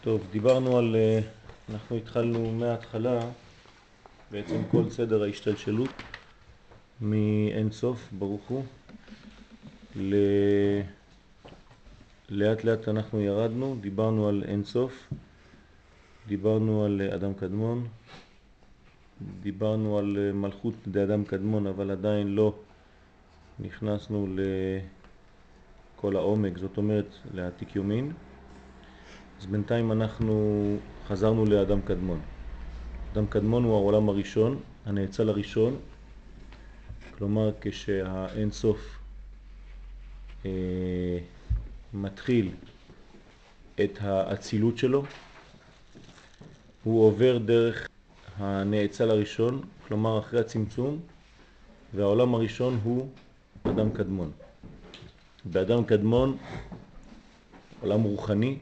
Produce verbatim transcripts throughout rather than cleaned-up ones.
טוב, דיברנו על, אנחנו התחלנו מההתחלה, בעצם כל סדר ההשתלשלות מאין סוף, ברוך הוא, ל... לאט לאט אנחנו ירדנו, דיברנו על אין סוף, דיברנו על אדם קדמון, דיברנו על מלכות דאדם קדמון, אבל עדיין לא נכנסנו לכל העומק, זאת אומרת לעתיק יומין. אז בינתיים אנחנו חזרנו לאדם קדמון. אדם קדמון הוא העולם הראשון, הנאצל הראשון, כלומר כשהאין סוף אה, מתחיל את האצילות שלו, הוא עובר דרך הנאצל הראשון, כלומר אחרי הצמצום, והעולם הראשון הוא אדם קדמון. באדם קדמון עולם רוחני,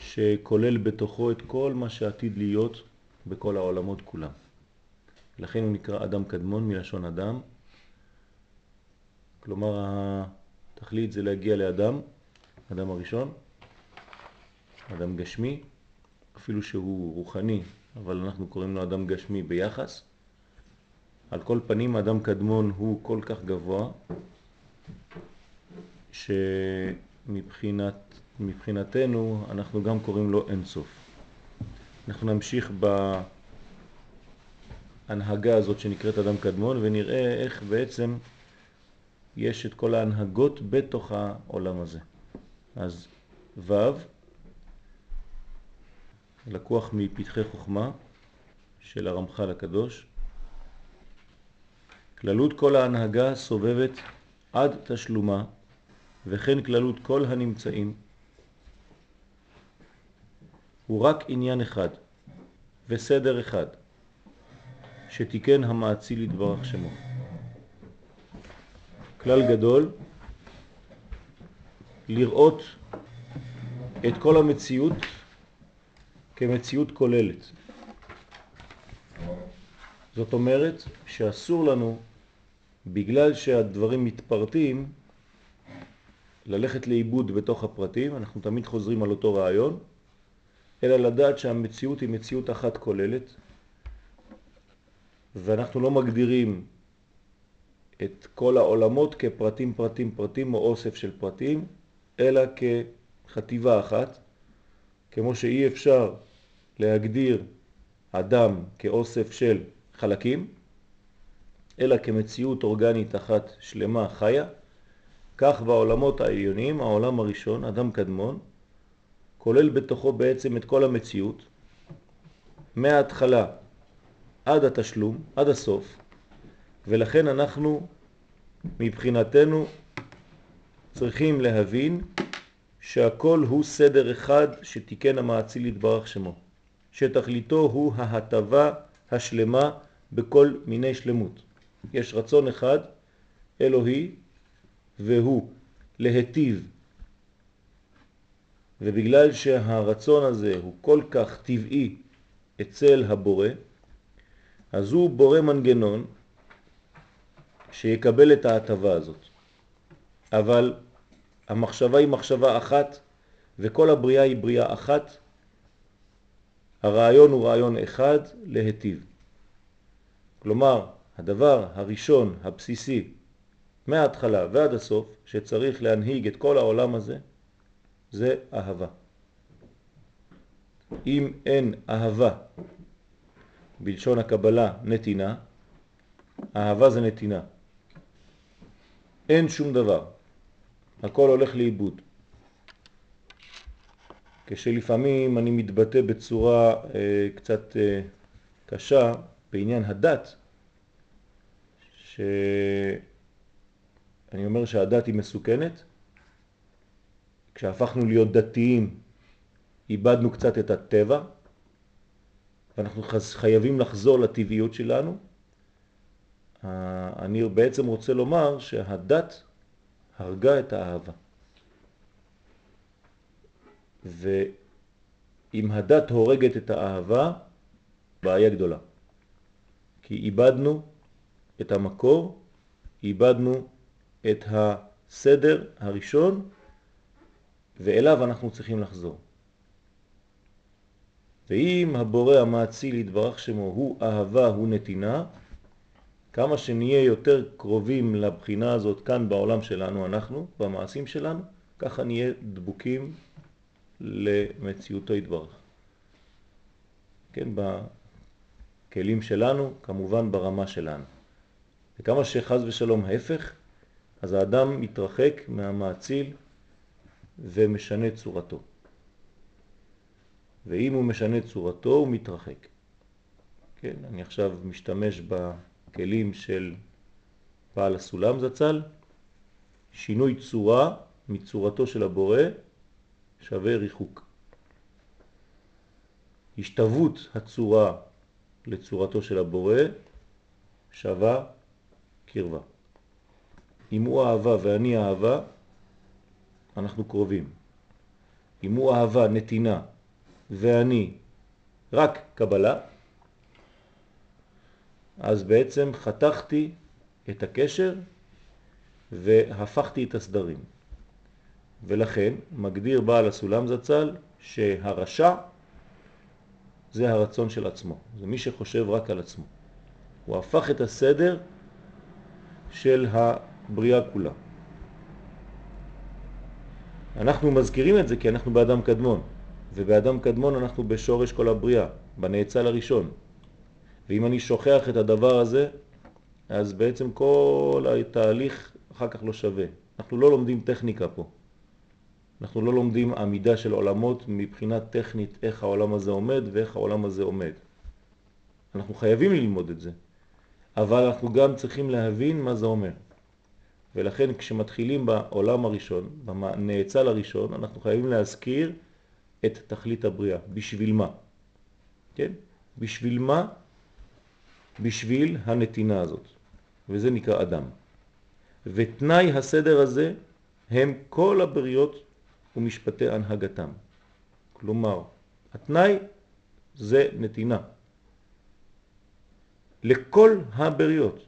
שכולל בתוכו את כל מה שעתיד להיות בכל העולמות כולם. לכן הוא נקרא אדם קדמון מלשון אדם. כלומר, התכלית זה להגיע לאדם, אדם הראשון, אדם גשמי, אפילו שהוא רוחני, אבל אנחנו קוראים לו אדם גשמי ביחס. על כל פנים, אדם קדמון הוא כל כך גבוה, שמבחינת מבחינתנו אנחנו גם קוראים לו אינסוף. אנחנו נמשיך בהנהגה הזאת שנקראת אדם קדמון ונראה איך בעצם יש את כל ההנהגות בתוך העולם הזה. אז ו' לקוח מפתחי חוכמה של הרמחל הקדוש. כללות כל ההנהגה סובבת עד תשלומה וכן כללות כל הנמצאים. הוא רק עניין אחד וסדר אחד שתיקן המעציל יתברך שמו. כלל גדול לראות את כל המציאות כמציאות כוללת. זאת אומרת שאסור לנו, בגלל שהדברים מתפרטים, ללכת לאיבוד בתוך הפרטים. אנחנו תמיד חוזרים על אותו רעיון, אלא לדעת שהמציאות היא מציאות אחת כוללת, ואנחנו לא מגדירים את כל העולמות כפרטים פרטים פרטים או אוסף של פרטים, אלא כחטיבה אחת, כמו שאי אפשר להגדיר אדם כאוסף של חלקים, אלא כמציאות אורגנית אחת שלמה חיה. כך בעולמות העליונים, העולם הראשון, אדם קדמון, כולל בתוכו בעצם את כל המציאות, מההתחלה עד התשלום, עד הסוף, ולכן אנחנו מבחינתנו צריכים להבין שהכל הוא סדר אחד שתיקן המעציל יתברך שמו, שתכליתו הוא ההטבה השלמה בכל מיני שלמות. יש רצון אחד, אלוהי, והוא להטיב. ובגלל שהרצון הזה הוא כל כך טבעי אצל הבורא, אז הוא בורא מנגנון שיקבל את ההטבה הזאת. אבל המחשבה היא מחשבה אחת, וכל הבריאה היא בריאה אחת. הרעיון הוא רעיון אחד, להטיב. כלומר, הדבר הראשון, הבסיסי, מההתחלה ועד הסוף, שצריך להנהיג את כל העולם הזה, זה אהבה. אם אין אהבה, בלשון הקבלה נתינה, אהבה זה נתינה. אין שום דבר. הכל הולך לאיבוד. כשלפעמים אני מתבטא בצורה אה, קצת אה, קשה בעניין הדת, שאני אומר שהדת היא מסוכנת. כשהפכנו להיות דתיים, איבדנו קצת את הטבע, ואנחנו חייבים לחזור לטבעיות שלנו. אני בעצם רוצה לומר שהדת הרגה את האהבה. ואם הדת הורגת את האהבה, בעיה גדולה. כי איבדנו את המקור, איבדנו את הסדר הראשון, ואליו אנחנו צריכים לחזור. ואם הבורא המאציל יתברך שמו הוא אהבה, הוא נתינה, כמה שנהיה יותר קרובים לבחינה הזאת כאן בעולם שלנו, אנחנו, במעשים שלנו, ככה נהיה דבוקים למציאותו יתברך. כן, בכלים שלנו, כמובן ברמה שלנו. וכמה שחז ושלום ההפך, אז האדם מתרחק מהמאציל ומשנה צורתו. ואם הוא משנה צורתו, הוא מתרחק. כן, אני עכשיו משתמש בכלים של בעל הסולם זצ"ל. שינוי צורה מצורתו של הבורא שווה ריחוק. השתוות הצורה לצורתו של הבורא שווה קרבה. אם הוא אהבה ואני אהבה, אנחנו קרובים. אם הוא אהבה, נתינה, ואני רק קבלה, אז בעצם חתכתי את הקשר והפכתי את הסדרים. ולכן מגדיר בעל הסולם זצ"ל שהרשע זה הרצון של עצמו, זה מי שחושב רק על עצמו. הוא הפך את הסדר של הבריאה כולה. אנחנו מזכירים את זה כי אנחנו באדם קדמון, ובאדם קדמון אנחנו בשורש כל הבריאה, בנאצל הראשון. ואם אני שוכח את הדבר הזה, אז בעצם כל התהליך אחר כך לא שווה. אנחנו לא לומדים טכניקה פה. אנחנו לא לומדים עמידה של עולמות מבחינה טכנית, איך העולם הזה עומד ואיך העולם הזה עומד. אנחנו חייבים ללמוד את זה, אבל אנחנו גם צריכים להבין מה זה אומר. ולכן כשמתחילים בעולם הראשון, בנאצל הראשון, אנחנו חייבים להזכיר את תכלית הבריאה. בשביל מה? כן? בשביל מה? בשביל הנתינה הזאת. וזה נקרא אדם. ותנאי הסדר הזה הם כל הבריאות ומשפטי הנהגתם. כלומר, התנאי זה נתינה. לכל הבריאות,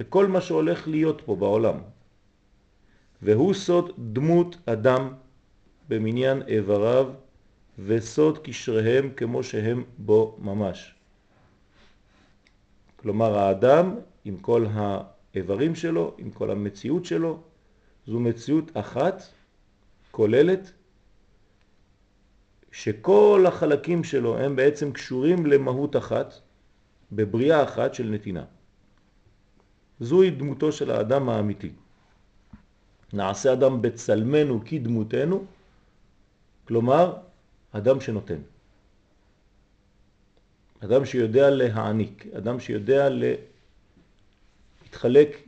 לכל מה שהולך להיות פה בעולם. והוא סוד דמות אדם במניין איבריו וסוד קשריהם כמו שהם בו ממש. כלומר, האדם עם כל האיברים שלו, עם כל המציאות שלו, זו מציאות אחת, כוללת, שכל החלקים שלו הם בעצם קשורים למהות אחת, בבריאה אחת של נתינה. זוהי דמותו של האדם האמיתי. נעשה אדם בצלמנו כדמותנו, כלומר, אדם שנותן. אדם שיודע להעניק, אדם שיודע להתחלק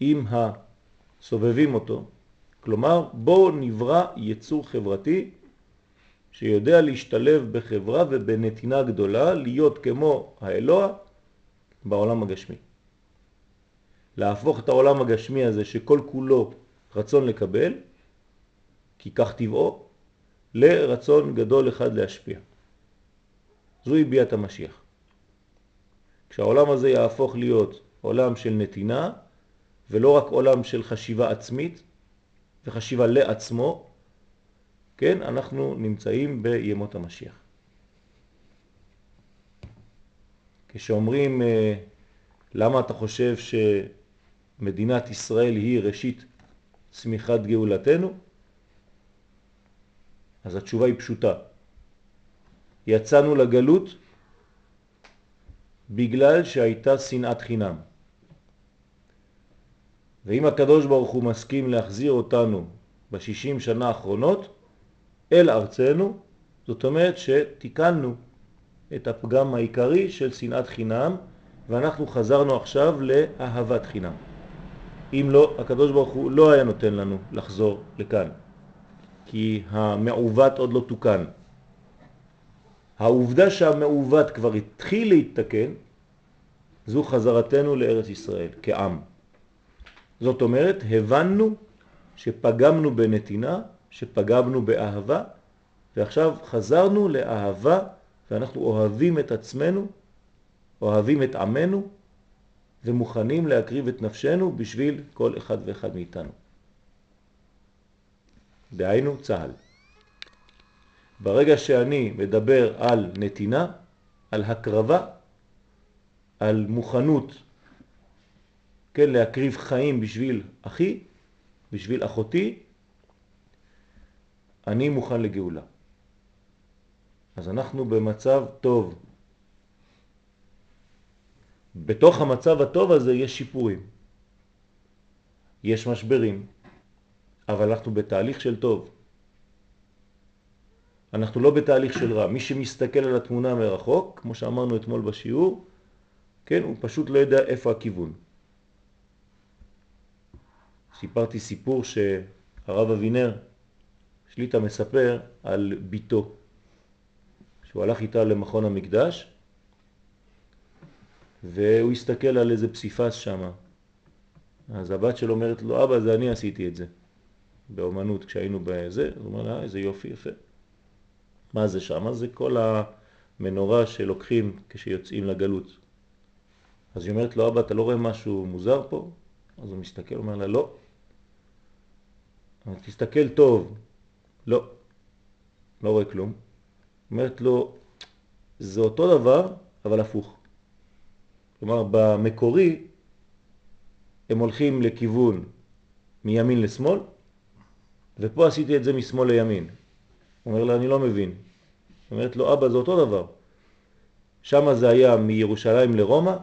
עם הסובבים אותו. כלומר, בואו נברא יצור חברתי שיודע להשתלב בחברה ובנתינה גדולה, להיות כמו האלוה בעולם הגשמי. להפוך את העולם הגשמי הזה שכל כולו רצון לקבל, כי כך טבעו, לרצון גדול אחד להשפיע. זוהי ביאת המשיח. כשהעולם הזה יהפוך להיות עולם של נתינה, ולא רק עולם של חשיבה עצמית וחשיבה לעצמו, כן, אנחנו נמצאים בימות המשיח. כשאומרים, למה אתה חושב שמדינת ישראל היא ראשית צמיחת גאולתנו? אז התשובה היא פשוטה. יצאנו לגלות בגלל שהייתה שנאת חינם. ואם הקדוש ברוך הוא מסכים להחזיר אותנו בשישים שנה האחרונות אל ארצנו, זאת אומרת שתיקנו את הפגם העיקרי של שנאת חינם, ואנחנו חזרנו עכשיו לאהבת חינם. אם לא, הקדוש ברוך הוא לא היה נותן לנו לחזור לכאן, כי המעוות עוד לא תוקן. העובדה שהמעוות כבר התחיל להתתקן, זו חזרתנו לארץ ישראל כעם. זאת אומרת, הבנו שפגמנו בנתינה, שפגמנו באהבה, ועכשיו חזרנו לאהבה, ואנחנו אוהבים את עצמנו, אוהבים את עמנו, ומוכנים להקריב את נפשנו בשביל כל אחד ואחד מאיתנו. דהיינו צהל. ברגע שאני מדבר על נתינה, על הקרבה, על מוכנות, כן, להקריב חיים בשביל אחי, בשביל אחותי, אני מוכן לגאולה. אז אנחנו במצב טוב. בתוך המצב הטוב הזה יש שיפורים, יש משברים, אבל אנחנו בתהליך של טוב. אנחנו לא בתהליך של רע. מי שמסתכל על התמונה מרחוק, כמו שאמרנו אתמול בשיעור, כן, הוא פשוט לא יודע איפה הכיוון. סיפרתי סיפור שהרב אבינר שליטה מספר על ביתו, שהוא הלך איתה למכון המקדש, והוא הסתכל על איזה פסיפס שם. אז הבת שלו אומרת לו, אבא, זה אני עשיתי את זה. באומנות, כשהיינו בזה, הוא אומר לה, איזה יופי, יפה. מה זה שם? זה כל המנורה שלוקחים כשיוצאים לגלות. אז היא אומרת לו, אבא, אתה לא רואה משהו מוזר פה? אז הוא מסתכל, אומר לה, לא. תסתכל טוב. לא, לא רואה כלום. אומרת לו, זה אותו דבר, אבל הפוך. כלומר, במקורי, הם הולכים לכיוון מימין לשמאל, ופה עשיתי את זה משמאל לימין. הוא אומר לה, אני לא מבין. אומרת לו, אבא, זה אותו דבר. שם זה היה מירושלים לרומא,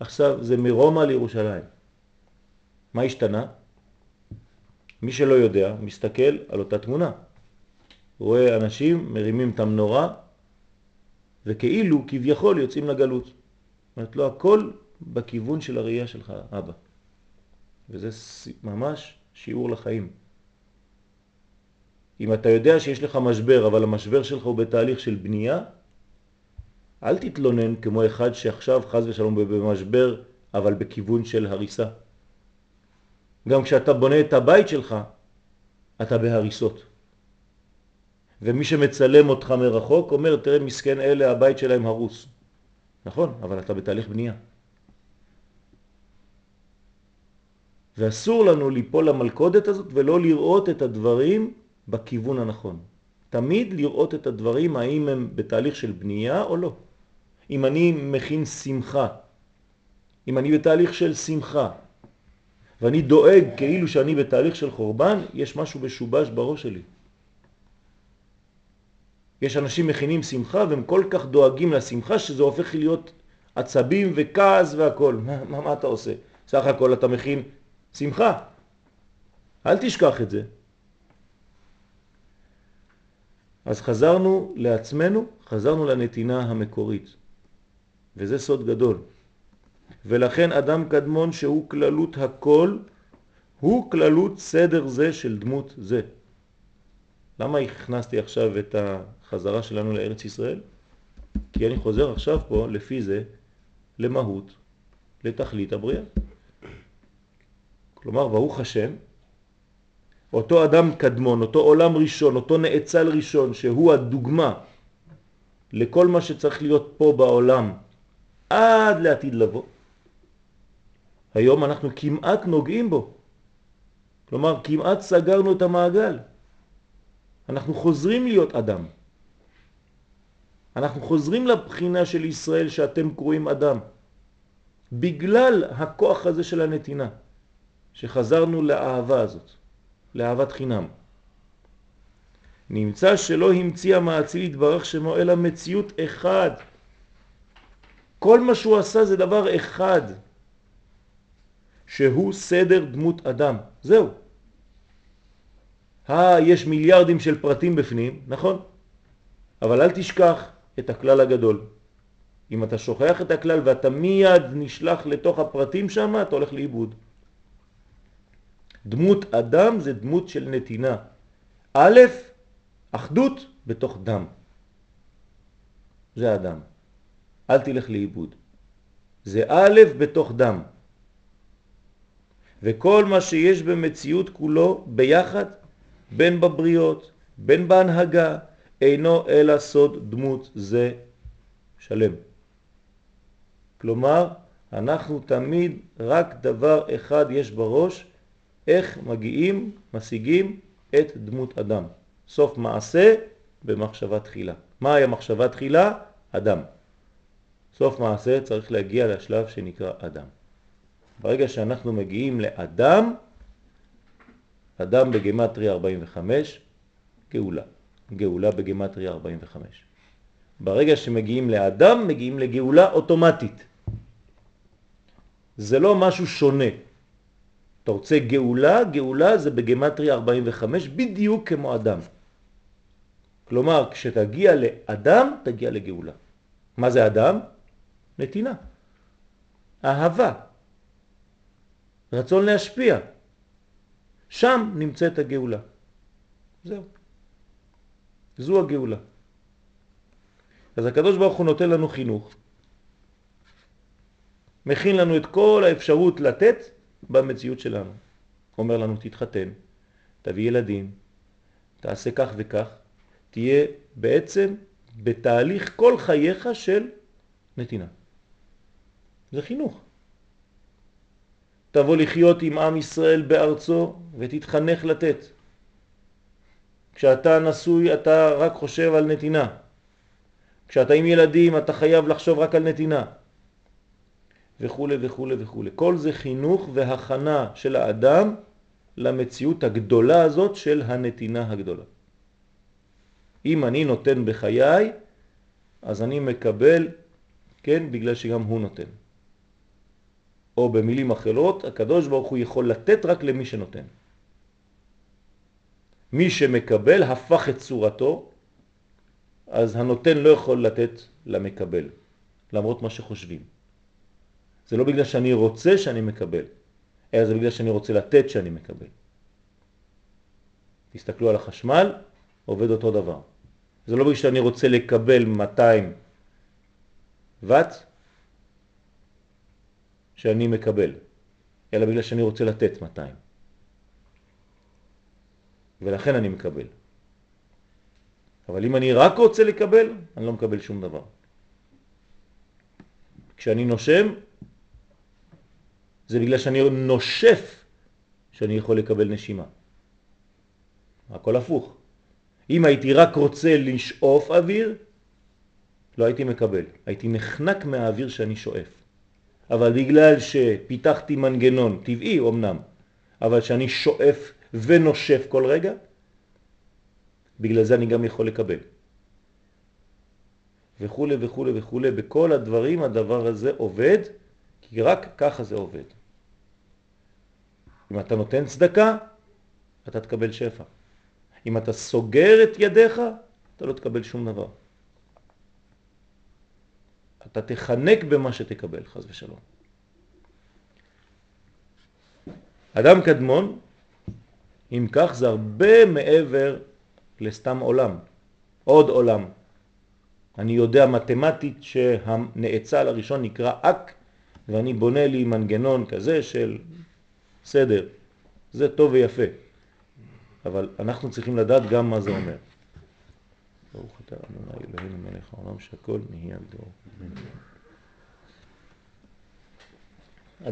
עכשיו זה מרומא לירושלים. מה השתנה? מי שלא יודע, מסתכל על אותה תמונה. רואה אנשים מרימים את המנורה, וכאילו, כביכול, יוצאים לגלות. אומרת לו, הכל בכיוון של הראייה שלך, אבא. וזה ממש שיעור לחיים. אם אתה יודע שיש לך משבר, אבל המשבר שלך הוא בתהליך של בנייה, אל תתלונן כמו אחד שעכשיו חז ושלום במשבר, אבל בכיוון של הריסה. גם כשאתה בונה את הבית שלך, אתה בהריסות. ומי שמצלם אותך מרחוק אומר, תראה, מסכן אלה, הבית שלהם הרוס. נכון, אבל אתה בתהליך בנייה. ואסור לנו ליפול למלכודת הזאת ולא לראות את הדברים בכיוון הנכון. תמיד לראות את הדברים האם הם בתהליך של בנייה או לא. אם אני מכין שמחה, אם אני בתהליך של שמחה, ואני דואג כאילו שאני בתהליך של חורבן, יש משהו משובש בראש שלי. יש אנשים מכינים שמחה והם כל כך דואגים לשמחה שזה הופך להיות עצבים וכעס והכל. מה, מה, מה אתה עושה? סך הכל אתה מכין שמחה. אל תשכח את זה. אז חזרנו לעצמנו, חזרנו לנתינה המקורית. וזה סוד גדול. ולכן אדם קדמון שהוא כללות הכל, הוא כללות סדר זה של דמות זה. למה הכנסתי עכשיו את החזרה שלנו לארץ ישראל? כי אני חוזר עכשיו פה לפי זה למהות, לתכלית הבריאה. כלומר, ברוך השם, אותו אדם קדמון, אותו עולם ראשון, אותו נאצל ראשון, שהוא הדוגמה לכל מה שצריך להיות פה בעולם, עד לעתיד לבוא. היום אנחנו כמעט נוגעים בו. כלומר, כמעט סגרנו את המעגל. אנחנו חוזרים להיות אדם. אנחנו חוזרים לבחינה של ישראל שאתם קוראים אדם. בגלל הכוח הזה של הנתינה, שחזרנו לאהבה הזאת, לאהבת חינם. נמצא שלא המציא המעציל יתברך שמו אלא מציאות אחד. כל מה שהוא עשה זה דבר אחד, שהוא סדר דמות אדם. זהו. אה, יש מיליארדים של פרטים בפנים, נכון? אבל אל תשכח את הכלל הגדול. אם אתה שוכח את הכלל ואתה מיד נשלח לתוך הפרטים שם, אתה הולך לאיבוד. דמות אדם זה דמות של נתינה. א', אחדות בתוך דם. זה אדם. אל תלך לאיבוד. זה א' בתוך דם. וכל מה שיש במציאות כולו ביחד, בין בבריות, בין בהנהגה, אינו אלא סוד דמות זה שלם. כלומר, אנחנו תמיד רק דבר אחד יש בראש, איך מגיעים, משיגים את דמות אדם. סוף מעשה במחשבה תחילה. מהי המחשבה תחילה? אדם. סוף מעשה צריך להגיע לשלב שנקרא אדם. ברגע שאנחנו מגיעים לאדם, אדם בגמטריה ארבעים וחמש, גאולה. גאולה בגמטריה ארבעים וחמש. ברגע שמגיעים לאדם, מגיעים לגאולה אוטומטית. זה לא משהו שונה. אתה רוצה גאולה, גאולה זה בגמטריה ארבעים וחמש, בדיוק כמו אדם. כלומר, כשתגיע לאדם, תגיע לגאולה. מה זה אדם? נתינה. אהבה. רצון להשפיע. שם נמצאת הגאולה. זהו. זו הגאולה. אז הקדוש ברוך הוא נותן לנו חינוך. מכין לנו את כל האפשרות לתת במציאות שלנו. אומר לנו תתחתן, תביא ילדים, תעשה כך וכך, תהיה בעצם בתהליך כל חייך של נתינה. זה חינוך. תבוא לחיות עם עם ישראל בארצו ותתחנך לתת. כשאתה נשוי אתה רק חושב על נתינה. כשאתה עם ילדים אתה חייב לחשוב רק על נתינה. וכו' וכו' וכו'. כל זה חינוך והכנה של האדם למציאות הגדולה הזאת של הנתינה הגדולה. אם אני נותן בחיי, אז אני מקבל, כן, בגלל שגם הוא נותן. או במילים אחרות, הקדוש ברוך הוא יכול לתת רק למי שנותן. מי שמקבל הפך את צורתו, אז הנותן לא יכול לתת למקבל, למרות מה שחושבים. זה לא בגלל שאני רוצה שאני מקבל, אלא זה בגלל שאני רוצה לתת שאני מקבל. תסתכלו על החשמל, עובד אותו דבר. זה לא בגלל שאני רוצה לקבל מאתיים וואט, שאני מקבל, אלא בגלל שאני רוצה לתת מאתיים. ולכן אני מקבל. אבל אם אני רק רוצה לקבל, אני לא מקבל שום דבר. כשאני נושם, זה בגלל שאני נושף שאני יכול לקבל נשימה. הכל הפוך. אם הייתי רק רוצה לשאוף אוויר, לא הייתי מקבל. הייתי נחנק מהאוויר שאני שואף. אבל בגלל שפיתחתי מנגנון טבעי אומנם, אבל שאני שואף ונושף כל רגע, בגלל זה אני גם יכול לקבל. וכו' וכו' וכו'. בכל הדברים הדבר הזה עובד, כי רק ככה זה עובד. אם אתה נותן צדקה, אתה תקבל שפע. אם אתה סוגר את ידיך, אתה לא תקבל שום דבר. אתה תחנק במה שתקבל, חס ושלום. אדם קדמון, אם כך, זה הרבה מעבר לסתם עולם. עוד עולם. אני יודע מתמטית שהנאצל הראשון נקרא אק, ואני בונה לי מנגנון כזה של סדר. זה טוב ויפה. אבל אנחנו צריכים לדעת גם מה זה אומר. ברוך אתה אדוני אלוהינו מלך העולם שהכל נהיה בדברו.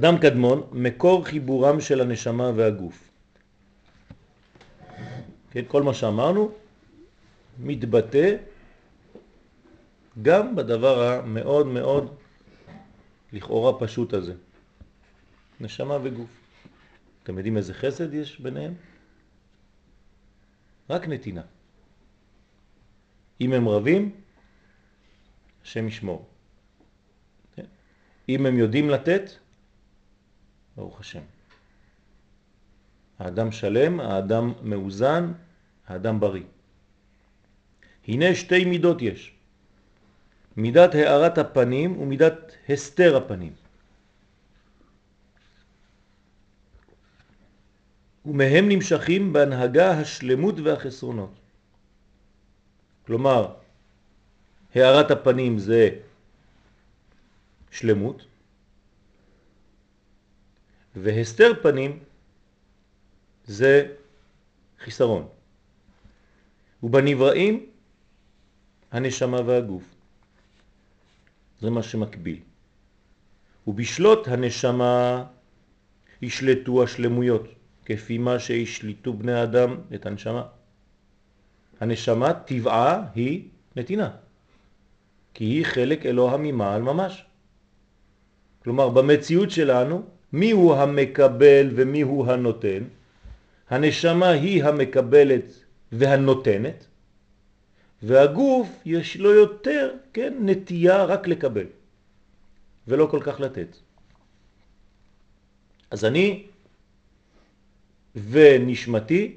אדם קדמון, מקור חיבורם של הנשמה והגוף. כן, כל מה שאמרנו מתבטא גם בדבר המאוד מאוד לכאורה פשוט הזה. נשמה וגוף. אתם יודעים איזה חסד יש ביניהם? רק נתינה. אם הם רבים, השם ישמור. כן? אם הם יודעים לתת, ברוך השם. האדם שלם, האדם מאוזן, האדם בריא. הנה שתי מידות יש. מידת הארת הפנים ומידת הסתר הפנים. ומהם נמשכים בהנהגה השלמות והחסרונות. כלומר, הארת הפנים זה שלמות, והסתר פנים זה חיסרון. ובנבראים הנשמה והגוף. זה מה שמקביל. ובשלוט הנשמה ישלטו השלמויות, כפי מה שישליטו בני האדם את הנשמה. הנשמה טבעה היא נתינה, כי היא חלק אלוה ממעל ממש. כלומר, במציאות שלנו, מי הוא המקבל ומי הוא הנותן? הנשמה היא המקבלת והנותנת, והגוף יש לו יותר, כן, נטייה רק לקבל, ולא כל כך לתת. אז אני ונשמתי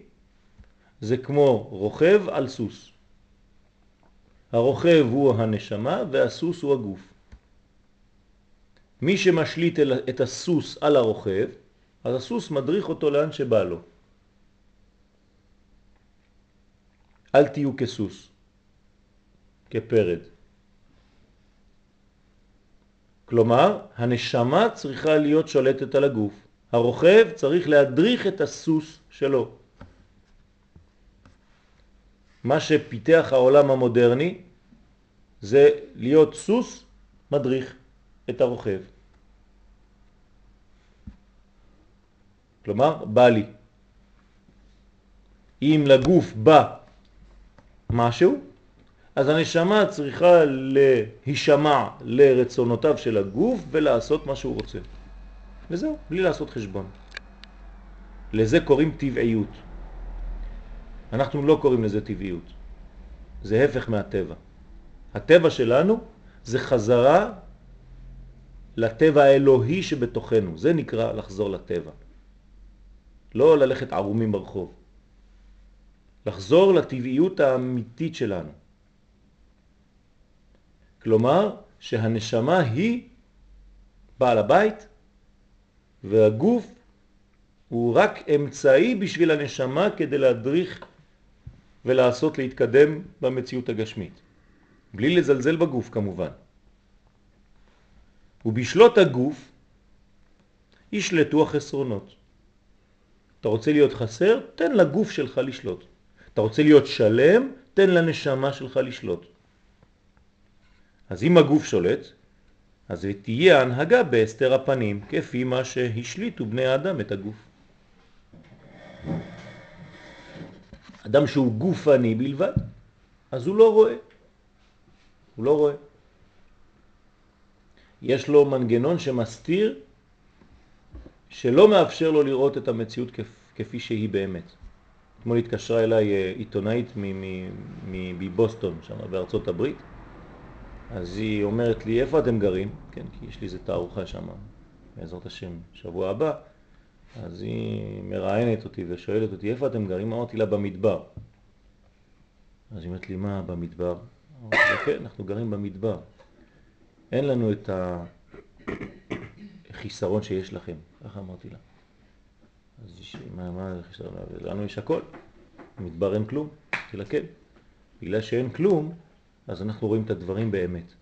זה כמו רוכב על סוס. הרוכב הוא הנשמה והסוס הוא הגוף. מי שמשליט את הסוס על הרוכב, אז הסוס מדריך אותו לאן שבא לו. אל תהיו כסוס, כפרד. כלומר, הנשמה צריכה להיות שולטת על הגוף. הרוכב צריך להדריך את הסוס שלו. מה שפיתח העולם המודרני זה להיות סוס מדריך את הרוכב. כלומר, בא לי. אם לגוף בא משהו, אז הנשמה צריכה להישמע לרצונותיו של הגוף ולעשות מה שהוא רוצה. וזהו, בלי לעשות חשבון. לזה קוראים טבעיות. אנחנו לא קוראים לזה טבעיות. זה הפך מהטבע. הטבע שלנו זה חזרה לטבע האלוהי שבתוכנו. זה נקרא לחזור לטבע. לא ללכת ערומים ברחוב. לחזור לטבעיות האמיתית שלנו. כלומר, שהנשמה היא בעל הבית, והגוף הוא רק אמצעי בשביל הנשמה כדי להדריך ולעשות להתקדם במציאות הגשמית. בלי לזלזל בגוף כמובן. ובשלוט הגוף ישלטו החסרונות. אתה רוצה להיות חסר? תן לגוף שלך לשלוט. אתה רוצה להיות שלם? תן לנשמה שלך לשלוט. אז אם הגוף שולט, אז תהיה הנהגה בהסתר הפנים, כפי מה שהשליטו בני האדם את הגוף. אדם שהוא גופני בלבד, אז הוא לא רואה. הוא לא רואה. יש לו מנגנון שמסתיר, שלא מאפשר לו לראות את המציאות כפי שהיא באמת. אתמול התקשרה אליי עיתונאית מבוסטון, שם בארצות הברית, אז היא אומרת לי, איפה אתם גרים? כן, כי יש לי איזו תערוכה שם, בעזרת השם, שבוע הבא. אז היא מראיינת אותי ושואלת אותי, איפה אתם גרים? אמרתי לה, במדבר. אז היא אומרת לי, מה במדבר? אמרתי לה, כן, אנחנו גרים במדבר. אין לנו את החיסרון שיש לכם. ככה אמרתי לה. אז יש, מה, מה החיסרון? לנו יש הכל. במדבר אין כלום. אמרתי לה, כן. בגלל שאין כלום, אז אנחנו רואים את הדברים באמת.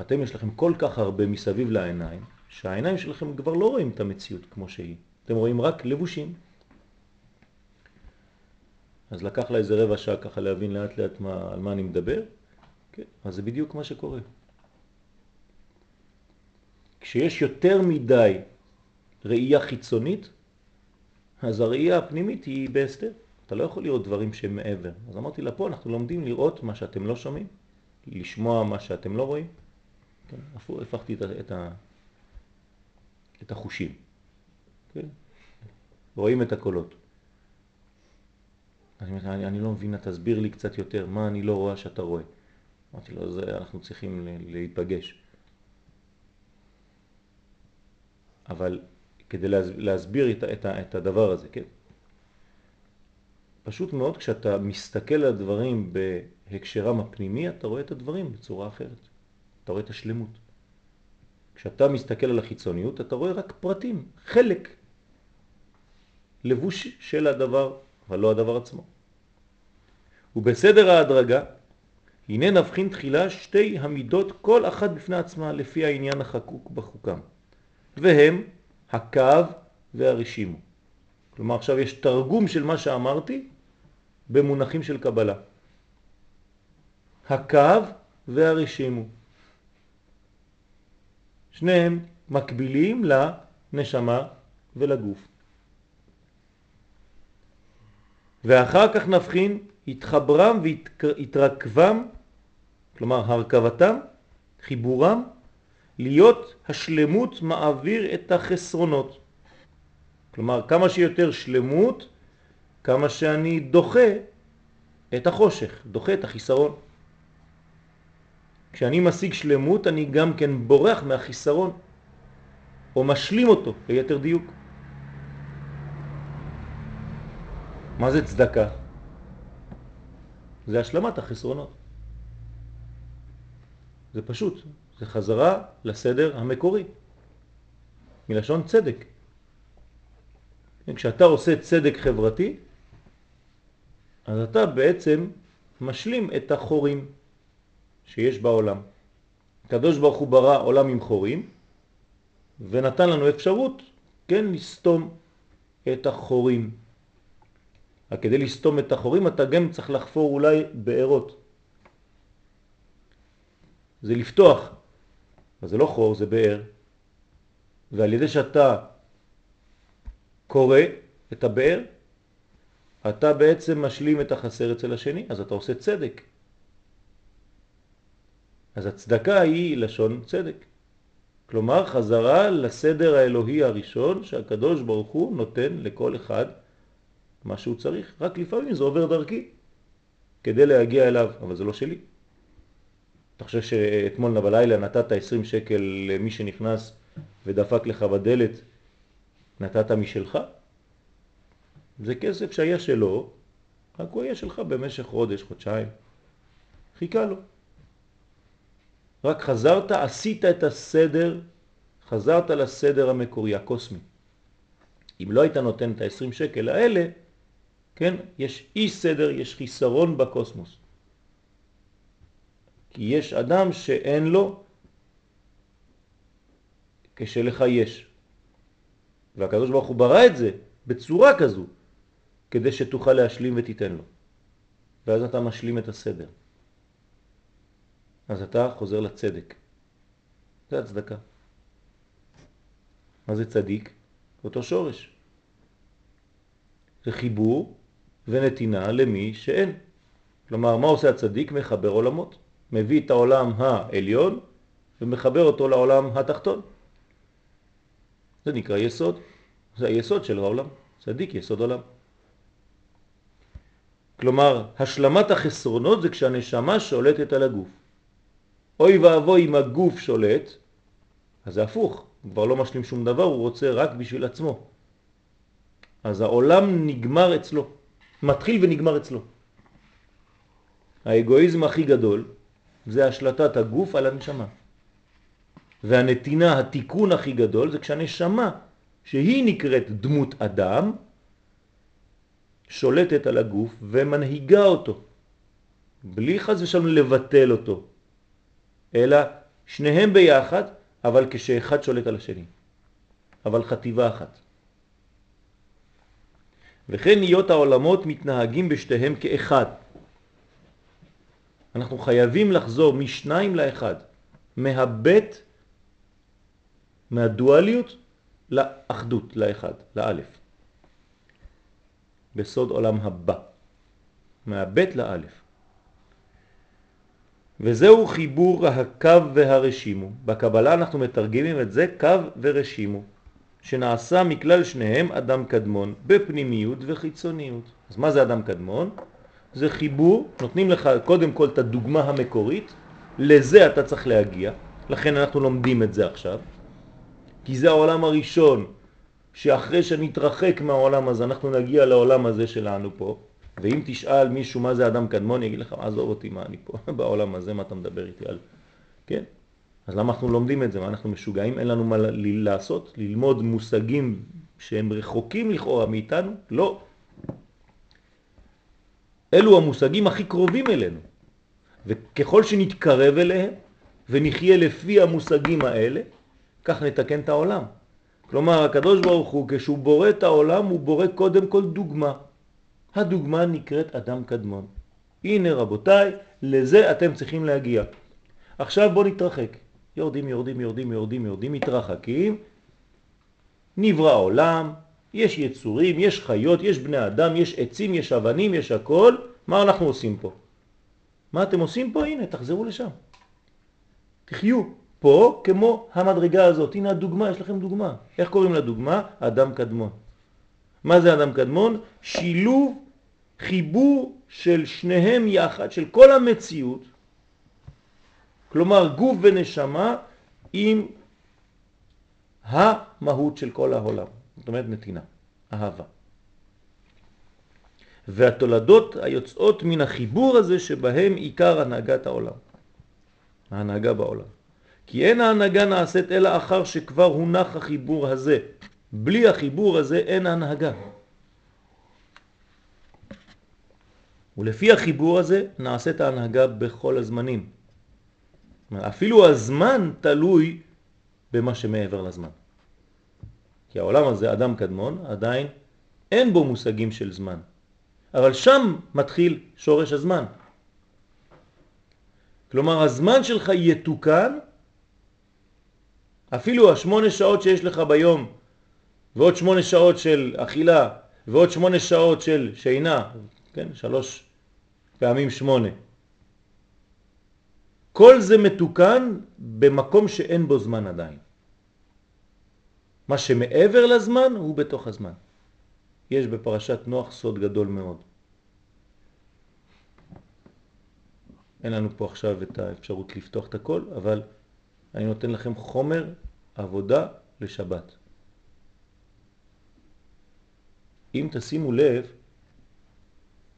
אתם יש לכם כל כך הרבה מסביב לעיניים, שהעיניים שלכם כבר לא רואים את המציאות כמו שהיא. אתם רואים רק לבושים. אז לקח לה איזה רבע שעה ככה להבין לאט לאט מה, על מה אני מדבר. כן, אז זה בדיוק מה שקורה. כשיש יותר מדי ראייה חיצונית, אז הראייה הפנימית היא בהסתר. אתה לא יכול לראות דברים שמעבר. אז אמרתי לה, פה אנחנו לומדים לראות מה שאתם לא שומעים, לשמוע מה שאתם לא רואים. כן, אפילו הפכתי את, את, את החושים. כן? רואים את הקולות. אני, אני, אני לא מבינה, תסביר לי קצת יותר, מה אני לא רואה שאתה רואה. אמרתי לו, זה אנחנו צריכים להתפגש. אבל כדי להסביר את, את, את הדבר הזה, כן? פשוט מאוד, כשאתה מסתכל על הדברים בהקשרם הפנימי, אתה רואה את הדברים בצורה אחרת. אתה רואה את השלמות. כשאתה מסתכל על החיצוניות, אתה רואה רק פרטים, חלק, לבוש של הדבר, אבל לא הדבר עצמו. ובסדר ההדרגה, הנה נבחין תחילה שתי המידות, כל אחת בפני עצמה, לפי העניין החקוק בחוקם. והם הקו והרשימו. כלומר, עכשיו יש תרגום של מה שאמרתי, במונחים של קבלה. הקו והרשימו. שניהם מקבילים לנשמה ולגוף. ואחר כך נבחין התחברם והתרכבם, כלומר הרכבתם, חיבורם, להיות השלמות מעביר את החסרונות. כלומר, כמה שיותר שלמות, כמה שאני דוחה את החושך, דוחה את החיסרון. כשאני משיג שלמות, אני גם כן בורח מהחיסרון, או משלים אותו, ליתר דיוק. מה זה צדקה? זה השלמת החסרונות. זה פשוט, זה חזרה לסדר המקורי, מלשון צדק. כשאתה עושה צדק חברתי, אז אתה בעצם משלים את החורים שיש בעולם. הקדוש ברוך הוא ברא עולם עם חורים, ונתן לנו אפשרות, כן, לסתום את החורים. כדי לסתום את החורים אתה גם צריך לחפור אולי בעירות. זה לפתוח, אבל זה לא חור, זה בער. ועל ידי שאתה קורא את הבאר, אתה בעצם משלים את החסר אצל השני, אז אתה עושה צדק. אז הצדקה היא לשון צדק. כלומר, חזרה לסדר האלוהי הראשון שהקדוש ברוך הוא נותן לכל אחד מה שהוא צריך. רק לפעמים זה עובר דרכי כדי להגיע אליו, אבל זה לא שלי. אתה חושב שאתמול בלילה נתת עשרים שקל למי שנכנס ודפק לך בדלת, נתת משלך? זה כסף שהיה שלו, רק הוא היה שלך במשך חודש, חודשיים. חיכה לו. רק חזרת, עשית את הסדר, חזרת לסדר המקורי, הקוסמי. אם לא היית נותן את ה-עשרים שקל האלה, כן, יש אי סדר, יש חיסרון בקוסמוס. כי יש אדם שאין לו, כשלך יש. והקדוש ברוך הוא ברא את זה בצורה כזו, כדי שתוכל להשלים ותיתן לו. ואז אתה משלים את הסדר. אז אתה חוזר לצדק. זה הצדקה. מה זה צדיק? אותו שורש. זה חיבור ונתינה למי שאין. כלומר, מה עושה הצדיק? מחבר עולמות. מביא את העולם העליון ומחבר אותו לעולם התחתון. זה נקרא יסוד, זה היסוד של העולם, צדיק יסוד עולם. כלומר, השלמת החסרונות זה כשהנשמה שולטת על הגוף. אוי ואבוי אם הגוף שולט, אז זה הפוך, הוא כבר לא משלים שום דבר, הוא רוצה רק בשביל עצמו. אז העולם נגמר אצלו, מתחיל ונגמר אצלו. האגואיזם הכי גדול זה השלטת הגוף על הנשמה. והנתינה, התיקון הכי גדול, זה כשהנשמה, שהיא נקראת דמות אדם, שולטת על הגוף ומנהיגה אותו, בלי חס ושלום לבטל אותו, אלא שניהם ביחד, אבל כשאחד שולט על השני, אבל חטיבה אחת. וכן להיות העולמות מתנהגים בשתיהם כאחד. אנחנו חייבים לחזור משניים לאחד, מהבית, מהדואליות לאחדות, לאחד, לאלף. בסוד עולם הבא. מהבית לאלף. וזהו חיבור הקו והרשימו. בקבלה אנחנו מתרגמים את זה קו ורשימו, שנעשה מכלל שניהם אדם קדמון, בפנימיות וחיצוניות. אז מה זה אדם קדמון? זה חיבור, נותנים לך קודם כל את הדוגמה המקורית, לזה אתה צריך להגיע, לכן אנחנו לומדים את זה עכשיו. כי זה העולם הראשון, שאחרי שנתרחק מהעולם הזה, אנחנו נגיע לעולם הזה שלנו פה. ואם תשאל מישהו מה זה אדם קדמון, אני אגיד לך, עזוב אותי, מה אני פה בעולם הזה, מה אתה מדבר איתי על... כן? אז למה אנחנו לומדים את זה? מה אנחנו משוגעים? אין לנו מה לעשות? ללמוד מושגים שהם רחוקים לכאורה מאיתנו? לא. אלו המושגים הכי קרובים אלינו. וככל שנתקרב אליהם, ונחיה לפי המושגים האלה, כך נתקן את העולם. כלומר, הקדוש ברוך הוא, כשהוא בורא את העולם, הוא בורא קודם כל דוגמה. הדוגמה נקראת אדם קדמון. הנה רבותיי, לזה אתם צריכים להגיע. עכשיו בוא נתרחק. יורדים, יורדים, יורדים, יורדים, יורדים, מתרחקים. נברא עולם, יש יצורים, יש חיות, יש בני אדם, יש עצים, יש אבנים, יש הכל. מה אנחנו עושים פה? מה אתם עושים פה? הנה, תחזרו לשם. תחיו פה כמו המדרגה הזאת. הנה הדוגמה, יש לכם דוגמה. איך קוראים לדוגמה? אדם קדמון. מה זה אדם קדמון? שילוב, חיבור של שניהם יחד, של כל המציאות, כלומר גוף ונשמה עם המהות של כל העולם. זאת אומרת נתינה, אהבה. והתולדות היוצאות מן החיבור הזה שבהם עיקר הנהגת העולם. ההנהגה בעולם. כי אין ההנהגה נעשית אלא אחר שכבר הונח החיבור הזה. בלי החיבור הזה אין הנהגה. ולפי החיבור הזה נעשית ההנהגה בכל הזמנים. אפילו הזמן תלוי במה שמעבר לזמן. כי העולם הזה, אדם קדמון, עדיין אין בו מושגים של זמן. אבל שם מתחיל שורש הזמן. כלומר, הזמן שלך יתוקן, אפילו השמונה שעות שיש לך ביום, ועוד שמונה שעות של אכילה, ועוד שמונה שעות של שינה, כן, שלוש פעמים שמונה. כל זה מתוקן במקום שאין בו זמן עדיין. מה שמעבר לזמן הוא בתוך הזמן. יש בפרשת נוח סוד גדול מאוד. אין לנו פה עכשיו את האפשרות לפתוח את הכל, אבל אני נותן לכם חומר עבודה לשבת. אם תשימו לב,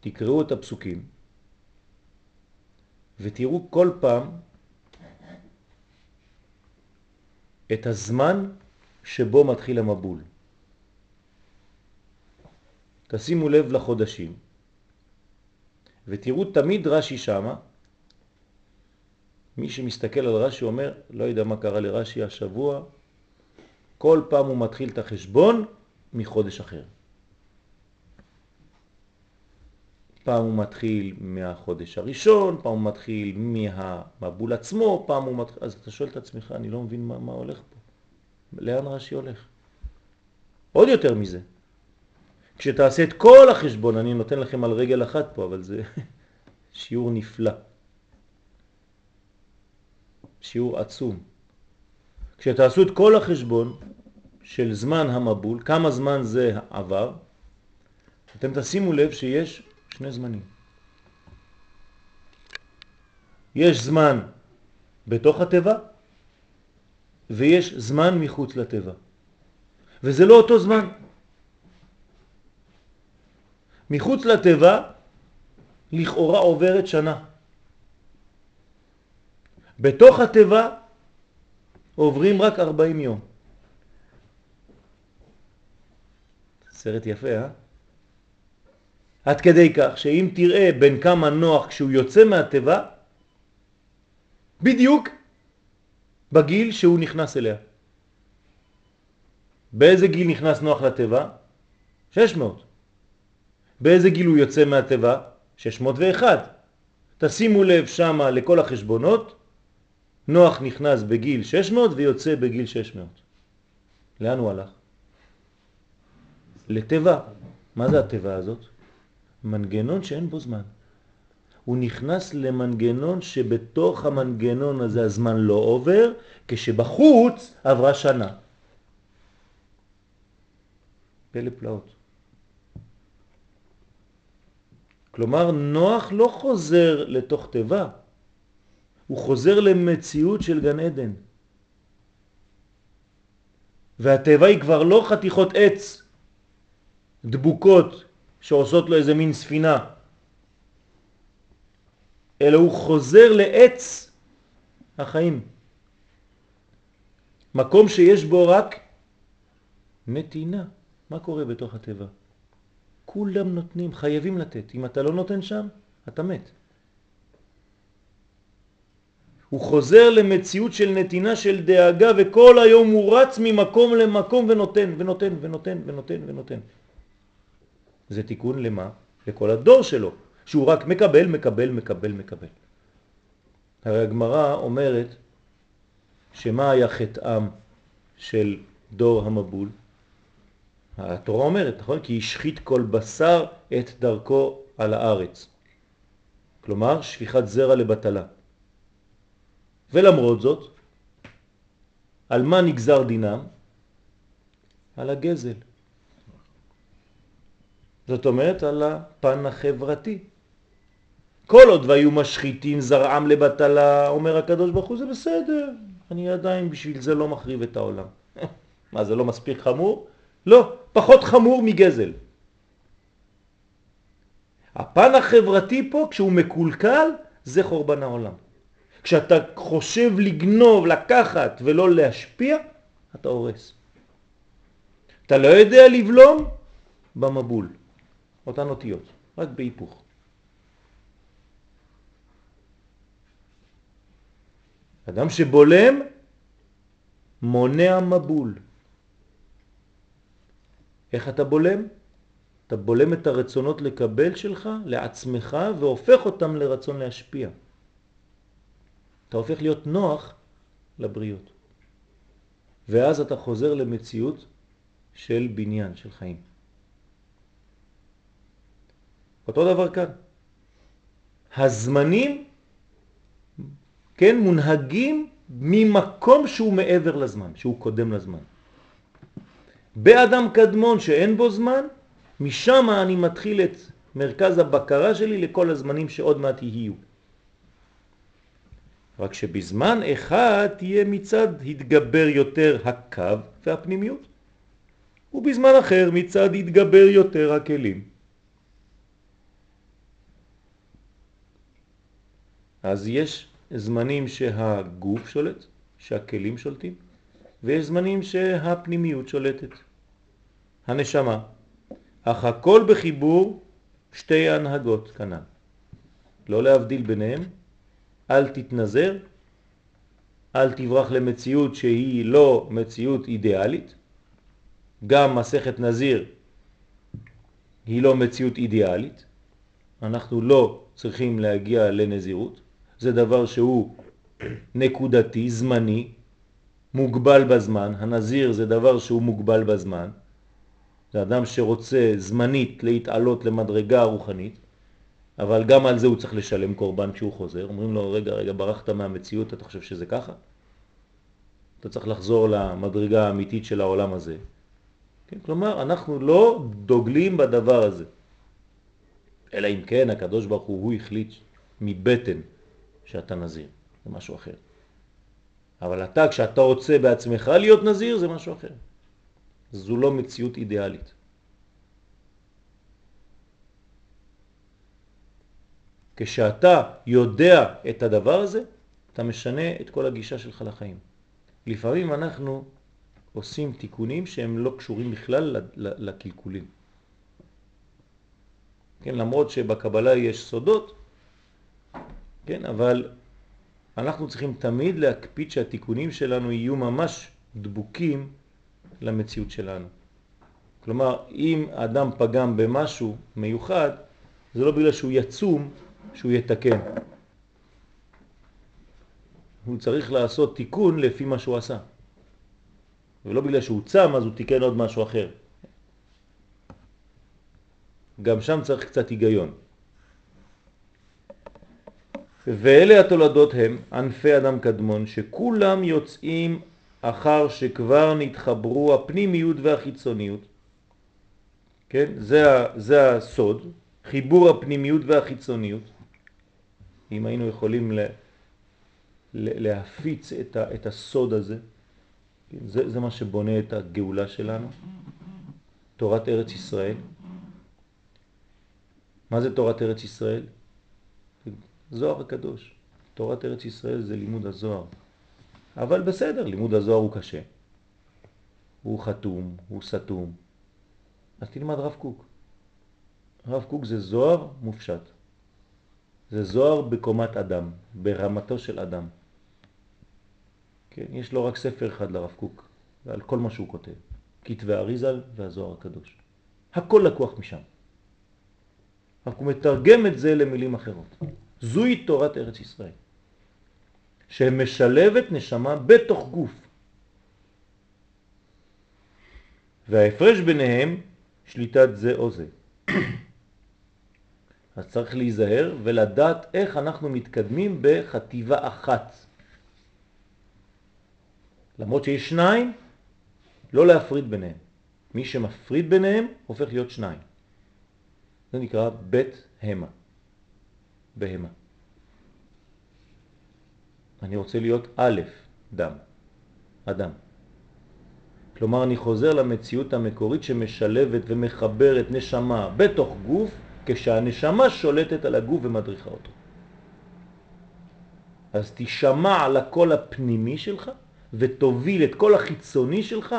תקראו את הפסוקים ותראו כל פעם את הזמן שבו מתחיל המבול. תשימו לב לחודשים ותראו תמיד רש"י שמה. מי שמסתכל על רש"י אומר, לא יודע מה קרה לרש"י השבוע, כל פעם הוא מתחיל את החשבון מחודש אחר. פעם הוא מתחיל מהחודש הראשון, פעם הוא מתחיל מהמבול עצמו, פעם הוא מתחיל... אז אתה שואל את עצמך, אני לא מבין מה, מה הולך פה. לאן רש"י הולך? עוד יותר מזה. כשתעשה את כל החשבון, אני נותן לכם על רגל אחת פה, אבל זה שיעור נפלא. שיעור עצום. כשתעשו את כל החשבון של זמן המבול, כמה זמן זה עבר, אתם תשימו לב שיש שני זמנים. יש זמן בתוך הטבע ויש זמן מחוץ לטבע. וזה לא אותו זמן. מחוץ לטבע לכאורה עוברת שנה. בתוך הטבע עוברים רק ארבעים יום. סרט יפה, אה? עד כדי כך שאם תראה בין כמה נוח כשהוא יוצא מהטבע, בדיוק בגיל שהוא נכנס אליה. באיזה גיל נכנס נוח לטבע? שש מאות. באיזה גיל הוא יוצא מהטבע? שש מאות ואחת. תשימו לב שם לכל החשבונות, נוח נכנס בגיל שש מאות ויוצא בגיל שש מאות. לאן הוא הלך? לטבע. מה זה הטבע הזאת? מנגנון שאין בו זמן. הוא נכנס למנגנון שבתוך המנגנון הזה הזמן לא עובר, כשבחוץ עברה שנה. פלא פלאות. כלומר, נוח לא חוזר לתוך טבע, הוא חוזר למציאות של גן עדן. והטבע היא כבר לא חתיכות עץ דבוקות שעושות לו איזה מין ספינה, אלא הוא חוזר לעץ החיים. מקום שיש בו רק נתינה. מה קורה בתוך הטבע? כולם נותנים, חייבים לתת. אם אתה לא נותן שם, אתה מת. הוא חוזר למציאות של נתינה, של דאגה, וכל היום הוא רץ ממקום למקום ונותן, ונותן, ונותן, ונותן, ונותן. זה תיקון למה? לכל הדור שלו, שהוא רק מקבל, מקבל, מקבל, מקבל. הרי הגמרא אומרת שמה היה חטאם של דור המבול? התורה אומרת, נכון? כי השחית כל בשר את דרכו על הארץ. כלומר, שפיכת זרע לבטלה. ולמרות זאת, על מה נגזר דינם? על הגזל. זאת אומרת, על הפן החברתי. כל עוד והיו משחיתים זרעם לבטלה, אומר הקדוש ברוך הוא, זה בסדר, אני עדיין בשביל זה לא מחריב את העולם. מה, זה לא מספיק חמור? לא, פחות חמור מגזל. הפן החברתי פה, כשהוא מקולקל, זה חורבן העולם. כשאתה חושב לגנוב, לקחת ולא להשפיע, אתה הורס. אתה לא יודע לבלום במבול, אותן אותיות, רק בהיפוך. אדם שבולם מונע מבול. איך אתה בולם? אתה בולם את הרצונות לקבל שלך, לעצמך, והופך אותם לרצון להשפיע. אתה הופך להיות נוח לבריות. ואז אתה חוזר למציאות של בניין, של חיים. אותו דבר כאן. הזמנים, כן, מונהגים ממקום שהוא מעבר לזמן, שהוא קודם לזמן. באדם קדמון שאין בו זמן, משם אני מתחיל את מרכז הבקרה שלי לכל הזמנים שעוד מעט יהיו. רק שבזמן אחד תהיה מצד התגבר יותר הקו והפנימיות, ובזמן אחר מצד התגבר יותר הכלים. אז יש זמנים שהגוף שולט, שהכלים שולטים, ויש זמנים שהפנימיות שולטת, הנשמה. אך הכל בחיבור שתי הנהגות כנן. לא להבדיל ביניהם, אל תתנזר, אל תברח למציאות שהיא לא מציאות אידיאלית. גם מסכת נזיר היא לא מציאות אידיאלית. אנחנו לא צריכים להגיע לנזירות. זה דבר שהוא נקודתי, זמני, מוגבל בזמן. הנזיר זה דבר שהוא מוגבל בזמן. זה אדם שרוצה זמנית להתעלות למדרגה הרוחנית, אבל גם על זה הוא צריך לשלם קורבן כשהוא חוזר. אומרים לו, רגע, רגע, ברחת מהמציאות, אתה חושב שזה ככה? אתה צריך לחזור למדרגה האמיתית של העולם הזה. כן? כלומר, אנחנו לא דוגלים בדבר הזה. אלא אם כן, הקדוש ברוך הוא, הוא החליט מבטן שאתה נזיר, זה משהו אחר. אבל אתה, כשאתה רוצה בעצמך להיות נזיר, זה משהו אחר. זו לא מציאות אידיאלית. כשאתה יודע את הדבר הזה, אתה משנה את כל הגישה שלך לחיים. לפעמים אנחנו עושים תיקונים שהם לא קשורים בכלל לקלקולים. כן, למרות שבקבלה יש סודות, כן, אבל אנחנו צריכים תמיד להקפיד שהתיקונים שלנו יהיו ממש דבוקים למציאות שלנו. כלומר, אם אדם פגם במשהו מיוחד, זה לא בגלל שהוא יצום, שהוא יתקן. הוא צריך לעשות תיקון לפי מה שהוא עשה. ולא בגלל שהוא צם, אז הוא תיקן עוד משהו אחר. גם שם צריך קצת היגיון. ואלה התולדות הם ענפי אדם קדמון, שכולם יוצאים אחר שכבר נתחברו הפנימיות והחיצוניות. כן? זה, זה הסוד, חיבור הפנימיות והחיצוניות. אם היינו יכולים לה, להפיץ את, ה, את הסוד הזה, זה, זה מה שבונה את הגאולה שלנו, תורת ארץ ישראל. מה זה תורת ארץ ישראל? זוהר הקדוש. תורת ארץ ישראל זה לימוד הזוהר. אבל בסדר, לימוד הזוהר הוא קשה. הוא חתום, הוא סתום. אז תלמד רב קוק. רב קוק זה זוהר מופשט. זה זוהר בקומת אדם, ברמתו של אדם. כן, יש לו רק ספר אחד לרב קוק, ועל כל מה שהוא כותב. כתבי אריזל והזוהר הקדוש. הכל לקוח משם. רק הוא מתרגם את זה למילים אחרות. זוהי תורת ארץ ישראל, שמשלבת נשמה בתוך גוף. וההפרש ביניהם שליטת זה או זה. אז צריך להיזהר ולדעת איך אנחנו מתקדמים בחטיבה אחת. למרות שיש שניים, לא להפריד ביניהם. מי שמפריד ביניהם הופך להיות שניים. זה נקרא בית המה. בהמה. אני רוצה להיות א' דם, אדם. כלומר אני חוזר למציאות המקורית שמשלבת ומחברת נשמה בתוך גוף, כשהנשמה שולטת על הגוף ומדריכה אותו. אז תשמע על הקול הפנימי שלך ותוביל את כל החיצוני שלך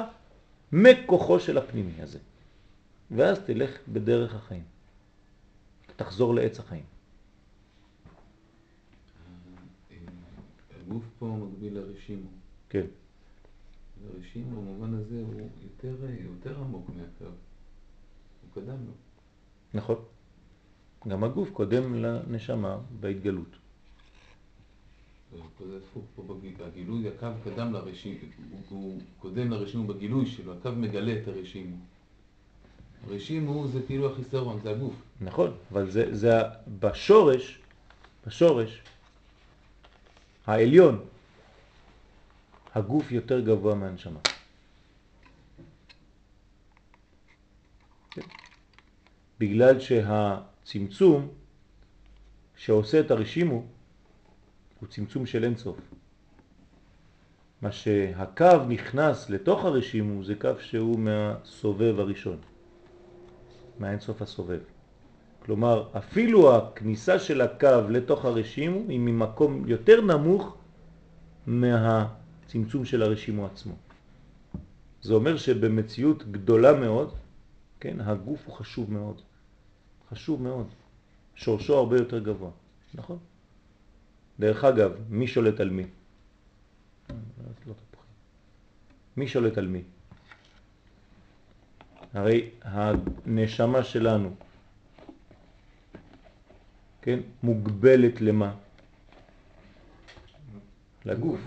מכוחו של הפנימי הזה. ואז תלך בדרך החיים. תחזור לעץ החיים. הגוף פה מקביל לרשימו. כן. לרשימו במובן הזה הוא יותר, יותר עמוק מהקו. הוא קדם לו. נכון. גם הגוף קודם לנשמה בהתגלות. זה הפוך פה בגילוי, הקו קדם לרשימו, הוא קודם לרשימו בגילוי שלו, הקו מגלה את הרשימו. הרשימו זה כאילו החיסרון, זה הגוף. נכון, אבל זה, זה בשורש, בשורש, העליון, הגוף יותר גבוה מהנשמה. בגלל שהצמצום שעושה את הרשימו הוא צמצום של אין סוף. מה שהקו נכנס לתוך הרשימו זה קו שהוא מהסובב הראשון, מהאין סוף הסובב. כלומר, אפילו הכניסה של הקו לתוך הרשימו היא ממקום יותר נמוך מהצמצום של הרשימו עצמו. זה אומר שבמציאות גדולה מאוד, כן, הגוף הוא חשוב מאוד. חשוב מאוד. שורשו הרבה יותר גבוה. נכון? דרך אגב, מי שולט על מי? מי שולט על מי? הרי הנשמה שלנו, כן, מוגבלת למה? לגוף.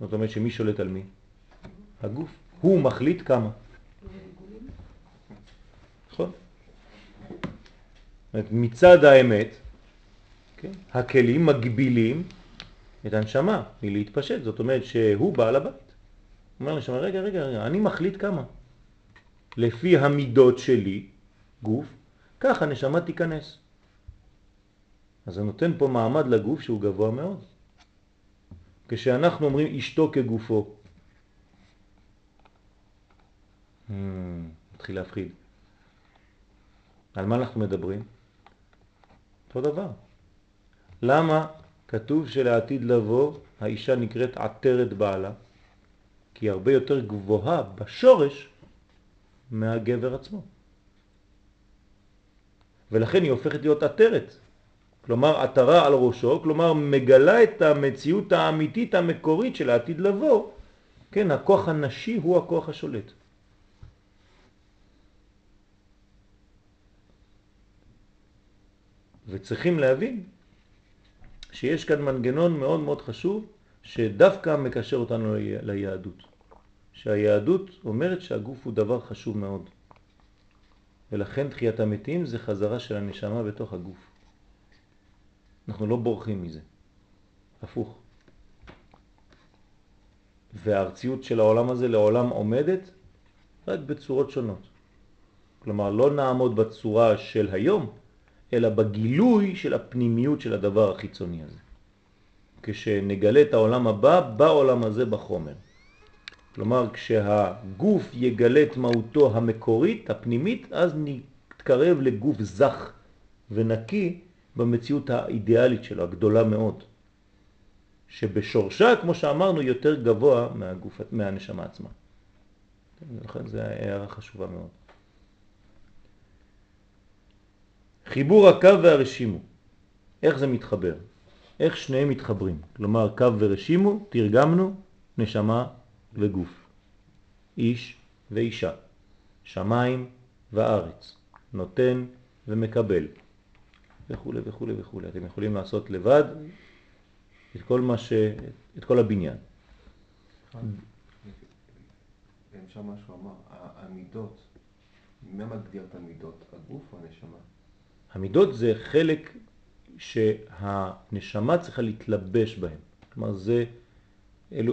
זאת אומרת שמי שולט על מי? הגוף. הוא מחליט כמה. נכון? מצד האמת, כן, הכלים מגבילים את הנשמה מלהתפשט. זאת אומרת שהוא בעל הבית. הוא אומר לנשמה, רגע, רגע, רגע, אני מחליט כמה. לפי המידות שלי, גוף, כך הנשמה תיכנס. אז זה נותן פה מעמד לגוף שהוא גבוה מאוד. כשאנחנו אומרים אשתו כגופו, מתחיל להפחיד. על מה אנחנו מדברים? אותו דבר. למה כתוב שלעתיד לבוא האישה נקראת עתרת בעלה? כי היא הרבה יותר גבוהה בשורש מהגבר עצמו. ולכן היא הופכת להיות עתרת. כלומר, עתרה על ראשו, כלומר, מגלה את המציאות האמיתית המקורית של העתיד לבוא. כן, הכוח הנשי הוא הכוח השולט. וצריכים להבין שיש כאן מנגנון מאוד מאוד חשוב שדווקא מקשר אותנו ליהדות. שהיהדות אומרת שהגוף הוא דבר חשוב מאוד. ולכן תחיית המתים זה חזרה של הנשמה בתוך הגוף. אנחנו לא בורחים מזה. הפוך. והארציות של העולם הזה לעולם עומדת רק בצורות שונות. כלומר, לא נעמוד בצורה של היום, אלא בגילוי של הפנימיות של הדבר החיצוני הזה. כשנגלה את העולם הבא, בעולם הזה בחומר. כלומר, כשהגוף יגלה את מהותו המקורית, הפנימית, אז נתקרב לגוף זך ונקי, במציאות האידיאלית שלו, הגדולה מאוד, שבשורשה, כמו שאמרנו, יותר גבוה מהגוף, מהנשמה עצמה. לכן זו הערה חשובה מאוד. חיבור הקו והרשימו. איך זה מתחבר? איך שניהם מתחברים? כלומר, קו ורשימו, תרגמנו, נשמה וגוף. איש ואישה. שמיים וארץ. נותן ומקבל. וכו' וכו' וכו'. אתם יכולים לעשות לבד את כל מה ש... את כל הבניין. שם משהו אמר, העמידות, מה מגדיר את העמידות? הגוף או הנשמה? העמידות זה חלק שהנשמה צריכה להתלבש בהם. כלומר זה,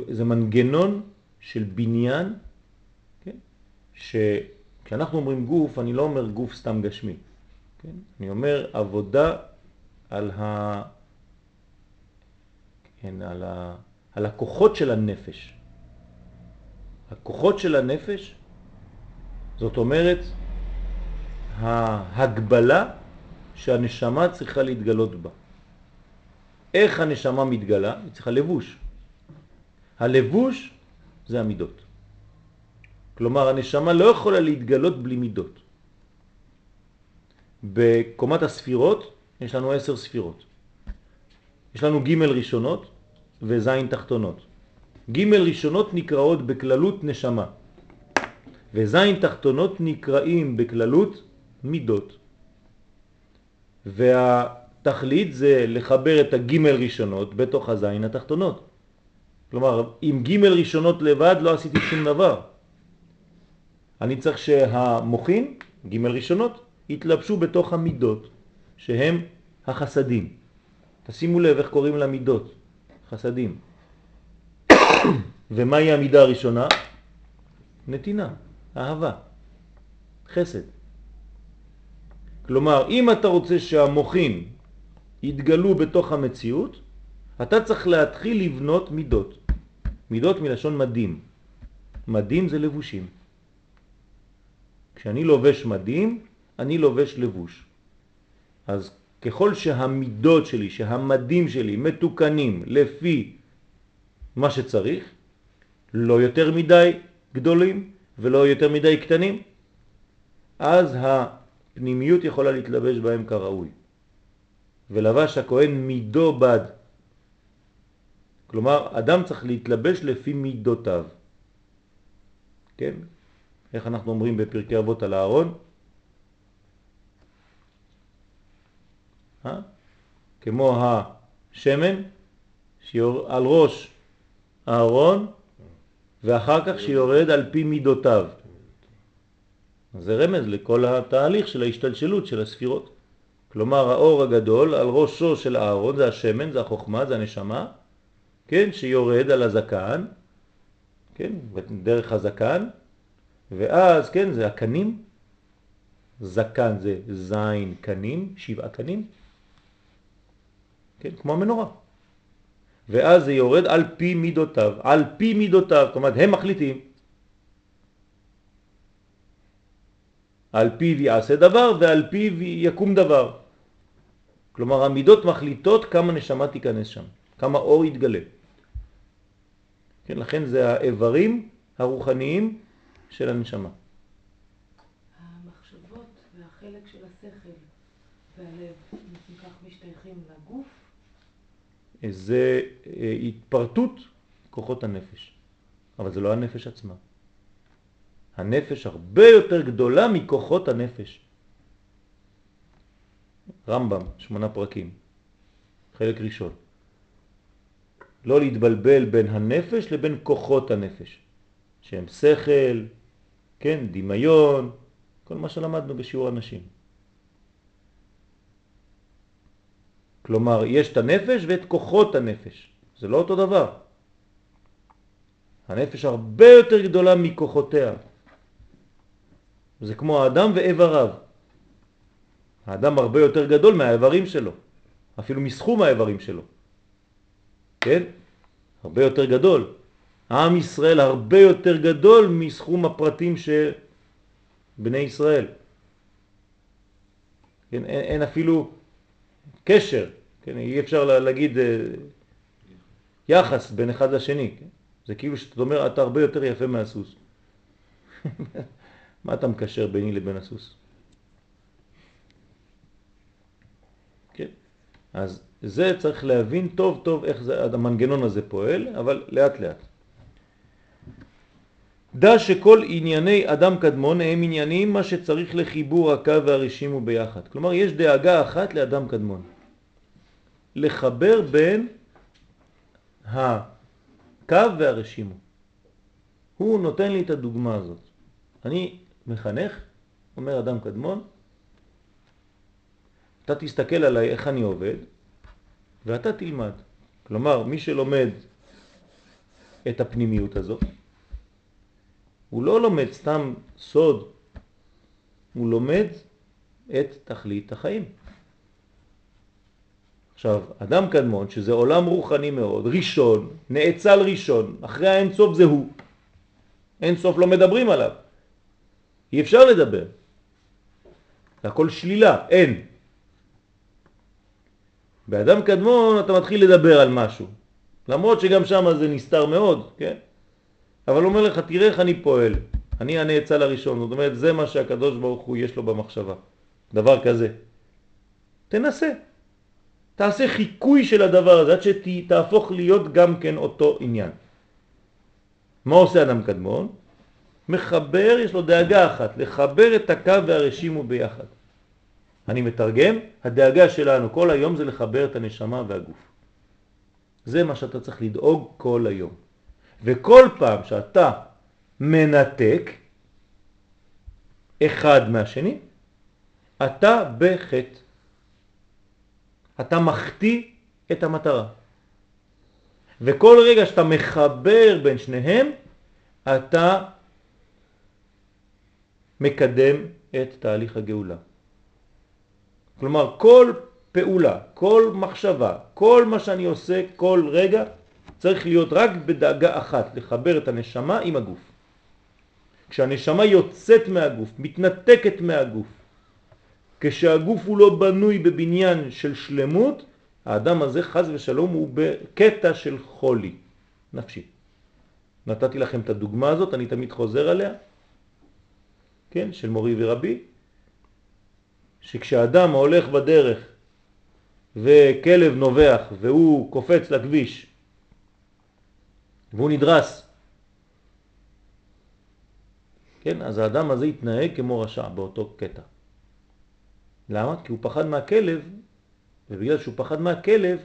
זה מנגנון של בניין, כן? שכשאנחנו אומרים גוף, אני לא אומר גוף סתם גשמי, כן? אני אומר עבודה על ה... כן, על ה... על הכוחות של הנפש. הכוחות של הנפש, זאת אומרת, ההגבלה שהנשמה צריכה להתגלות בה. איך הנשמה מתגלה? היא צריכה לבוש. הלבוש זה המידות. כלומר, הנשמה לא יכולה להתגלות בלי מידות. בקומת הספירות יש לנו עשר ספירות. יש לנו ג' ראשונות וז' תחתונות. ג' ראשונות נקראות בכללות נשמה, וז' תחתונות נקראים בכללות מידות. והתכלית זה לחבר את הג' ראשונות בתוך הז' התחתונות. כלומר, עם ג' ראשונות לבד לא עשיתי שום דבר. אני צריך שהמוחים, ג' ראשונות, יתלבשו בתוך המידות, שהם החסדים. תשימו לב איך קוראים למידות, חסדים. ומהי המידה הראשונה? נתינה, אהבה, חסד. כלומר, אם אתה רוצה שהמוחים יתגלו בתוך המציאות, אתה צריך להתחיל לבנות מידות. מידות מלשון מדים. מדים זה לבושים. כשאני לובש מדים, אני לובש לבוש. אז ככל שהמידות שלי, שהמדים שלי מתוקנים לפי מה שצריך, לא יותר מדי גדולים ולא יותר מדי קטנים, אז הפנימיות יכולה להתלבש בהם כראוי. ולבש הכהן מידו בד. כלומר, אדם צריך להתלבש לפי מידותיו. כן? איך אנחנו אומרים בפרקי אבות על הארון? כמו השמן על ראש הארון ואחר כך שיורד על פי מידותיו. זה רמז לכל התהליך של ההשתלשלות של הספירות. כלומר, האור הגדול על ראשו של הארון זה השמן, זה החוכמה, זה הנשמה, כן, שיורד על הזקן, כן, דרך הזקן, ואז, כן, זה הקנים, זקן זה זין קנים, שבעה קנים, כן, כמו המנורה. ואז זה יורד על פי מידותיו, על פי מידותיו, כלומר הם מחליטים. על פיו יעשה דבר ועל פיו יקום דבר. כלומר המידות מחליטות כמה נשמה תיכנס שם, כמה אור יתגלה. כן, לכן זה האיברים הרוחניים של הנשמה. המחשבות והחלק של השכל והלב כך משתייכים לגוף? זה התפרטות כוחות הנפש, אבל זה לא הנפש עצמה. הנפש הרבה יותר גדולה מכוחות הנפש. רמב"ם, שמונה פרקים, חלק ראשון. לא להתבלבל בין הנפש לבין כוחות הנפש, שהם שכל, כן, דמיון, כל מה שלמדנו בשיעור הנשים. כלומר, יש את הנפש ואת כוחות הנפש. זה לא אותו דבר. הנפש הרבה יותר גדולה מכוחותיה. זה כמו האדם ואיבריו. האדם הרבה יותר גדול מהאיברים שלו. אפילו מסכום האיברים שלו. כן? הרבה יותר גדול. עם ישראל הרבה יותר גדול מסכום הפרטים של בני ישראל. כן? אין, אין אפילו קשר, כן, אי אפשר להגיד יחס בין אחד לשני, כן? זה כאילו שאתה אומר, אתה הרבה יותר יפה מהסוס. מה אתה מקשר ביני לבין הסוס? כן? אז זה צריך להבין טוב טוב איך זה, המנגנון הזה פועל, אבל לאט לאט. דע שכל ענייני אדם קדמון הם עניינים מה שצריך לחיבור הקו והרשים וביחד. כלומר, יש דאגה אחת לאדם קדמון. לחבר בין הקו והרשימו. הוא נותן לי את הדוגמה הזאת. אני מחנך, אומר אדם קדמון, אתה תסתכל עליי איך אני עובד, ואתה תלמד. כלומר, מי שלומד את הפנימיות הזאת, הוא לא לומד סתם סוד, הוא לומד את תכלית החיים. עכשיו, אדם קדמון, שזה עולם רוחני מאוד, ראשון, נאצל ראשון, אחרי האין סוף זה הוא. אין סוף לא מדברים עליו. אי אפשר לדבר. הכל שלילה, אין. באדם קדמון אתה מתחיל לדבר על משהו. למרות שגם שם זה נסתר מאוד, כן? אבל אומר לך, תראה איך אני פועל. אני הנאצל הראשון. זאת אומרת, זה מה שהקדוש ברוך הוא יש לו במחשבה. דבר כזה. תנסה. תעשה חיקוי של הדבר הזה, עד שתהפוך להיות גם כן אותו עניין. מה עושה אדם קדמון? מחבר, יש לו דאגה אחת, לחבר את הקו והרשימו ביחד. אני מתרגם, הדאגה שלנו כל היום זה לחבר את הנשמה והגוף. זה מה שאתה צריך לדאוג כל היום. וכל פעם שאתה מנתק אחד מהשני, אתה בחטא. אתה מחטיא את המטרה. וכל רגע שאתה מחבר בין שניהם, אתה מקדם את תהליך הגאולה. כלומר, כל פעולה, כל מחשבה, כל מה שאני עושה, כל רגע, צריך להיות רק בדאגה אחת, לחבר את הנשמה עם הגוף. כשהנשמה יוצאת מהגוף, מתנתקת מהגוף, כשהגוף הוא לא בנוי בבניין של שלמות, האדם הזה חז ושלום הוא בקטע של חולי נפשי. נתתי לכם את הדוגמה הזאת, אני תמיד חוזר עליה, כן, של מורי ורבי, שכשאדם הולך בדרך וכלב נובח והוא קופץ לכביש והוא נדרס, כן, אז האדם הזה יתנהג כמו רשע באותו קטע. למה? כי הוא פחד מהכלב, ובגלל שהוא פחד מהכלב,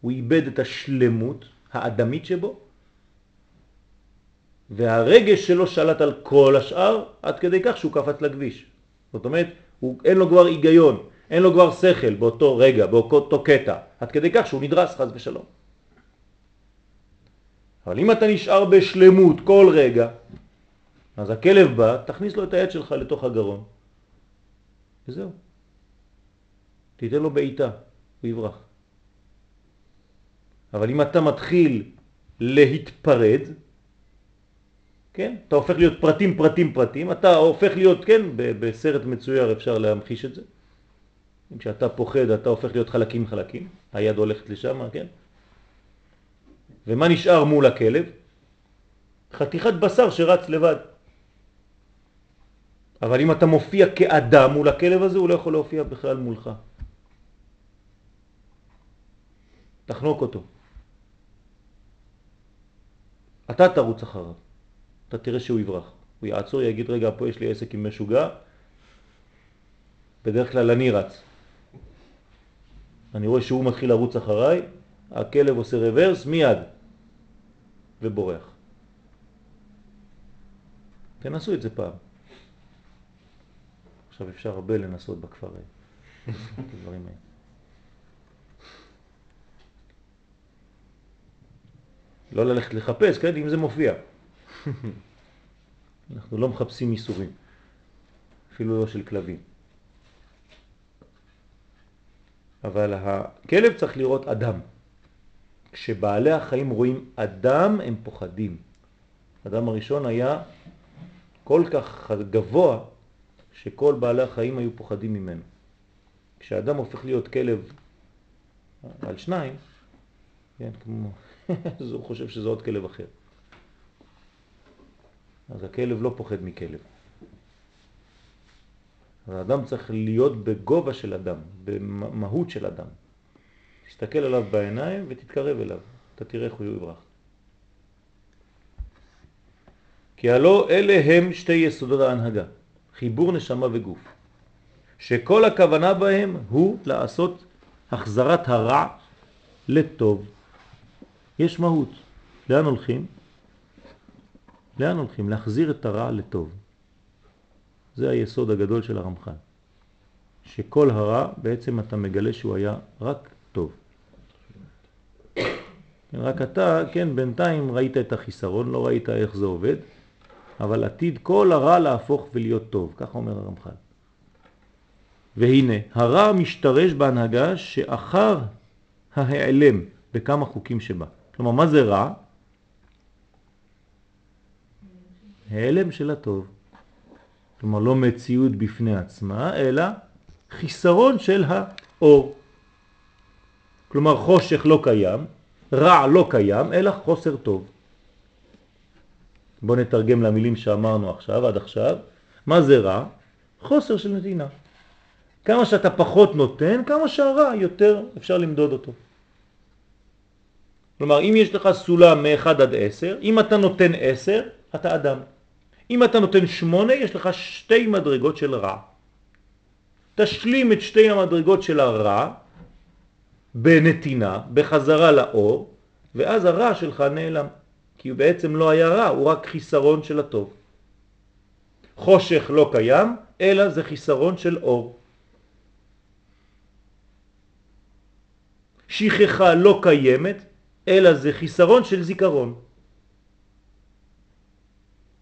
הוא איבד את השלמות האדמית שבו, והרגש שלו שלט על כל השאר, עד כדי כך שהוא קפץ לכביש. זאת אומרת, הוא, אין לו כבר היגיון, אין לו כבר שכל באותו רגע, באותו קטע, עד כדי כך שהוא נדרס חז ושלום. אבל אם אתה נשאר בשלמות כל רגע, אז הכלב בא, תכניס לו את היד שלך לתוך הגרון. וזהו. תיתן לו בעיטה, הוא יברח. אבל אם אתה מתחיל להתפרד, כן? אתה הופך להיות פרטים, פרטים, פרטים, אתה הופך להיות, כן, בסרט מצויר אפשר להמחיש את זה. כשאתה פוחד, אתה הופך להיות חלקים, חלקים, היד הולכת לשם, כן? ומה נשאר מול הכלב? חתיכת בשר שרץ לבד. אבל אם אתה מופיע כאדם מול הכלב הזה, הוא לא יכול להופיע בכלל מולך. תחנוק אותו. אתה תרוץ אחריו. אתה תראה שהוא יברח. הוא יעצור, יגיד, רגע, פה יש לי עסק עם משוגע. בדרך כלל אני רץ. אני רואה שהוא מתחיל לרוץ אחריי, הכלב עושה ריברס מיד, ובורח. תנסו את זה פעם. עכשיו אפשר הרבה לנסות בכפר. דברים האלה. לא ללכת לחפש, כן? אם זה מופיע. אנחנו לא מחפשים איסורים. אפילו לא של כלבים. אבל הכלב צריך לראות אדם. כשבעלי החיים רואים אדם, הם פוחדים. אדם הראשון היה כל כך גבוה, שכל בעלי החיים היו פוחדים ממנו. כשאדם הופך להיות כלב על שניים, כן, כמו, אז הוא חושב שזה עוד כלב אחר. אז הכלב לא פוחד מכלב. אז האדם צריך להיות בגובה של אדם, במהות של אדם. תסתכל עליו בעיניים ותתקרב אליו. אתה תראה איך הוא יברח. כי הלא אלה הם שתי יסודות ההנהגה. חיבור נשמה וגוף, שכל הכוונה בהם הוא לעשות החזרת הרע לטוב. יש מהות. לאן הולכים? לאן הולכים? להחזיר את הרע לטוב. זה היסוד הגדול של הרמחל. שכל הרע בעצם אתה מגלה שהוא היה רק טוב. רק אתה, כן, בינתיים ראית את החיסרון, לא ראית איך זה עובד, אבל עתיד כל הרע להפוך ולהיות טוב, כך אומר הרמח"ל. והנה, הרע משתרש בהנהגה שאחר ההיעלם בכמה חוקים שבה. כלומר, מה זה רע? העלם של הטוב. כלומר, לא מציאות בפני עצמה, אלא חיסרון של האור. כלומר, חושך לא קיים, רע לא קיים, אלא חוסר טוב. בואו נתרגם למילים שאמרנו עכשיו, עד עכשיו. מה זה רע? חוסר של נתינה. כמה שאתה פחות נותן, כמה שהרע יותר אפשר למדוד אותו. כלומר, אם יש לך סולם מ-אחד עד עשר, אם אתה נותן עשר, אתה אדם. אם אתה נותן שמונה, יש לך שתי מדרגות של רע. תשלים את שתי המדרגות של הרע, בנתינה, בחזרה לאור, ואז הרע שלך נעלם, כי הוא בעצם לא היה רע, הוא רק חיסרון של הטוב. חושך לא קיים, אלא זה חיסרון של אור. שכחה לא קיימת, אלא זה חיסרון של זיכרון.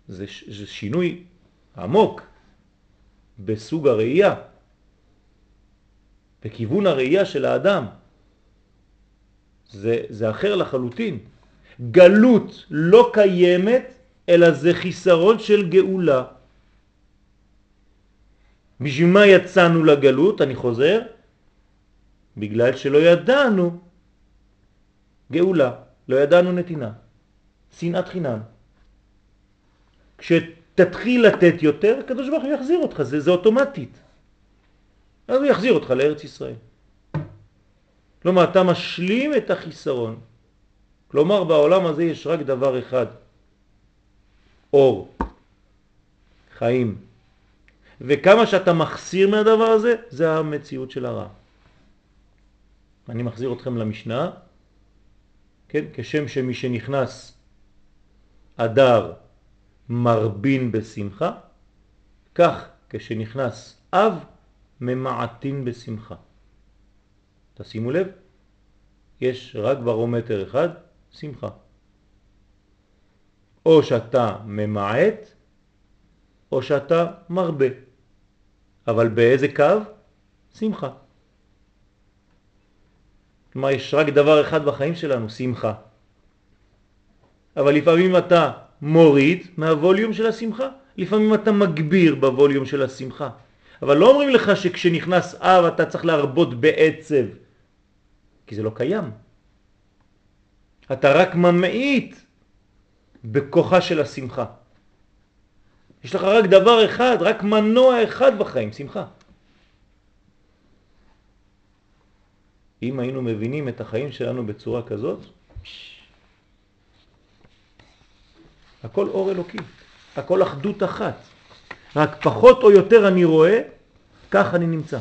זה, זה שינוי עמוק בסוג הראייה, בכיוון הראייה של האדם. זה, זה אחר לחלוטין. גלות לא קיימת, אלא זה חיסרון של גאולה. בשביל מה יצאנו לגלות? אני חוזר. בגלל שלא ידענו גאולה, לא ידענו נתינה, שנאת חינם. כשתתחיל לתת יותר, הקדוש ברוך הוא יחזיר אותך, זה, זה אוטומטית. אז הוא יחזיר אותך לארץ ישראל. כלומר, אתה משלים את החיסרון. כלומר, בעולם הזה יש רק דבר אחד. אור. חיים. וכמה שאתה מחסיר מהדבר הזה, זה המציאות של הרע. אני מחזיר אתכם למשנה. כן? כשם שמי שנכנס אדר מרבין בשמחה, כך כשנכנס אב ממעטין בשמחה. תשימו לב, יש רק ברומטר אחד, שמחה. או שאתה ממעט, או שאתה מרבה. אבל באיזה קו? שמחה. כלומר, יש רק דבר אחד בחיים שלנו, שמחה. אבל לפעמים אתה מוריד מהווליום של השמחה, לפעמים אתה מגביר בווליום של השמחה. אבל לא אומרים לך שכשנכנס אב אתה צריך להרבות בעצב, כי זה לא קיים. אתה רק ממעיט בכוחה של השמחה. יש לך רק דבר אחד, רק מנוע אחד בחיים, שמחה. אם היינו מבינים את החיים שלנו בצורה כזאת, הכל אור אלוקי, הכל אחדות אחת. רק פחות או יותר אני רואה, כך אני נמצא.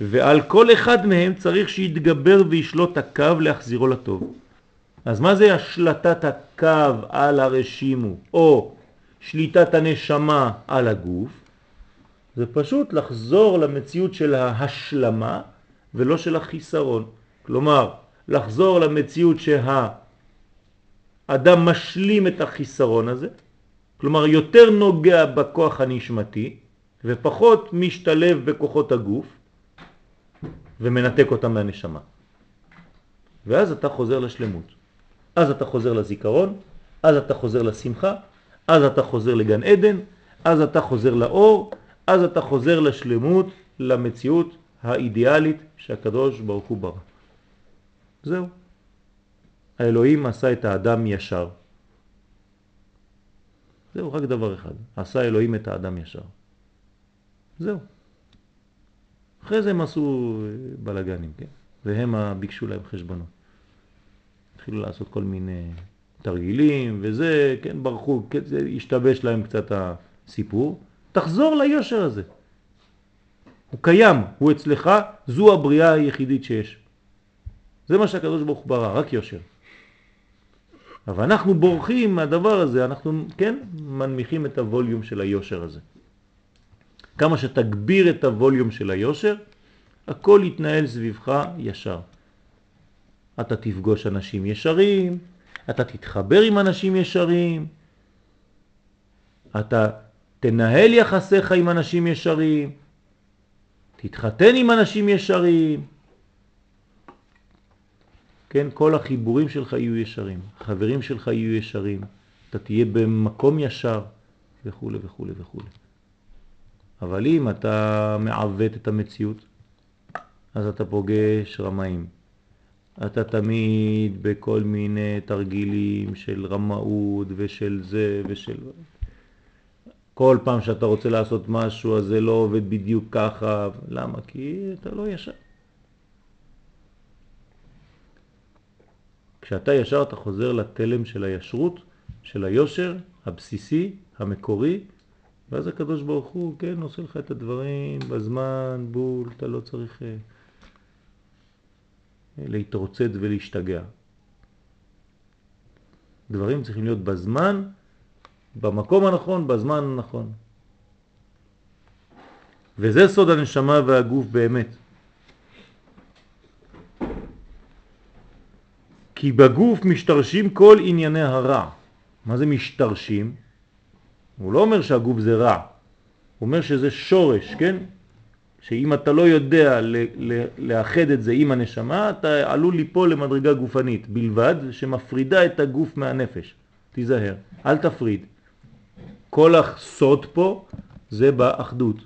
ועל כל אחד מהם צריך שיתגבר וישלוט הקו להחזירו לטוב. אז מה זה השלטת הקו על הרשימו, או שליטת הנשמה על הגוף? זה פשוט לחזור למציאות של ההשלמה ולא של החיסרון. כלומר, לחזור למציאות שהאדם משלים את החיסרון הזה, כלומר יותר נוגע בכוח הנשמתי ופחות משתלב בכוחות הגוף ומנתק אותם מהנשמה. ואז אתה חוזר לשלמות, אז אתה חוזר לזיכרון, אז אתה חוזר לשמחה, אז אתה חוזר לגן עדן, אז אתה חוזר לאור, אז אתה חוזר לשלמות, למציאות האידיאלית שהקדוש ברוך הוא ברא. זהו. האלוהים עשה את האדם ישר. זהו, רק דבר אחד. עשה אלוהים את האדם ישר. זהו. אחרי זה הם עשו בלגנים, כן? והם ביקשו להם חשבונות. התחילו לעשות כל מיני תרגילים וזה, כן, ברחו, כן, זה השתבש להם קצת הסיפור. תחזור ליושר הזה. הוא קיים, הוא אצלך, זו הבריאה היחידית שיש. זה מה שהקדוש ברוך ברא, רק יושר. אבל אנחנו בורחים מהדבר הזה, אנחנו כן מנמיכים את הווליום של היושר הזה. כמה שתגביר את הווליום של היושר, הכל יתנהל סביבך ישר. אתה תפגוש אנשים ישרים, אתה תתחבר עם אנשים ישרים, אתה תנהל יחסיך עם אנשים ישרים, תתחתן עם אנשים ישרים. כן, כל החיבורים שלך יהיו ישרים, החברים שלך יהיו ישרים, אתה תהיה במקום ישר וכו' וכו' וכו'. אבל אם אתה מעוות את המציאות, אז אתה פוגש רמאים. אתה תמיד בכל מיני תרגילים של רמאות ושל זה ושל... כל פעם שאתה רוצה לעשות משהו, אז זה לא עובד בדיוק ככה. למה? כי אתה לא ישר. כשאתה ישר, אתה חוזר לתלם של הישרות, של היושר, הבסיסי, המקורי, ואז הקדוש ברוך הוא, כן, עושה לך את הדברים בזמן, בול, אתה לא צריך להתרוצץ ולהשתגע. דברים צריכים להיות בזמן, במקום הנכון, בזמן הנכון. וזה סוד הנשמה והגוף באמת. כי בגוף משתרשים כל ענייני הרע. מה זה משתרשים? הוא לא אומר שהגוף זה רע. הוא אומר שזה שורש, כן? שאם אתה לא יודע לאחד את זה עם הנשמה, אתה עלול ליפול למדרגה גופנית בלבד, שמפרידה את הגוף מהנפש. תיזהר, אל תפריד. כל הסוד פה זה באחדות.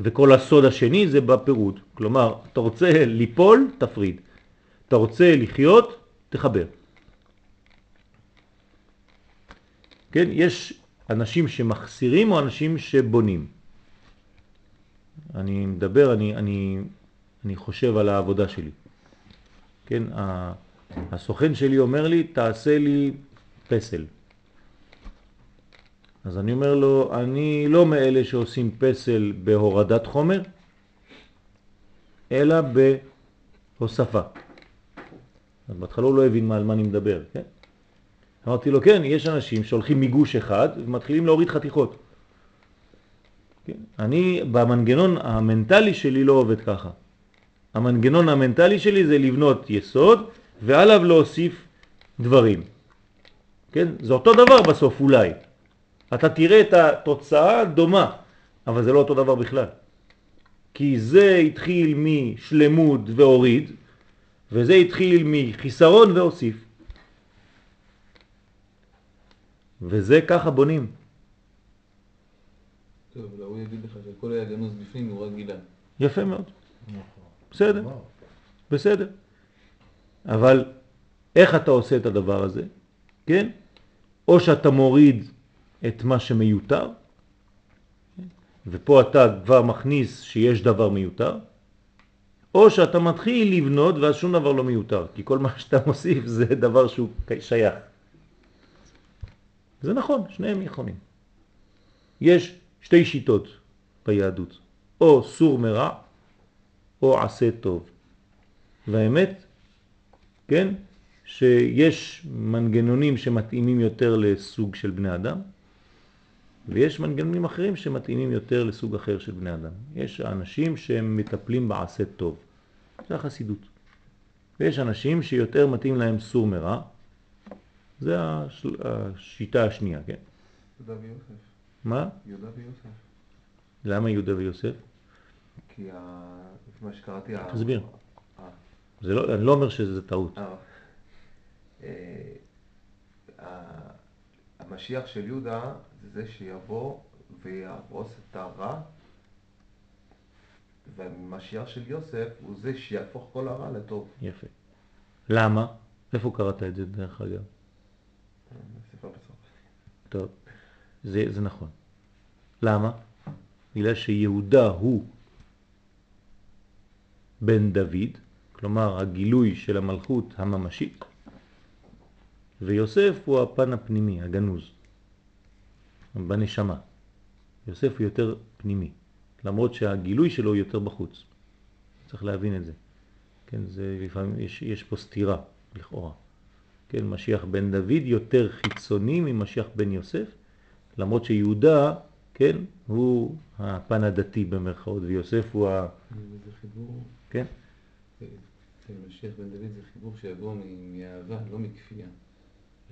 וכל הסוד השני זה בפירוד. כלומר, אתה רוצה ליפול, תפריד. אתה רוצה לחיות, תחבר. כן, יש אנשים שמחסירים או אנשים שבונים. אני מדבר, אני, אני, אני חושב על העבודה שלי. כן, הסוכן שלי אומר לי, תעשה לי פסל. אז אני אומר לו, אני לא מאלה שעושים פסל בהורדת חומר, אלא בהוספה. אז בהתחלה הוא לא הבין מה, על מה אני מדבר, כן? אמרתי לו, כן, יש אנשים שהולכים מגוש אחד ומתחילים להוריד חתיכות. כן? אני, במנגנון המנטלי שלי לא עובד ככה. המנגנון המנטלי שלי זה לבנות יסוד ועליו להוסיף דברים. כן? זה אותו דבר בסוף אולי. אתה תראה את התוצאה דומה, אבל זה לא אותו דבר בכלל. כי זה התחיל משלמות והוריד, וזה התחיל מחיסרון והוסיף. וזה ככה בונים. טוב, לא, הוא יגיד לך שהכל היה גנוז בפנים, הוא רק גילה. יפה מאוד. בסדר, בסדר. אבל איך אתה עושה את הדבר הזה? כן? או שאתה מוריד את מה שמיותר, ופה אתה כבר מכניס שיש דבר מיותר, או שאתה מתחיל לבנות ואז שום דבר לא מיותר, כי כל מה שאתה מוסיף זה דבר שהוא שייך. זה נכון, שניהם יכולים. יש שתי שיטות ביהדות, או סור מרע, או עשה טוב. והאמת, כן, שיש מנגנונים שמתאימים יותר לסוג של בני אדם, ויש מנגנונים אחרים שמתאימים יותר לסוג אחר של בני אדם. יש אנשים שהם מטפלים בעשה טוב, זה החסידות. ויש אנשים שיותר מתאים להם סור מרע, זה השיטה השנייה, כן? יהודה ויוסף. מה? יהודה ויוסף. למה יהודה ויוסף? כי מה שקראתי... תסביר. אני לא אומר שזה טעות. המשיח של יהודה זה שיבוא ויהרוס את הרע, והמשיח של יוסף הוא זה שיהפוך כל הרע לטוב. יפה. למה? איפה קראת את זה דרך אגב? ספר בסוף. טוב, זה, זה נכון. למה? בגלל שיהודה הוא בן דוד, כלומר הגילוי של המלכות הממשית, ויוסף הוא הפן הפנימי, הגנוז, בנשמה. יוסף הוא יותר פנימי, למרות שהגילוי שלו הוא יותר בחוץ. צריך להבין את זה. כן, זה לפעמים, יש, יש פה סתירה, לכאורה. כן, משיח בן דוד יותר חיצוני ממשיח בן יוסף, למרות שיהודה, כן, הוא הפן הדתי במרכאות, ויוסף הוא ה... זה חיבור... כן? משיח בן דוד זה חיבור שיבוא מאהבה, לא מכפייה.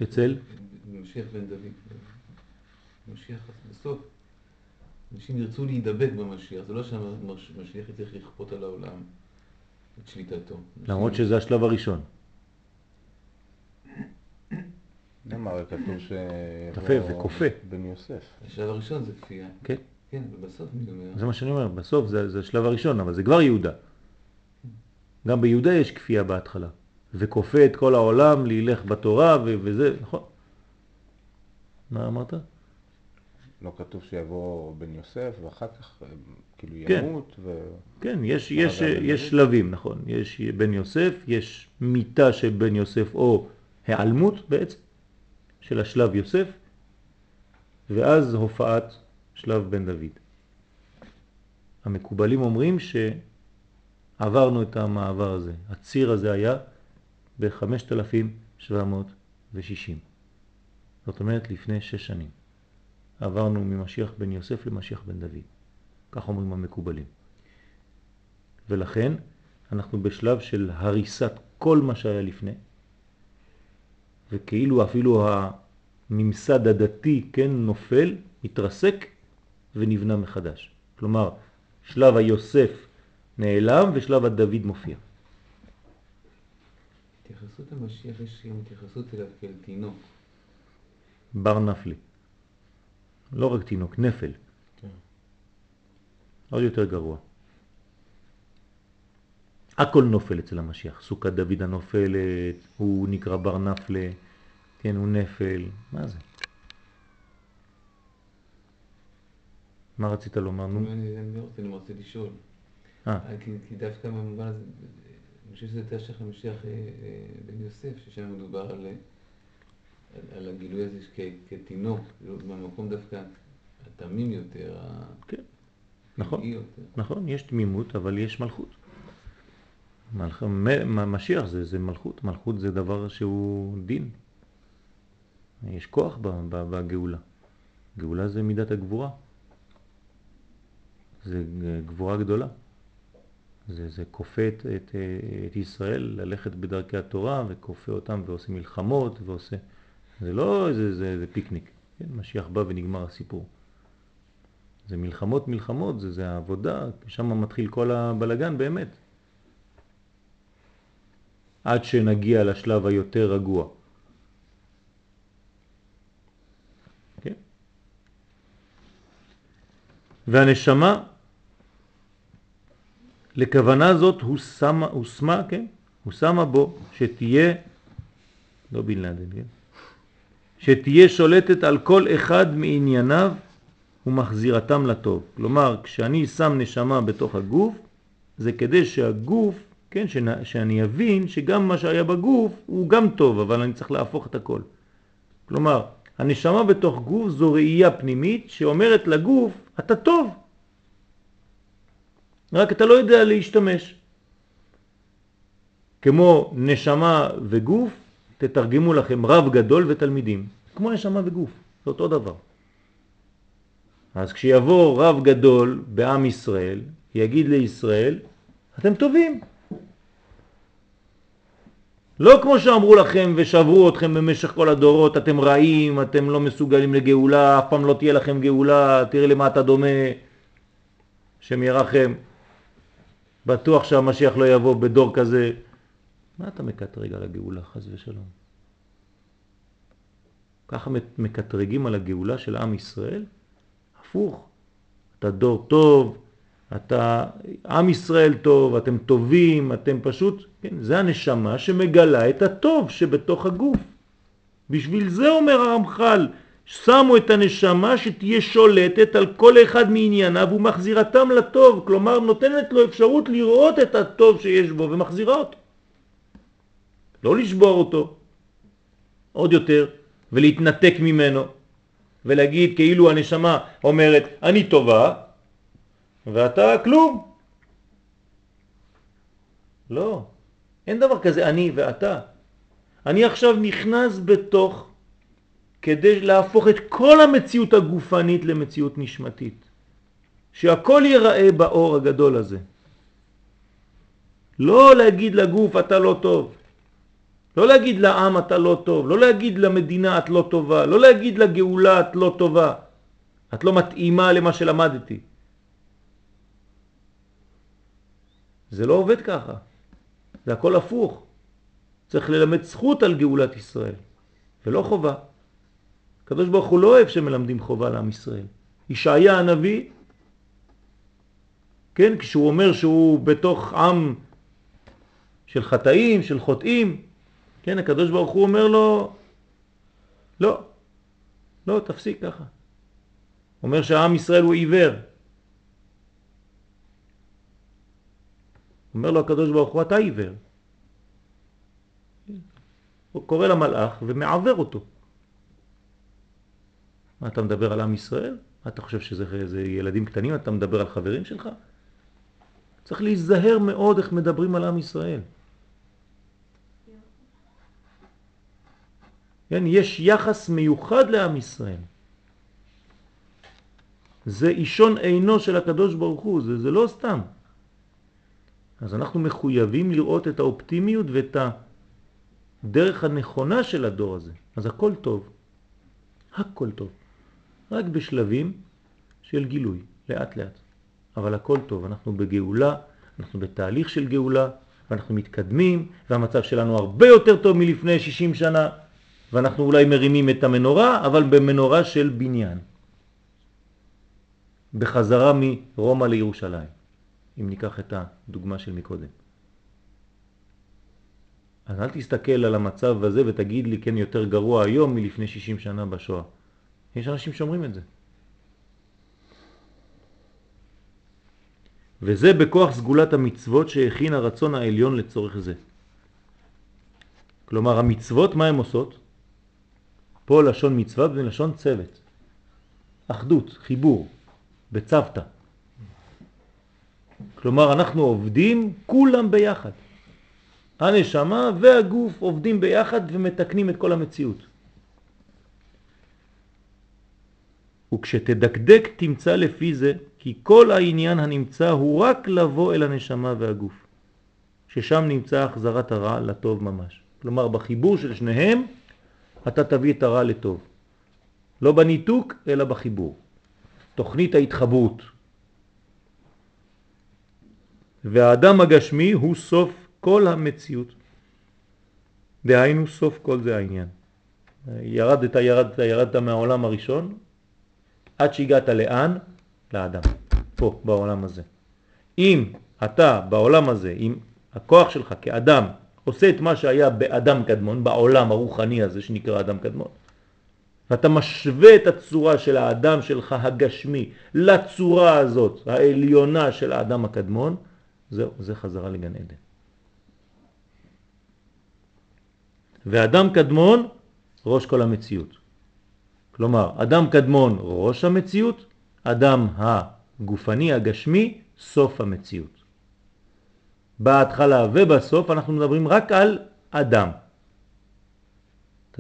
אצל? משיח בן דוד. משיח בסוף. אנשים ירצו להידבק במשיח, זה לא שהמשיח צריך לכפות על העולם את שליטתו. למרות שזה השלב הראשון. למה? הרי כתוב ש... תפה וכופה. בן יוסף. השלב הראשון זה כפייה. כן. כן, ובסוף אני אומר... זה מה שאני אומר, בסוף זה השלב הראשון, אבל זה כבר יהודה. גם ביהודה יש כפייה בהתחלה. וכופה את כל העולם להילך בתורה וזה, נכון? מה אמרת? לא כתוב שיבוא בן יוסף ואחר כך כאילו ימות ו... כן, יש שלבים, נכון. יש בן יוסף, יש מיטה של בן יוסף או העלמות בעצם, של השלב יוסף, ואז הופעת שלב בן דוד. המקובלים אומרים שעברנו את המעבר הזה. הציר הזה היה ב-חמשת אלפים שבע מאות ושישים. זאת אומרת לפני שש שנים. עברנו ממשיח בן יוסף למשיח בן דוד. כך אומרים המקובלים. ולכן אנחנו בשלב של הריסת כל מה שהיה לפני, וכאילו אפילו הממסד הדתי, כן, נופל, מתרסק ונבנה מחדש. כלומר, שלב היוסף נעלם ושלב הדוד מופיע. התייחסות המשיח יש התייחסות אליו כאל תינוק. בר נפלי. לא רק תינוק, נפל. כן. עוד יותר גרוע. הכל נופל אצל המשיח. סוכת דוד הנופלת, הוא נקרא בר נפלה, כן, הוא נפל. מה זה? מה רצית לומר? נו? אני רוצה, אני רוצה לשאול. כי דווקא במובן הזה, אני חושב שזה תשך המשיח בן יוסף, ששם מדובר על... על הגילוי הזה כתינוק, במקום דווקא התמים יותר, התמי יותר. נכון, יש תמימות, אבל יש מלכות. משיח זה מלכות, מלכות זה דבר שהוא דין. יש כוח בגאולה. גאולה זה מידת הגבורה. זה גבורה גדולה. זה כופה את ישראל ללכת בדרכי התורה, וכופה אותם ועושה מלחמות ועושה... זה לא איזה פיקניק, כן? משיח בא ונגמר הסיפור. זה מלחמות מלחמות, זה, זה העבודה, שם מתחיל כל הבלגן באמת. עד שנגיע לשלב היותר רגוע. כן? והנשמה, לכוונה זאת הוא שמה, הוא שמה, כן? הוא שמה בו שתהיה, לא בן לאדן, כן? שתהיה שולטת על כל אחד מענייניו ומחזירתם לטוב. כלומר, כשאני שם נשמה בתוך הגוף, זה כדי שהגוף, כן, שאני אבין שגם מה שהיה בגוף הוא גם טוב, אבל אני צריך להפוך את הכל. כלומר, הנשמה בתוך גוף זו ראייה פנימית שאומרת לגוף, אתה טוב, רק אתה לא יודע להשתמש. כמו נשמה וגוף, תתרגמו לכם רב גדול ותלמידים, כמו נשמה וגוף, זה אותו דבר. אז כשיבוא רב גדול בעם ישראל, יגיד לישראל, אתם טובים. לא כמו שאמרו לכם ושברו אתכם במשך כל הדורות, אתם רעים, אתם לא מסוגלים לגאולה, אף פעם לא תהיה לכם גאולה, תראה למה אתה דומה, שם ירחם. בטוח שהמשיח לא יבוא בדור כזה. מה אתה מקטרג על הגאולה, חס ושלום? ככה מקטרגים על הגאולה של עם ישראל? הפוך. אתה דור טוב, אתה עם ישראל טוב, אתם טובים, אתם פשוט... כן, זה הנשמה שמגלה את הטוב שבתוך הגוף. בשביל זה אומר הרמחל, שמו את הנשמה שתהיה שולטת על כל אחד מענייניו ומחזירתם לטוב. כלומר, נותנת לו אפשרות לראות את הטוב שיש בו ומחזירה אותו. לא לשבור אותו עוד יותר ולהתנתק ממנו ולהגיד כאילו הנשמה אומרת אני טובה ואתה כלום. לא, אין דבר כזה אני ואתה. אני עכשיו נכנס בתוך כדי להפוך את כל המציאות הגופנית למציאות נשמתית. שהכל ייראה באור הגדול הזה. לא להגיד לגוף אתה לא טוב. לא להגיד לעם אתה לא טוב. לא להגיד למדינה את לא טובה. לא להגיד לגאולה את לא טובה. את לא מתאימה למה שלמדתי. זה לא עובד ככה. זה הכל הפוך. צריך ללמד זכות על גאולת ישראל. ולא חובה. הקדוש ברוך הוא לא אוהב שמלמדים חובה לעם ישראל. ישעיה הנביא, כן, כשהוא אומר שהוא בתוך עם של חטאים, של חוטאים, כן, הקדוש ברוך הוא אומר לו, לא, לא, תפסיק ככה. אומר שהעם ישראל הוא עיוור. אומר לו הקדוש ברוך הוא, אתה עיוור. הוא קורא למלאך ומעבר אותו. מה, אתה מדבר על עם ישראל? אתה חושב שזה זה ילדים קטנים? אתה מדבר על חברים שלך? צריך להיזהר מאוד איך מדברים על עם ישראל. כן, יש יחס מיוחד לעם ישראל. זה אישון עינו של הקדוש ברוך הוא, זה, זה לא סתם. אז אנחנו מחויבים לראות את האופטימיות ואת הדרך הנכונה של הדור הזה. אז הכל טוב, הכל טוב. רק בשלבים של גילוי, לאט לאט. אבל הכל טוב, אנחנו בגאולה, אנחנו בתהליך של גאולה, ואנחנו מתקדמים, והמצב שלנו הרבה יותר טוב מלפני שישים שנה, ואנחנו אולי מרימים את המנורה, אבל במנורה של בניין. בחזרה מרומא לירושלים, אם ניקח את הדוגמה של מקודם. אז אל תסתכל על המצב הזה ותגיד לי כן יותר גרוע היום מלפני שישים שנה בשואה. יש אנשים שאומרים את זה. וזה בכוח סגולת המצוות שהכין הרצון העליון לצורך זה. כלומר המצוות מה הן עושות? פה לשון מצווה ולשון צוות. אחדות, חיבור, בצוותא. כלומר אנחנו עובדים כולם ביחד. הנשמה והגוף עובדים ביחד ומתקנים את כל המציאות. וכשתדקדק תמצא לפי זה כי כל העניין הנמצא הוא רק לבוא אל הנשמה והגוף, ששם נמצא החזרת הרע לטוב ממש. כלומר בחיבור של שניהם אתה תביא את הרע לטוב. לא בניתוק אלא בחיבור. תוכנית ההתחברות. והאדם הגשמי הוא סוף כל המציאות. דהיינו סוף כל זה העניין. ירדת, ירדת, ירדת מהעולם הראשון, עד שהגעת לאן? לאדם. פה, בעולם הזה. אם אתה בעולם הזה, אם הכוח שלך כאדם עושה את מה שהיה באדם קדמון, בעולם הרוחני הזה שנקרא אדם קדמון, ואתה משווה את הצורה של האדם שלך הגשמי לצורה הזאת, העליונה של האדם הקדמון, זהו, זה חזרה לגן עדן. ואדם קדמון ראש כל המציאות. כלומר, אדם קדמון ראש המציאות, אדם הגופני הגשמי סוף המציאות. בהתחלה ובסוף אנחנו מדברים רק על אדם.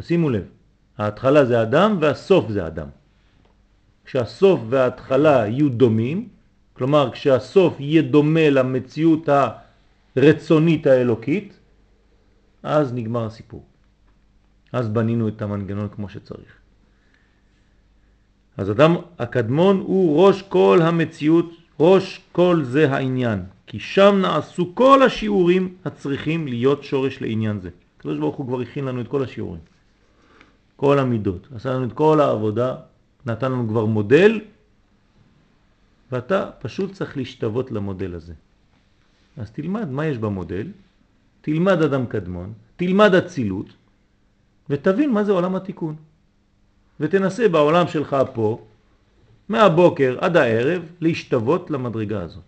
תשימו לב, ההתחלה זה אדם והסוף זה אדם. כשהסוף וההתחלה יהיו דומים, כלומר כשהסוף יהיה דומה למציאות הרצונית האלוקית, אז נגמר הסיפור. אז בנינו את המנגנון כמו שצריך. אז אדם הקדמון הוא ראש כל המציאות, ראש כל זה העניין. כי שם נעשו כל השיעורים הצריכים להיות שורש לעניין זה. הקדוש ברוך הוא כבר הכין לנו את כל השיעורים. כל המידות. עשה לנו את כל העבודה, נתן לנו כבר מודל, ואתה פשוט צריך להשתוות למודל הזה. אז תלמד מה יש במודל, תלמד אדם קדמון, תלמד הצילות, ותבין מה זה עולם התיקון. ותנסה בעולם שלך פה, מהבוקר עד הערב, להשתוות למדרגה הזאת.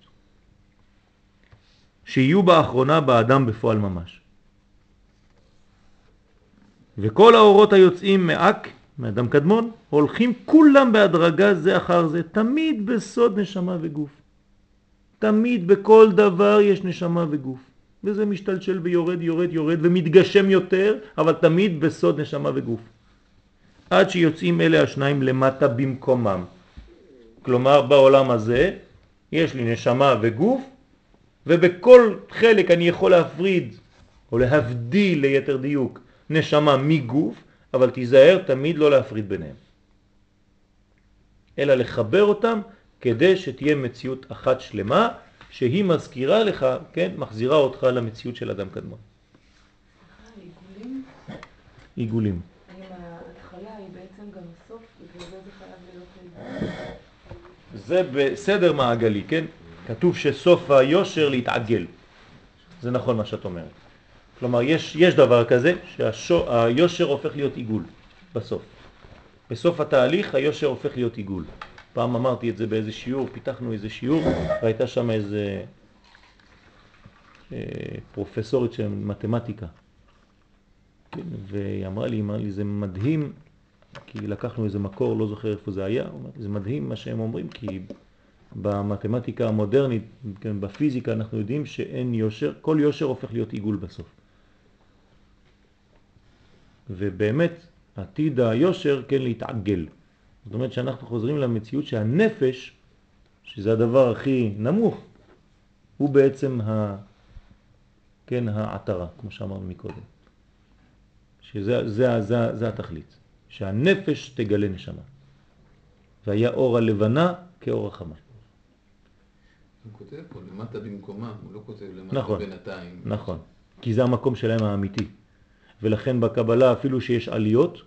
שיהיו באחרונה באדם בפועל ממש. וכל האורות היוצאים מאק, מאדם קדמון, הולכים כולם בהדרגה זה אחר זה, תמיד בסוד נשמה וגוף. תמיד בכל דבר יש נשמה וגוף. וזה משתלשל ויורד, יורד, יורד, ומתגשם יותר, אבל תמיד בסוד נשמה וגוף. עד שיוצאים אלה השניים למטה במקומם. כלומר, בעולם הזה יש לי נשמה וגוף, ובכל חלק אני יכול להפריד או להבדיל ליתר דיוק נשמה מגוף, אבל תיזהר תמיד לא להפריד ביניהם, אלא לחבר אותם כדי שתהיה מציאות אחת שלמה, שהיא מזכירה לך, כן, מחזירה אותך למציאות של אדם קדמון. עיגולים? עיגולים. אם ההתחלה היא בעצם גם הסוף, בגלל זה זה חייב להיות עיגול. זה בסדר מעגלי, כן? כתוב שסוף היושר להתעגל. זה נכון מה שאת אומרת. כלומר, יש, יש דבר כזה שהיושר הופך להיות עיגול בסוף. בסוף התהליך היושר הופך להיות עיגול. פעם אמרתי את זה באיזה שיעור, פיתחנו איזה שיעור, והייתה שם איזה אה, פרופסורית של מתמטיקה. כן, והיא אמרה לי, אמרה לי, זה מדהים, כי לקחנו איזה מקור, לא זוכר איפה זה היה, זה מדהים מה שהם אומרים, כי במתמטיקה המודרנית, כן, בפיזיקה, אנחנו יודעים שאין יושר, כל יושר הופך להיות עיגול בסוף. ובאמת, עתיד היושר, כן, להתעגל. זאת אומרת שאנחנו חוזרים למציאות שהנפש, שזה הדבר הכי נמוך, הוא בעצם ה... כן, העתרה, כמו שאמרנו מקודם. שזה זה, זה, זה התכלית, שהנפש תגלה נשמה. והיה אור הלבנה כאור החמה. הוא כותב פה למטה במקומה, הוא לא כותב למטה נכון, בינתיים. נכון, כי זה המקום שלהם האמיתי. ולכן בקבלה אפילו שיש עליות,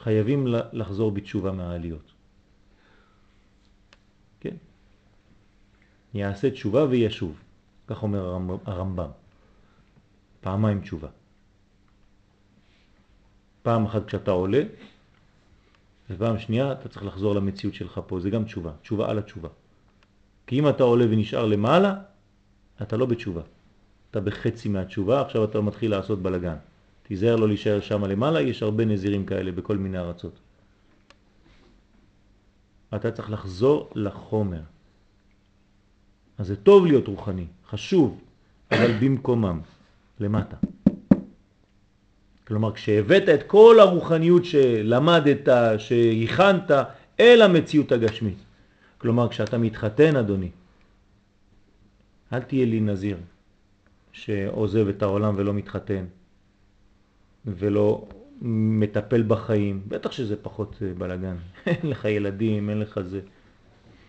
חייבים לחזור בתשובה מהעליות. כן? יעשה תשובה וישוב. כך אומר הרמב"ם. פעמיים תשובה. פעם אחת כשאתה עולה, ופעם שנייה אתה צריך לחזור למציאות שלך פה. זה גם תשובה. תשובה על התשובה. כי אם אתה עולה ונשאר למעלה, אתה לא בתשובה. אתה בחצי מהתשובה, עכשיו אתה מתחיל לעשות בלגן. תיזהר לא להישאר שם למעלה, יש הרבה נזירים כאלה בכל מיני ארצות. אתה צריך לחזור לחומר. אז זה טוב להיות רוחני, חשוב, אבל במקומם, למטה. כלומר, כשהבאת את כל הרוחניות שלמדת, שהכנת, אל המציאות הגשמית. כלומר, כשאתה מתחתן, אדוני, אל תהיה לי נזיר שעוזב את העולם ולא מתחתן. ולא מטפל בחיים, בטח שזה פחות בלגן, אין לך ילדים, אין לך זה,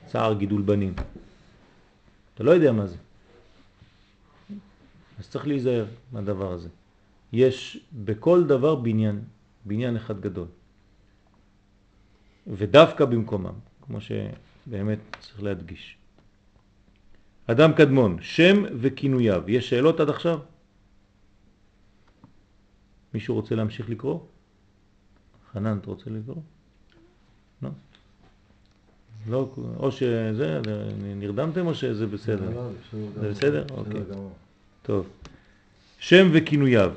צער גידול בנים, אתה לא יודע מה זה, אז צריך להיזהר מהדבר הזה. יש בכל דבר בניין, בניין אחד גדול, ודווקא במקומם, כמו שבאמת צריך להדגיש. אדם קדמון, שם וכינויו, יש שאלות עד עכשיו? מישהו רוצה להמשיך לקרוא? חנן, אתה רוצה לקרוא? לא? לא, או שזה, נרדמתם או שזה בסדר? זה בסדר? אוקיי. טוב. שם וכינויו.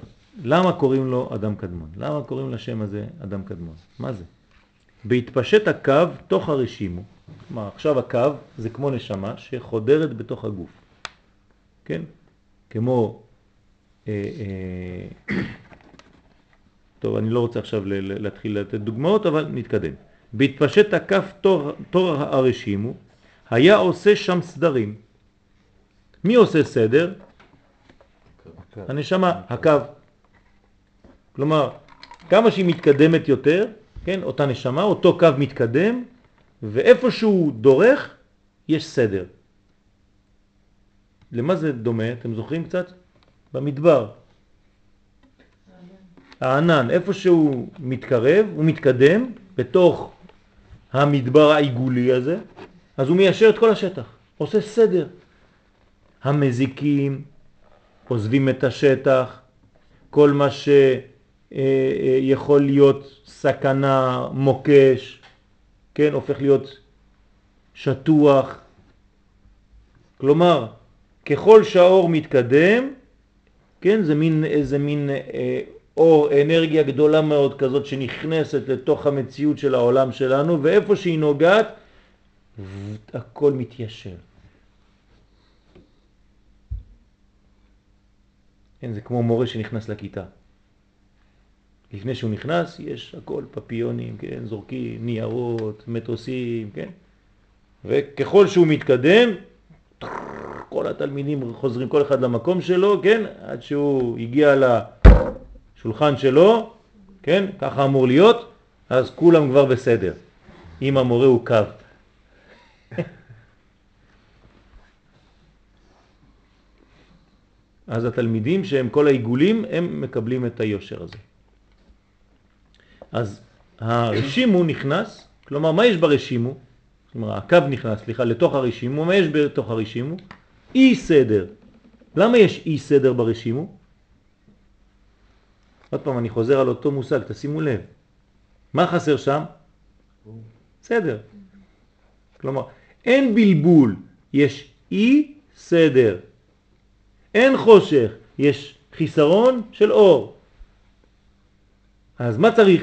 למה קוראים לו אדם קדמון? למה קוראים לשם הזה אדם קדמון? מה זה? בהתפשט הקו תוך הרשימו. מה, עכשיו הקו זה כמו נשמה שחודרת בתוך הגוף. כן? כמו... טוב, אני לא רוצה עכשיו להתחיל לתת דוגמאות, אבל נתקדם. בהתפשט הכף תור, תור הרשימו, היה עושה שם סדרים. מי עושה סדר? הקו. הנשמה, הקו. הקו. כלומר, כמה שהיא מתקדמת יותר, כן, אותה נשמה, אותו קו מתקדם, ואיפה שהוא דורך, יש סדר. למה זה דומה? אתם זוכרים קצת? במדבר. הענן, איפה שהוא מתקרב, הוא מתקדם בתוך המדבר העיגולי הזה, אז הוא מיישר את כל השטח, עושה סדר. המזיקים עוזבים את השטח, כל מה שיכול להיות סכנה, מוקש, כן, הופך להיות שטוח. כלומר, ככל שהאור מתקדם, כן, זה מין, זה מין אור, אנרגיה גדולה מאוד כזאת שנכנסת לתוך המציאות של העולם שלנו, ואיפה שהיא נוגעת, הכל מתיישר. כן, זה כמו מורה שנכנס לכיתה. לפני שהוא נכנס יש הכל, פפיונים, כן, זורקים, ניירות, מטוסים, כן? וככל שהוא מתקדם, כל התלמידים חוזרים כל אחד למקום שלו, כן? עד שהוא הגיע לשולחן שלו, כן? ככה אמור להיות, אז כולם כבר בסדר. אם המורה הוא קו. אז התלמידים שהם כל העיגולים, הם מקבלים את היושר הזה. אז הרשימו נכנס, כלומר מה יש ברשימו? כלומר הקו נכנס, סליחה, לתוך הרשימו, מה יש בתוך הרשימו? אי סדר. למה יש אי סדר ברשימו? עוד פעם אני חוזר על אותו מושג, תשימו לב. מה חסר שם? סדר. כלומר, אין בלבול, יש אי סדר. אין חושך, יש חיסרון של אור. אז מה צריך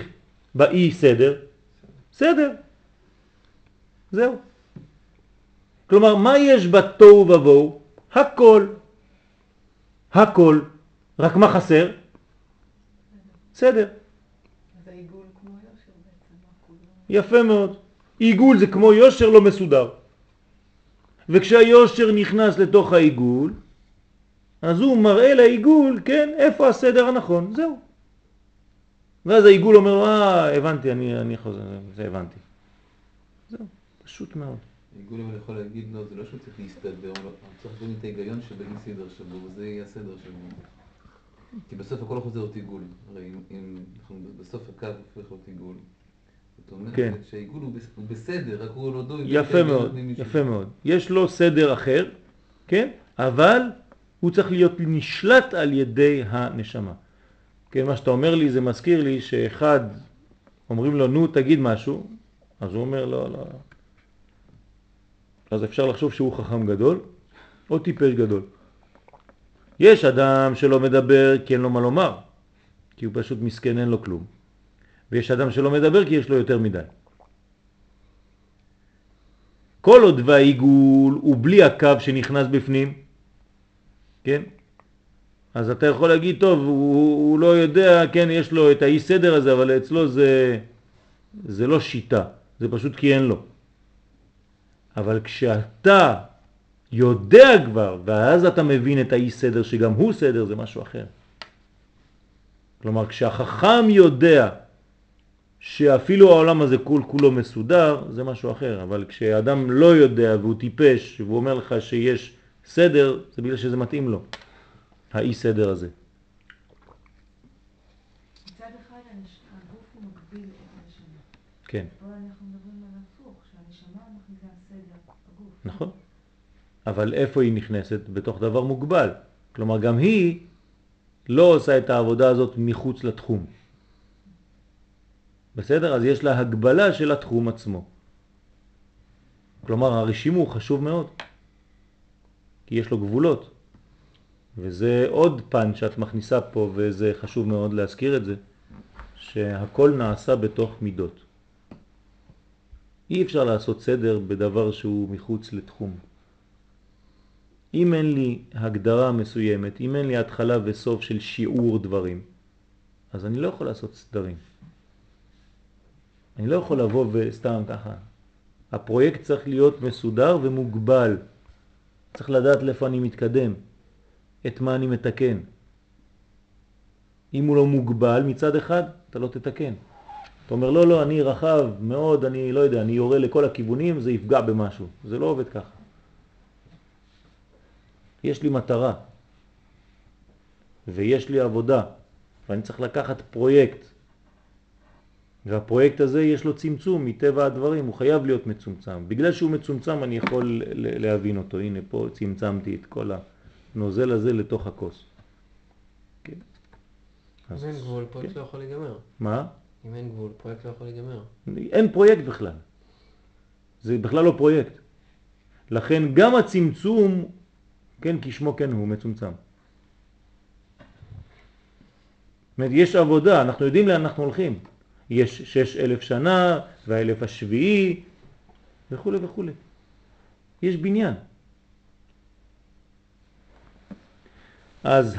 באי סדר? סדר. זהו. כלומר, מה יש בתוהו ובוהו? הכל. הכל. רק מה חסר? סדר. אז העיגול כמו יושר בעצם. יפה מאוד. עיגול זה כמו יושר לא מסודר. וכשהיושר נכנס לתוך העיגול, אז הוא מראה לעיגול, כן, איפה הסדר הנכון, זהו. ואז העיגול אומר לו, אה, הבנתי, אני, אני חוזר, זה הבנתי. זהו, פשוט מאוד. העיגול אבל יכול להגיד, לא, זה לא שהוא צריך להסתדר, אבל צריך להבין את ההיגיון שבאי סדר שבו, וזה יהיה הסדר שבו. כי בסוף הכל חוזר להיות עיגול. הרי אם בסוף הקו הופך להיות עיגול, זאת אומרת שהעיגול הוא בסדר, רק הוא לא דו... יפה מאוד, יפה מאוד. יש לו סדר אחר, כן, אבל... הוא צריך להיות נשלט על ידי הנשמה. כן, מה שאתה אומר לי, זה מזכיר לי שאחד אומרים לו, נו, תגיד משהו, אז הוא אומר, לא, לא. אז אפשר לחשוב שהוא חכם גדול, או טיפש גדול. יש אדם שלא מדבר כי אין לו מה לומר, כי הוא פשוט מסכן, אין לו כלום. ויש אדם שלא מדבר כי יש לו יותר מדי. כל עוד והעיגול הוא בלי הקו שנכנס בפנים, כן? אז אתה יכול להגיד, טוב, הוא, הוא לא יודע, כן, יש לו את האי סדר הזה, אבל אצלו זה, זה לא שיטה, זה פשוט כי אין לו. אבל כשאתה יודע כבר, ואז אתה מבין את האי סדר, שגם הוא סדר, זה משהו אחר. כלומר, כשהחכם יודע שאפילו העולם הזה כול כולו מסודר, זה משהו אחר. אבל כשאדם לא יודע והוא טיפש, והוא אומר לך שיש סדר, זה בגלל שזה מתאים לו, האי סדר הזה. מצד אחד, הגוף הוא מקביל את הנשמה. כן. אבל אנחנו מדברים על הפוך, שהנשמה מכניסה סדר בגוף. נכון. אבל איפה היא נכנסת? בתוך דבר מוגבל. כלומר, גם היא לא עושה את העבודה הזאת מחוץ לתחום. בסדר? אז יש לה הגבלה של התחום עצמו. כלומר, הרשימו הוא חשוב מאוד. כי יש לו גבולות, וזה עוד פן שאת מכניסה פה, וזה חשוב מאוד להזכיר את זה, שהכל נעשה בתוך מידות. אי אפשר לעשות סדר בדבר שהוא מחוץ לתחום. אם אין לי הגדרה מסוימת, אם אין לי התחלה וסוף של שיעור דברים, אז אני לא יכול לעשות סדרים. אני לא יכול לבוא וסתם ככה. הפרויקט צריך להיות מסודר ומוגבל. צריך לדעת לאיפה אני מתקדם, את מה אני מתקן. אם הוא לא מוגבל מצד אחד, אתה לא תתקן. אתה אומר, לא, לא, אני רחב מאוד, אני לא יודע, אני יורה לכל הכיוונים, זה יפגע במשהו. זה לא עובד ככה. יש לי מטרה, ויש לי עבודה, ואני צריך לקחת פרויקט. והפרויקט הזה יש לו צמצום מטבע הדברים, הוא חייב להיות מצומצם. בגלל שהוא מצומצם אני יכול להבין אותו. הנה פה צמצמתי את כל הנוזל הזה לתוך הכוס. כן. אז אין גבול, פרויקט לא יכול להיגמר. מה? אם אין גבול, פרויקט לא יכול להיגמר. אין פרויקט בכלל. זה בכלל לא פרויקט. לכן גם הצמצום, כן, כשמו כן הוא, מצומצם. זאת אומרת, יש עבודה, אנחנו יודעים לאן אנחנו הולכים. יש שש אלף שנה, והאלף השביעי, וכו' וכו'. יש בניין. אז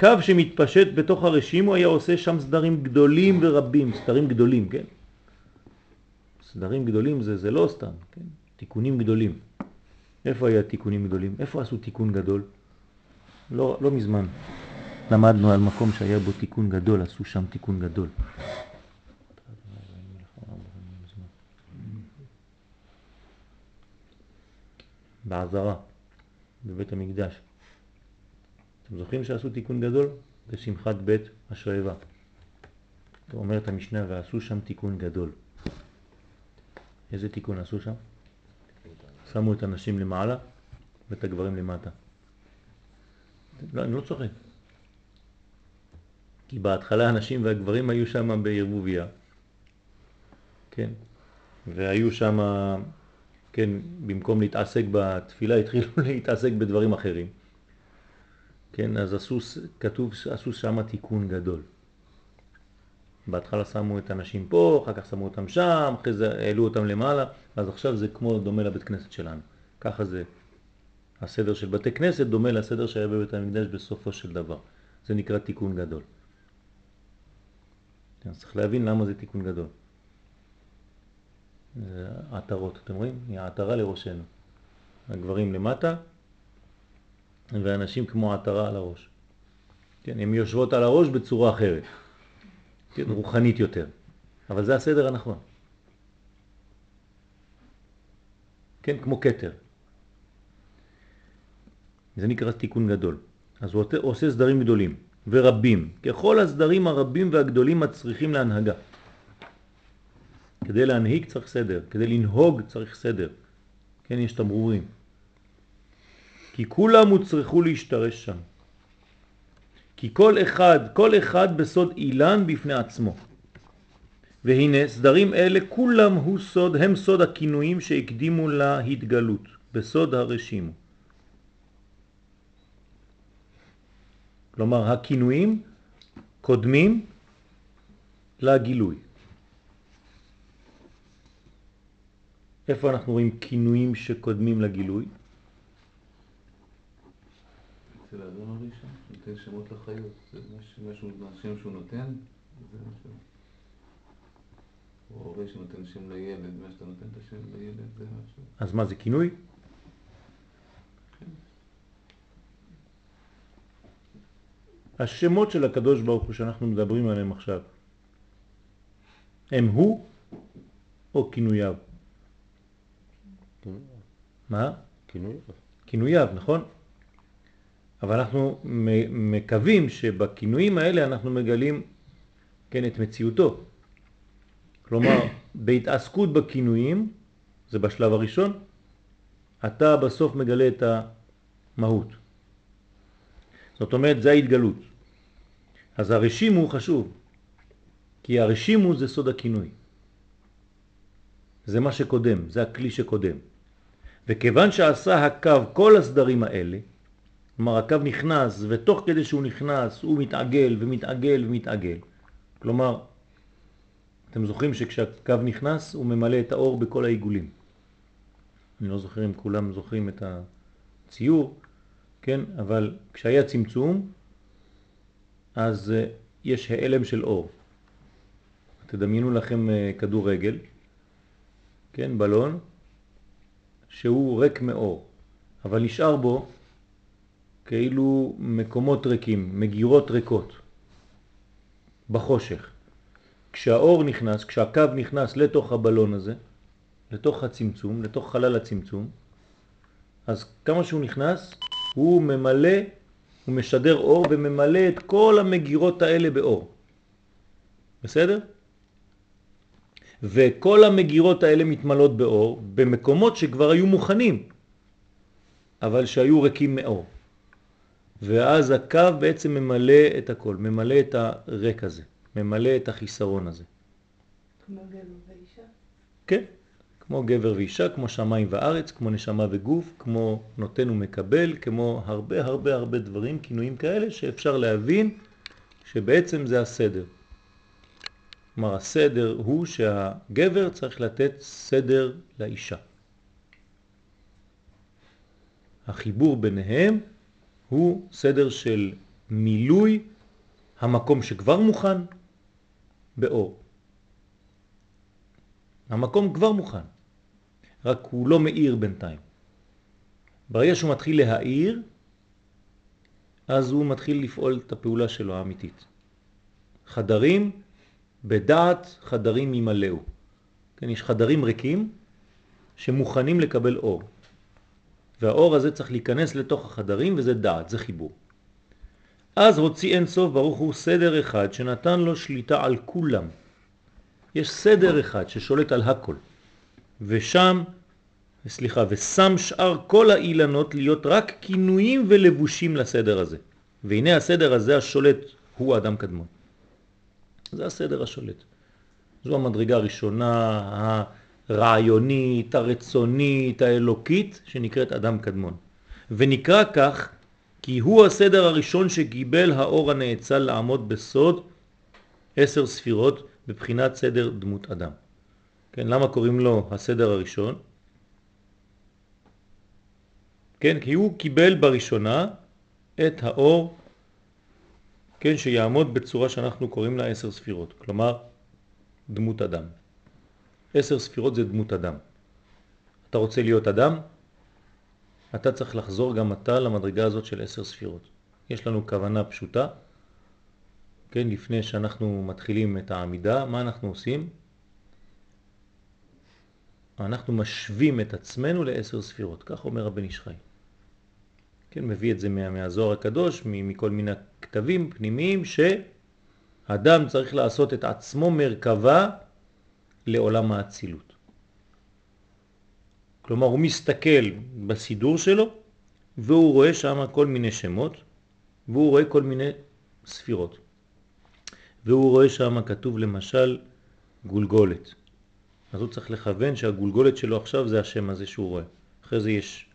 קו שמתפשט בתוך הרשים, הוא היה עושה שם סדרים גדולים ורבים, סדרים גדולים, כן? סדרים גדולים זה, זה לא סתם, כן? תיקונים גדולים. איפה היה תיקונים גדולים? איפה עשו תיקון גדול? לא, לא מזמן. למדנו על מקום שהיה בו תיקון גדול, עשו שם תיקון גדול. בעזרה, בבית המקדש. אתם זוכרים שעשו תיקון גדול? בשמחת בית השואבה. אומרת המשנה, ועשו שם תיקון גדול. איזה תיקון עשו שם? שמו את הנשים למעלה ואת הגברים למטה. לא, אני לא צוחק. כי בהתחלה הנשים והגברים היו שם בערבוביה. כן? והיו שם, כן, במקום להתעסק בתפילה התחילו להתעסק בדברים אחרים. כן, אז עשו, כתוב, עשו שם תיקון גדול. בהתחלה שמו את האנשים פה, אחר כך שמו אותם שם, אחרי זה העלו אותם למעלה, אז עכשיו זה כמו דומה לבית כנסת שלנו. ככה זה הסדר של בתי כנסת, דומה לסדר שהיה בבית המקדש בסופו של דבר. זה נקרא תיקון גדול. אז צריך להבין למה זה תיקון גדול. זה עתרות, אתם רואים? היא עתרה לראשנו. הגברים למטה, והאנשים כמו עתרה על הראש. כן, הן יושבות על הראש בצורה אחרת. כן, רוחנית יותר. אבל זה הסדר הנכון. כן, כמו כתר. זה נקרא תיקון גדול. אז הוא עושה סדרים גדולים ורבים. ככל הסדרים הרבים והגדולים מצריכים להנהגה. כדי להנהיג צריך סדר, כדי לנהוג צריך סדר. כן, יש תמרורים. כי כולם הוצריכו להשתרש שם. כי כל אחד, כל אחד בסוד אילן בפני עצמו. והנה סדרים אלה כולם הוא סוד, הם סוד הכינויים שהקדימו להתגלות, בסוד הרשימו. כלומר הכינויים קודמים לגילוי. איפה אנחנו רואים כינויים שקודמים לגילוי? אצל האדון הראשון, נותן שמות לחיות, זה משהו, שם שהוא נותן, זה משהו. או הורה שנותן שם לילד, מה שאתה נותן את השם לילד, זה משהו. אז מה זה כינוי? השמות של הקדוש ברוך הוא שאנחנו מדברים עליהם עכשיו, הם הוא או כינוייו? מה? כינוייו. כינוייו, נכון? אבל אנחנו מקווים שבכינויים האלה אנחנו מגלים, כן, את מציאותו. כלומר, בהתעסקות בכינויים, זה בשלב הראשון, אתה בסוף מגלה את המהות. זאת אומרת, זה ההתגלות. אז הרשימו הוא חשוב, כי הרשימו זה סוד הכינוי. זה מה שקודם, זה הכלי שקודם. וכיוון שעשה הקו כל הסדרים האלה, כלומר הקו נכנס, ותוך כדי שהוא נכנס הוא מתעגל ומתעגל ומתעגל. כלומר, אתם זוכרים שכשהקו נכנס הוא ממלא את האור בכל העיגולים. אני לא זוכר אם כולם זוכרים את הציור, כן? אבל כשהיה צמצום, אז יש העלם של אור. תדמיינו לכם כדור רגל, כן, בלון, שהוא רק מאור, אבל נשאר בו כאילו מקומות ריקים, מגירות ריקות, בחושך. כשהאור נכנס, כשהקו נכנס לתוך הבלון הזה, לתוך הצמצום, לתוך חלל הצמצום, אז כמה שהוא נכנס, הוא ממלא, הוא משדר אור וממלא את כל המגירות האלה באור. בסדר? וכל המגירות האלה מתמלות באור, במקומות שכבר היו מוכנים, אבל שהיו ריקים מאור. ואז הקו בעצם ממלא את הכל, ממלא את הרק הזה, ממלא את החיסרון הזה. כמו גבר ואישה? כן, כמו גבר ואישה, כמו שמיים וארץ, כמו נשמה וגוף, כמו נותן ומקבל, כמו הרבה הרבה הרבה דברים, כינויים כאלה, שאפשר להבין שבעצם זה הסדר. כלומר, הסדר הוא שהגבר צריך לתת סדר לאישה. החיבור ביניהם הוא סדר של מילוי המקום שכבר מוכן באור. המקום כבר מוכן, רק הוא לא מאיר בינתיים. ברגע שהוא מתחיל להאיר, אז הוא מתחיל לפעול את הפעולה שלו האמיתית. חדרים בדעת, חדרים ימלאו. כן, יש חדרים ריקים שמוכנים לקבל אור. והאור הזה צריך להיכנס לתוך החדרים, וזה דעת, זה חיבור. אז הוציא אין סוף ברוך הוא סדר אחד שנתן לו שליטה על כולם. יש סדר אחד ששולט על הכל. ושם, סליחה, ושם שאר כל האילנות להיות רק כינויים ולבושים לסדר הזה. והנה הסדר הזה השולט הוא האדם קדמון. זה הסדר השולט. זו המדרגה הראשונה, הרעיונית, הרצונית, האלוקית, שנקראת אדם קדמון. ונקרא כך, כי הוא הסדר הראשון שגיבל האור הנאצל לעמוד בסוד עשר ספירות בבחינת סדר דמות אדם. כן, למה קוראים לו הסדר הראשון? כן, כי הוא קיבל בראשונה את האור, כן, שיעמוד בצורה שאנחנו קוראים לה עשר ספירות, כלומר דמות אדם. עשר ספירות זה דמות אדם. אתה רוצה להיות אדם? אתה צריך לחזור גם אתה למדרגה הזאת של עשר ספירות. יש לנו כוונה פשוטה, כן, לפני שאנחנו מתחילים את העמידה, מה אנחנו עושים? אנחנו משווים את עצמנו לעשר ספירות, כך אומר הבן איש חי. כן, מביא את זה מה, מהזוהר הקדוש, מכל מיני כתבים פנימיים, שאדם צריך לעשות את עצמו מרכבה לעולם האצילות. כלומר, הוא מסתכל בסידור שלו, והוא רואה שם כל מיני שמות, והוא רואה כל מיני ספירות. והוא רואה שם כתוב למשל גולגולת. אז הוא צריך לכוון שהגולגולת שלו עכשיו זה השם הזה שהוא רואה. אחרי זה יש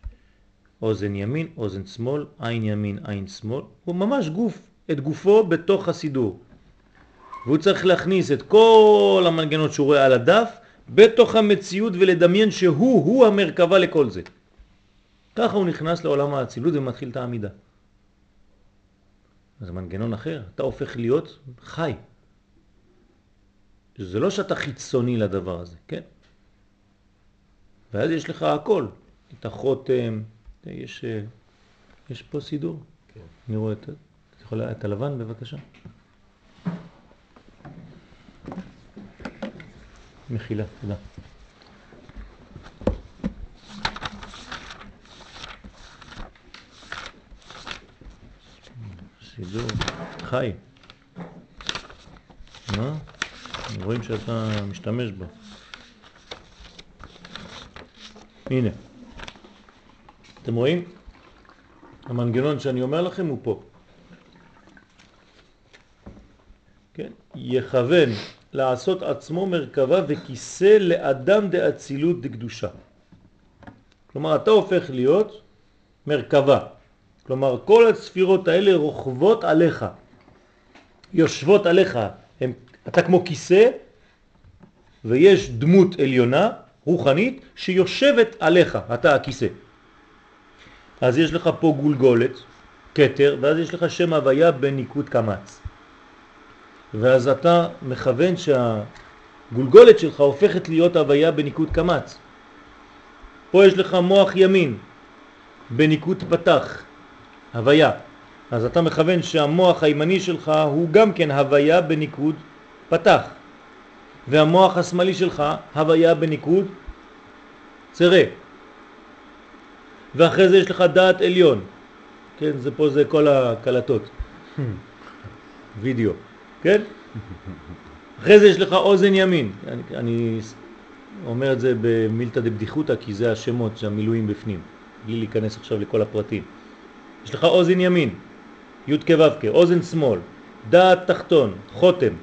אוזן ימין, אוזן שמאל, עין ימין, עין שמאל. הוא ממש גוף, את גופו בתוך הסידור. והוא צריך להכניס את כל המנגנות שהוא רואה על הדף, בתוך המציאות ולדמיין שהוא, הוא המרכבה לכל זה. ככה הוא נכנס לעולם האצילות ומתחיל את העמידה. זה מנגנון אחר, אתה הופך להיות חי. זה לא שאתה חיצוני לדבר הזה, כן? ואז יש לך הכל, את החותם, יש, יש פה סידור. כן. אני רואה את, את, יכולה, את הלבן בבקשה. מחילה, תודה. סידור, חי. מה? רואים שאתה משתמש בו. הנה. אתם רואים? המנגנון שאני אומר לכם הוא פה. כן? יכוון. לעשות עצמו מרכבה וכיסא לאדם דאצילות דקדושה. כלומר, אתה הופך להיות מרכבה. כלומר, כל הספירות האלה רוכבות עליך, יושבות עליך. הם, אתה כמו כיסא, ויש דמות עליונה, רוחנית, שיושבת עליך, אתה הכיסא. אז יש לך פה גולגולת, כתר, ואז יש לך שם הוויה בניקוד קמץ. ואז אתה מכוון שהגולגולת שלך הופכת להיות הוויה בניקוד קמץ. פה יש לך מוח ימין, בניקוד פתח, הוויה. אז אתה מכוון שהמוח הימני שלך הוא גם כן הוויה בניקוד פתח. והמוח השמאלי שלך הוויה בניקוד צרה. ואחרי זה יש לך דעת עליון. כן, זה פה זה כל הקלטות. וידאו. כן? אחרי זה יש לך אוזן ימין. אני, אני אומר את זה במילתא דבדיחותא, כי זה השמות שהמילואים בפנים, בלי להיכנס עכשיו לכל הפרטים. יש לך אוזן ימין, י' כ' ו' כ', אוזן שמאל, דעת תחתון, חותם,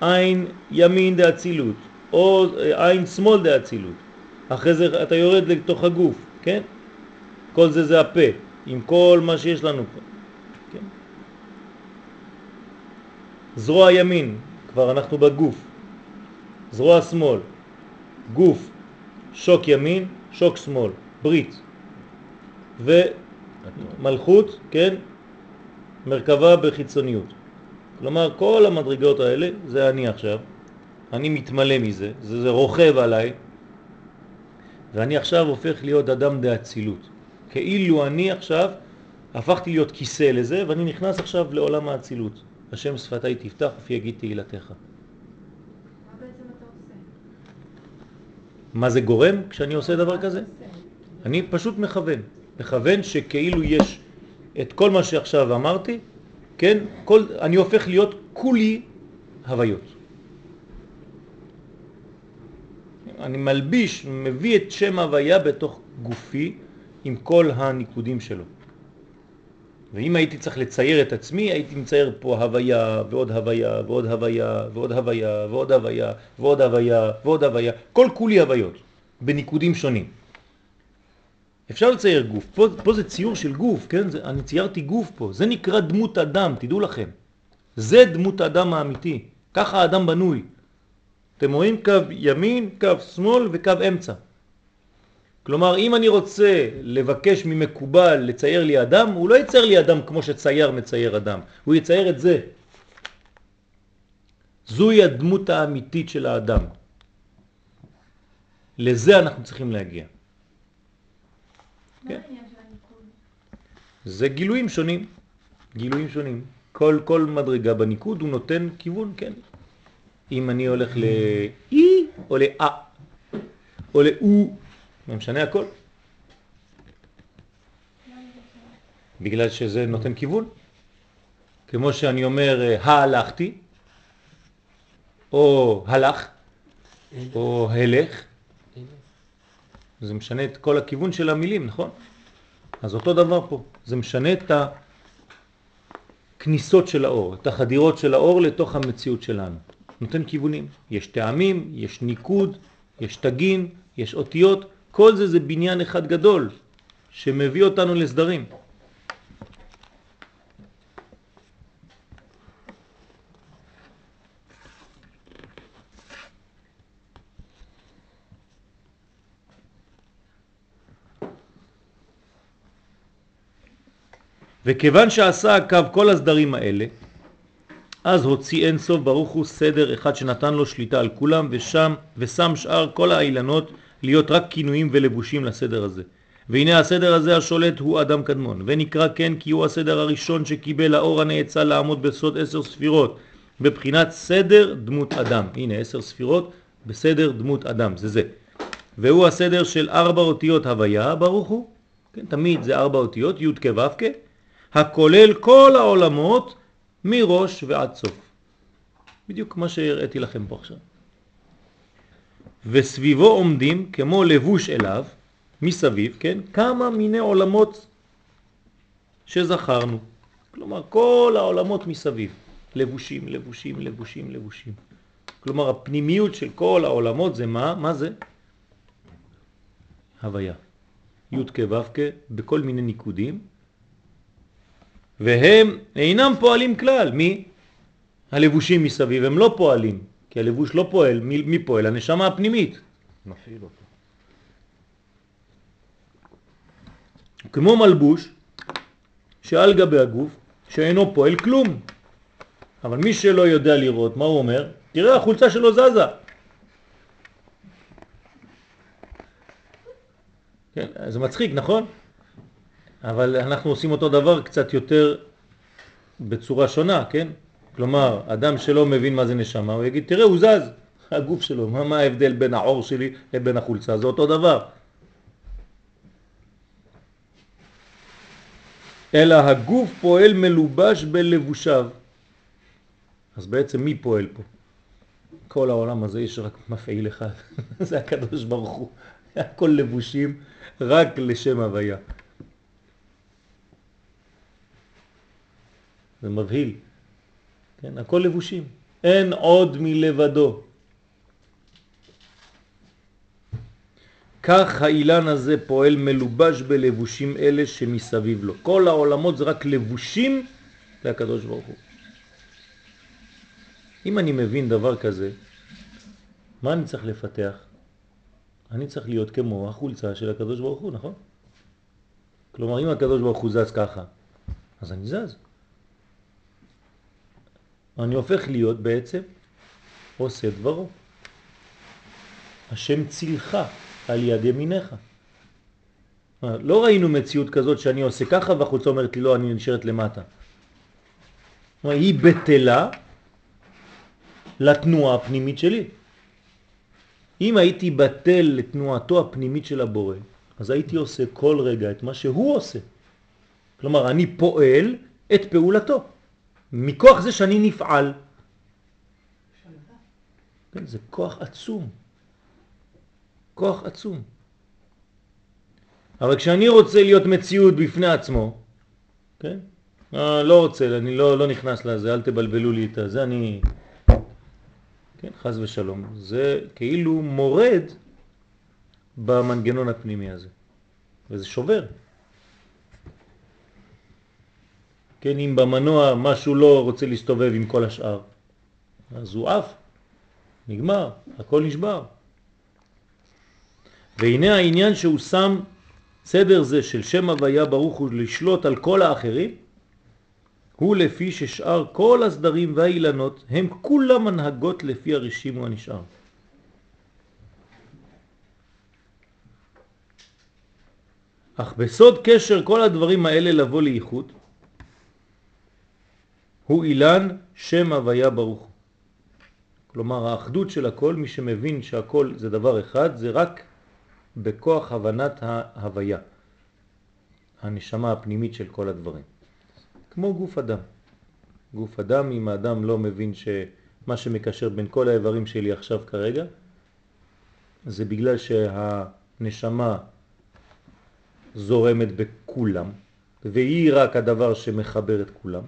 עין ימין דאצילות, עין שמאל דאצילות. אחרי זה אתה יורד לתוך הגוף, כן? כל זה זה הפה, עם כל מה שיש לנו פה. זרוע ימין, כבר אנחנו בגוף, זרוע שמאל, גוף, שוק ימין, שוק שמאל, ברית ומלכות, כן, מרכבה בחיצוניות. כלומר, כל המדרגות האלה, זה אני עכשיו, אני מתמלא מזה, זה, זה רוכב עליי, ואני עכשיו הופך להיות אדם דאצילות. כאילו אני עכשיו הפכתי להיות כיסא לזה, ואני נכנס עכשיו לעולם האצילות. השם שפתי תפתח ופי יגיד תהילתך. מה בעצם אתה עושה? מה זה גורם כשאני עושה דבר כזה? אני פשוט מכוון. מכוון שכאילו יש את כל מה שעכשיו אמרתי, כן? כל, אני הופך להיות כולי הוויות. אני מלביש, מביא את שם הוויה בתוך גופי עם כל הניקודים שלו. ואם הייתי צריך לצייר את עצמי, הייתי מצייר פה הוויה ועוד הוויה ועוד הוויה ועוד הוויה ועוד הוויה ועוד הוויה ועוד הוויה, כל כולי הוויות, בניקודים שונים. אפשר לצייר גוף, פה, פה זה ציור של גוף, כן? זה, אני ציירתי גוף פה, זה נקרא דמות אדם, תדעו לכם. זה דמות האדם האמיתי, ככה האדם בנוי. אתם רואים קו ימין, קו שמאל וקו אמצע. כלומר, אם אני רוצה לבקש ממקובל לצייר לי אדם, הוא לא יצייר לי אדם כמו שצייר מצייר אדם, הוא יצייר את זה. זוהי הדמות האמיתית של האדם. לזה אנחנו צריכים להגיע. מה כן? העניין של הניקוד? זה גילויים שונים, גילויים שונים. כל, כל מדרגה בניקוד הוא נותן כיוון, כן. אם אני הולך לאי או לאה או לאו, מה משנה הכל? בגלל שזה נותן כיוון. כמו שאני אומר הלכתי, או הלך, או הלך. זה משנה את כל הכיוון של המילים, נכון? אז אותו דבר פה. זה משנה את הכניסות של האור, את החדירות של האור לתוך המציאות שלנו. נותן כיוונים. יש טעמים, יש ניקוד, יש תגים, יש אותיות. כל זה זה בניין אחד גדול שמביא אותנו לסדרים. וכיוון שעשה הקו כל הסדרים האלה, אז הוציא אין סוף ברוך הוא סדר אחד שנתן לו שליטה על כולם, ושם, ושם שאר כל האילנות להיות רק כינויים ולבושים לסדר הזה. והנה הסדר הזה השולט הוא אדם קדמון, ונקרא כן כי הוא הסדר הראשון שקיבל האור הנאצל לעמוד בסוד עשר ספירות, בבחינת סדר דמות אדם. הנה עשר ספירות בסדר דמות אדם, זה זה. והוא הסדר של ארבע אותיות הוויה ברוך הוא, כן, תמיד זה ארבע אותיות, י' כ' ו' כ', הכולל כל העולמות מראש ועד סוף. בדיוק מה שהראיתי לכם פה עכשיו. וסביבו עומדים כמו לבוש אליו, מסביב, כן? כמה מיני עולמות שזכרנו. כלומר, כל העולמות מסביב. לבושים, לבושים, לבושים, לבושים. כלומר, הפנימיות של כל העולמות זה מה? מה זה? הוויה. יודקה ובקה, בכל מיני ניקודים. והם אינם פועלים כלל. מי? הלבושים מסביב הם לא פועלים, כי הלבוש לא פועל. מי, מי פועל? הנשמה הפנימית. נפעיל אותו. כמו מלבוש שעל גבי הגוף שאינו פועל כלום. אבל מי שלא יודע לראות, מה הוא אומר? תראה, החולצה שלו זזה. כן, זה מצחיק, נכון? אבל אנחנו עושים אותו דבר קצת יותר בצורה שונה, כן? כלומר, אדם שלא מבין מה זה נשמה, הוא יגיד, תראה, הוא זז, הגוף שלו, מה, מה ההבדל בין העור שלי לבין החולצה? זה אותו דבר. אלא הגוף פועל מלובש בלבושיו. אז בעצם מי פועל פה? כל העולם הזה יש רק מפעיל אחד, זה הקדוש ברוך הוא. הכל לבושים רק לשם הוויה. זה מבהיל, כן? הכל לבושים, אין עוד מלבדו. כך האילן הזה פועל מלובש בלבושים אלה שמסביב לו. כל העולמות זה רק לבושים להקדוש ברוך הוא. אם אני מבין דבר כזה, מה אני צריך לפתח? אני צריך להיות כמו החולצה של הקדוש ברוך הוא, נכון? כלומר, אם הקדוש ברוך הוא זז ככה, אז אני זז. אני הופך להיות בעצם עושה דברו. השם צילך על יד ימיניך. לא ראינו מציאות כזאת שאני עושה ככה והחוץ אומרת לי לא, אני נשארת למטה. היא בטלה לתנועה הפנימית שלי. אם הייתי בטל לתנועתו הפנימית של הבורא, אז הייתי עושה כל רגע את מה שהוא עושה. כלומר, אני פועל את פעולתו. מכוח זה שאני נפעל. כן, זה כוח עצום. כוח עצום. אבל כשאני רוצה להיות מציאות בפני עצמו, כן? אה, לא רוצה, אני לא, לא נכנס לזה, אל תבלבלו לי את זה, אני... כן, חז ושלום. זה כאילו מורד במנגנון הפנימי הזה. וזה שובר. כן, אם במנוע משהו לא רוצה להסתובב עם כל השאר, אז הוא עף, נגמר, הכל נשבר. והנה העניין שהוא שם סדר זה של שם הוויה ברוך הוא לשלוט על כל האחרים, הוא לפי ששאר כל הסדרים והאילנות הם כולם מנהגות לפי הרשימו הנשאר. אך בסוד קשר כל הדברים האלה לבוא לייחוד, הוא אילן שם הוויה ברוך הוא. כלומר האחדות של הכל, מי שמבין שהכל זה דבר אחד, זה רק בכוח הבנת ההוויה, הנשמה הפנימית של כל הדברים. כמו גוף אדם. גוף אדם, אם האדם לא מבין שמה שמקשר בין כל האיברים שלי עכשיו כרגע, זה בגלל שהנשמה זורמת בכולם, והיא רק הדבר שמחבר את כולם.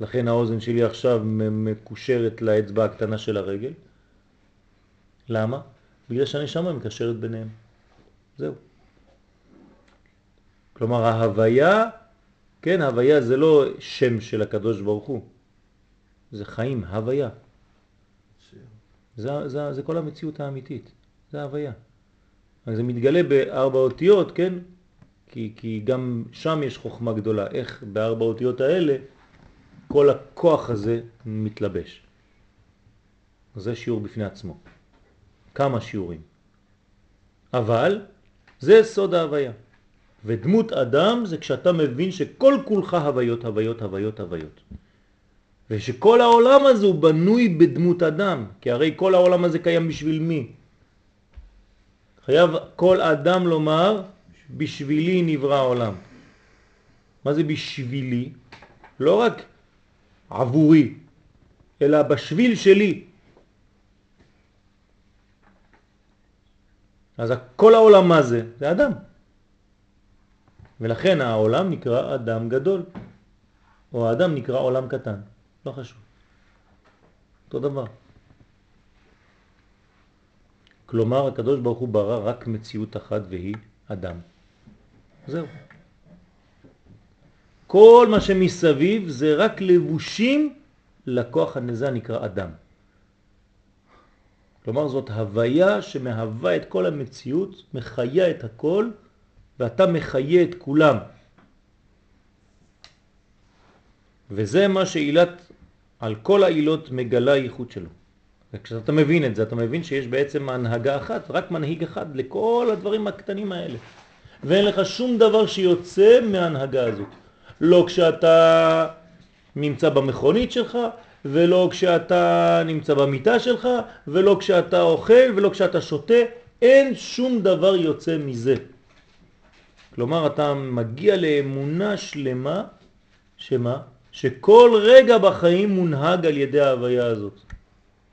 לכן האוזן שלי עכשיו מקושרת לאצבע הקטנה של הרגל. למה? בגלל שהנשמה מקשרת ביניהם. זהו. כלומר ההוויה, כן, ההוויה זה לא שם של הקדוש ברוך הוא. זה חיים, הוויה. זה, זה, זה כל המציאות האמיתית. זה ההוויה. אז זה מתגלה בארבע אותיות, כן? כי, כי גם שם יש חוכמה גדולה. איך בארבע אותיות האלה כל הכוח הזה מתלבש. זה שיעור בפני עצמו. כמה שיעורים. אבל זה סוד ההוויה. ודמות אדם זה כשאתה מבין שכל כולך הוויות, הוויות, הוויות, הוויות. ושכל העולם הזה הוא בנוי בדמות אדם. כי הרי כל העולם הזה קיים בשביל מי? חייב כל אדם לומר, בשבילי נברא העולם. מה זה בשבילי? לא רק עבורי, אלא בשביל שלי. אז כל העולם מה זה? זה אדם. ולכן העולם נקרא אדם גדול, או האדם נקרא עולם קטן. לא חשוב. אותו דבר. כלומר, הקדוש ברוך הוא ברא רק מציאות אחת והיא אדם. זהו. כל מה שמסביב זה רק לבושים לכוח הנזה נקרא אדם. כלומר זאת הוויה שמהווה את כל המציאות, מחיה את הכל, ואתה מחיה את כולם. וזה מה שאילת על כל העילות מגלה ייחוד שלו. וכשאתה מבין את זה, אתה מבין שיש בעצם הנהגה אחת, רק מנהיג אחד לכל הדברים הקטנים האלה. ואין לך שום דבר שיוצא מההנהגה הזאת. לא כשאתה נמצא במכונית שלך, ולא כשאתה נמצא במיטה שלך, ולא כשאתה אוכל, ולא כשאתה שותה, אין שום דבר יוצא מזה. כלומר, אתה מגיע לאמונה שלמה, שמה? שכל רגע בחיים מונהג על ידי ההוויה הזאת.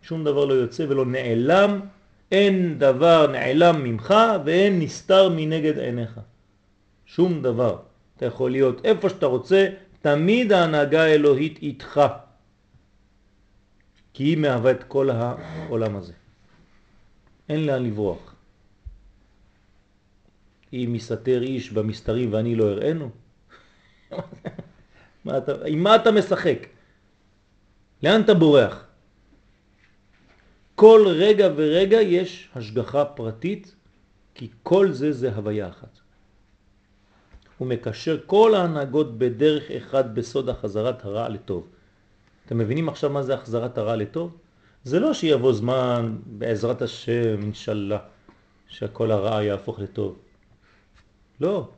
שום דבר לא יוצא ולא נעלם, אין דבר נעלם ממך ואין נסתר מנגד עיניך. שום דבר. אתה יכול להיות איפה שאתה רוצה, תמיד ההנהגה האלוהית איתך. כי היא מהווה את כל העולם הזה. אין לאן לברוח. אם מסתר איש במסתרים ואני לא הראינו, מה אתה, עם מה אתה משחק? לאן אתה בורח? כל רגע ורגע יש השגחה פרטית, כי כל זה זה הוויה אחת. הוא מקשר כל ההנהגות בדרך אחד בסוד החזרת הרע לטוב. אתם מבינים עכשיו מה זה החזרת הרע לטוב? זה לא שיבוא זמן, בעזרת השם, אינשאללה, שכל הרע יהפוך לטוב. לא.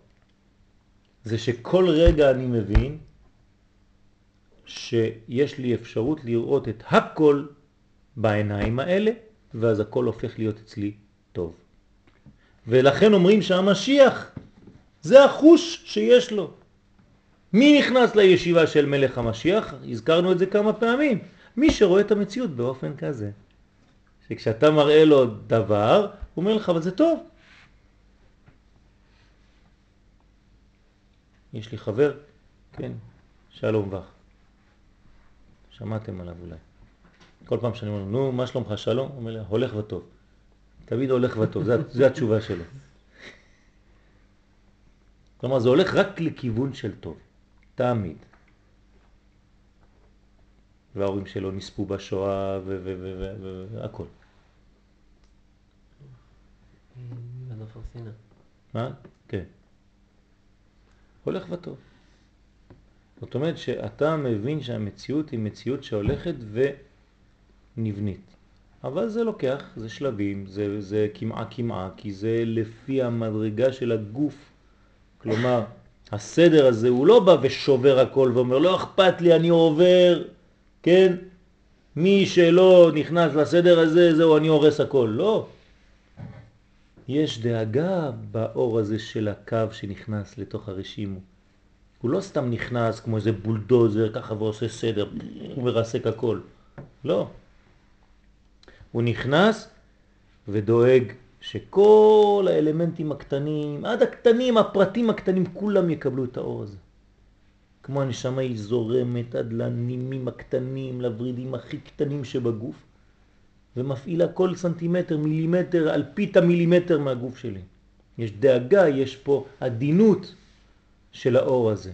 זה שכל רגע אני מבין שיש לי אפשרות לראות את הכל בעיניים האלה, ואז הכל הופך להיות אצלי טוב. ולכן אומרים שהמשיח זה החוש שיש לו. מי נכנס לישיבה של מלך המשיח? הזכרנו את זה כמה פעמים. מי שרואה את המציאות באופן כזה. שכשאתה מראה לו דבר, הוא אומר לך, אבל זה טוב. יש לי חבר, כן, שלום וח. שמעתם עליו אולי. כל פעם שאני אומר, נו, מה שלומך שלום? הוא אומר לי, הולך וטוב. תמיד הולך וטוב, זו התשובה שלו. כלומר, זה הולך רק לכיוון של טוב, תמיד. וההורים שלו נספו בשואה והכל. בנופר סיני. מה? כן. הולך וטוב. זאת אומרת שאתה מבין שהמציאות היא מציאות שהולכת ונבנית. אבל זה לוקח, זה שלבים, זה, זה כמעה כמעה, כי זה לפי המדרגה של הגוף. כלומר, הסדר הזה הוא לא בא ושובר הכל ואומר, לא אכפת לי, אני עובר, כן? מי שלא נכנס לסדר הזה, זהו, אני הורס הכל. לא. יש דאגה באור הזה של הקו שנכנס לתוך הרשימו. הוא לא סתם נכנס כמו איזה בולדוזר ככה ועושה סדר ורסק הכל. לא. הוא נכנס ודואג שכל האלמנטים הקטנים, עד הקטנים, הפרטים הקטנים, כולם יקבלו את האור הזה. כמו הנשמה היא זורמת עד לנימים הקטנים, לברידים הכי קטנים שבגוף, ומפעילה כל סנטימטר, מילימטר, על פית המילימטר מהגוף שלי. יש דאגה, יש פה עדינות של האור הזה.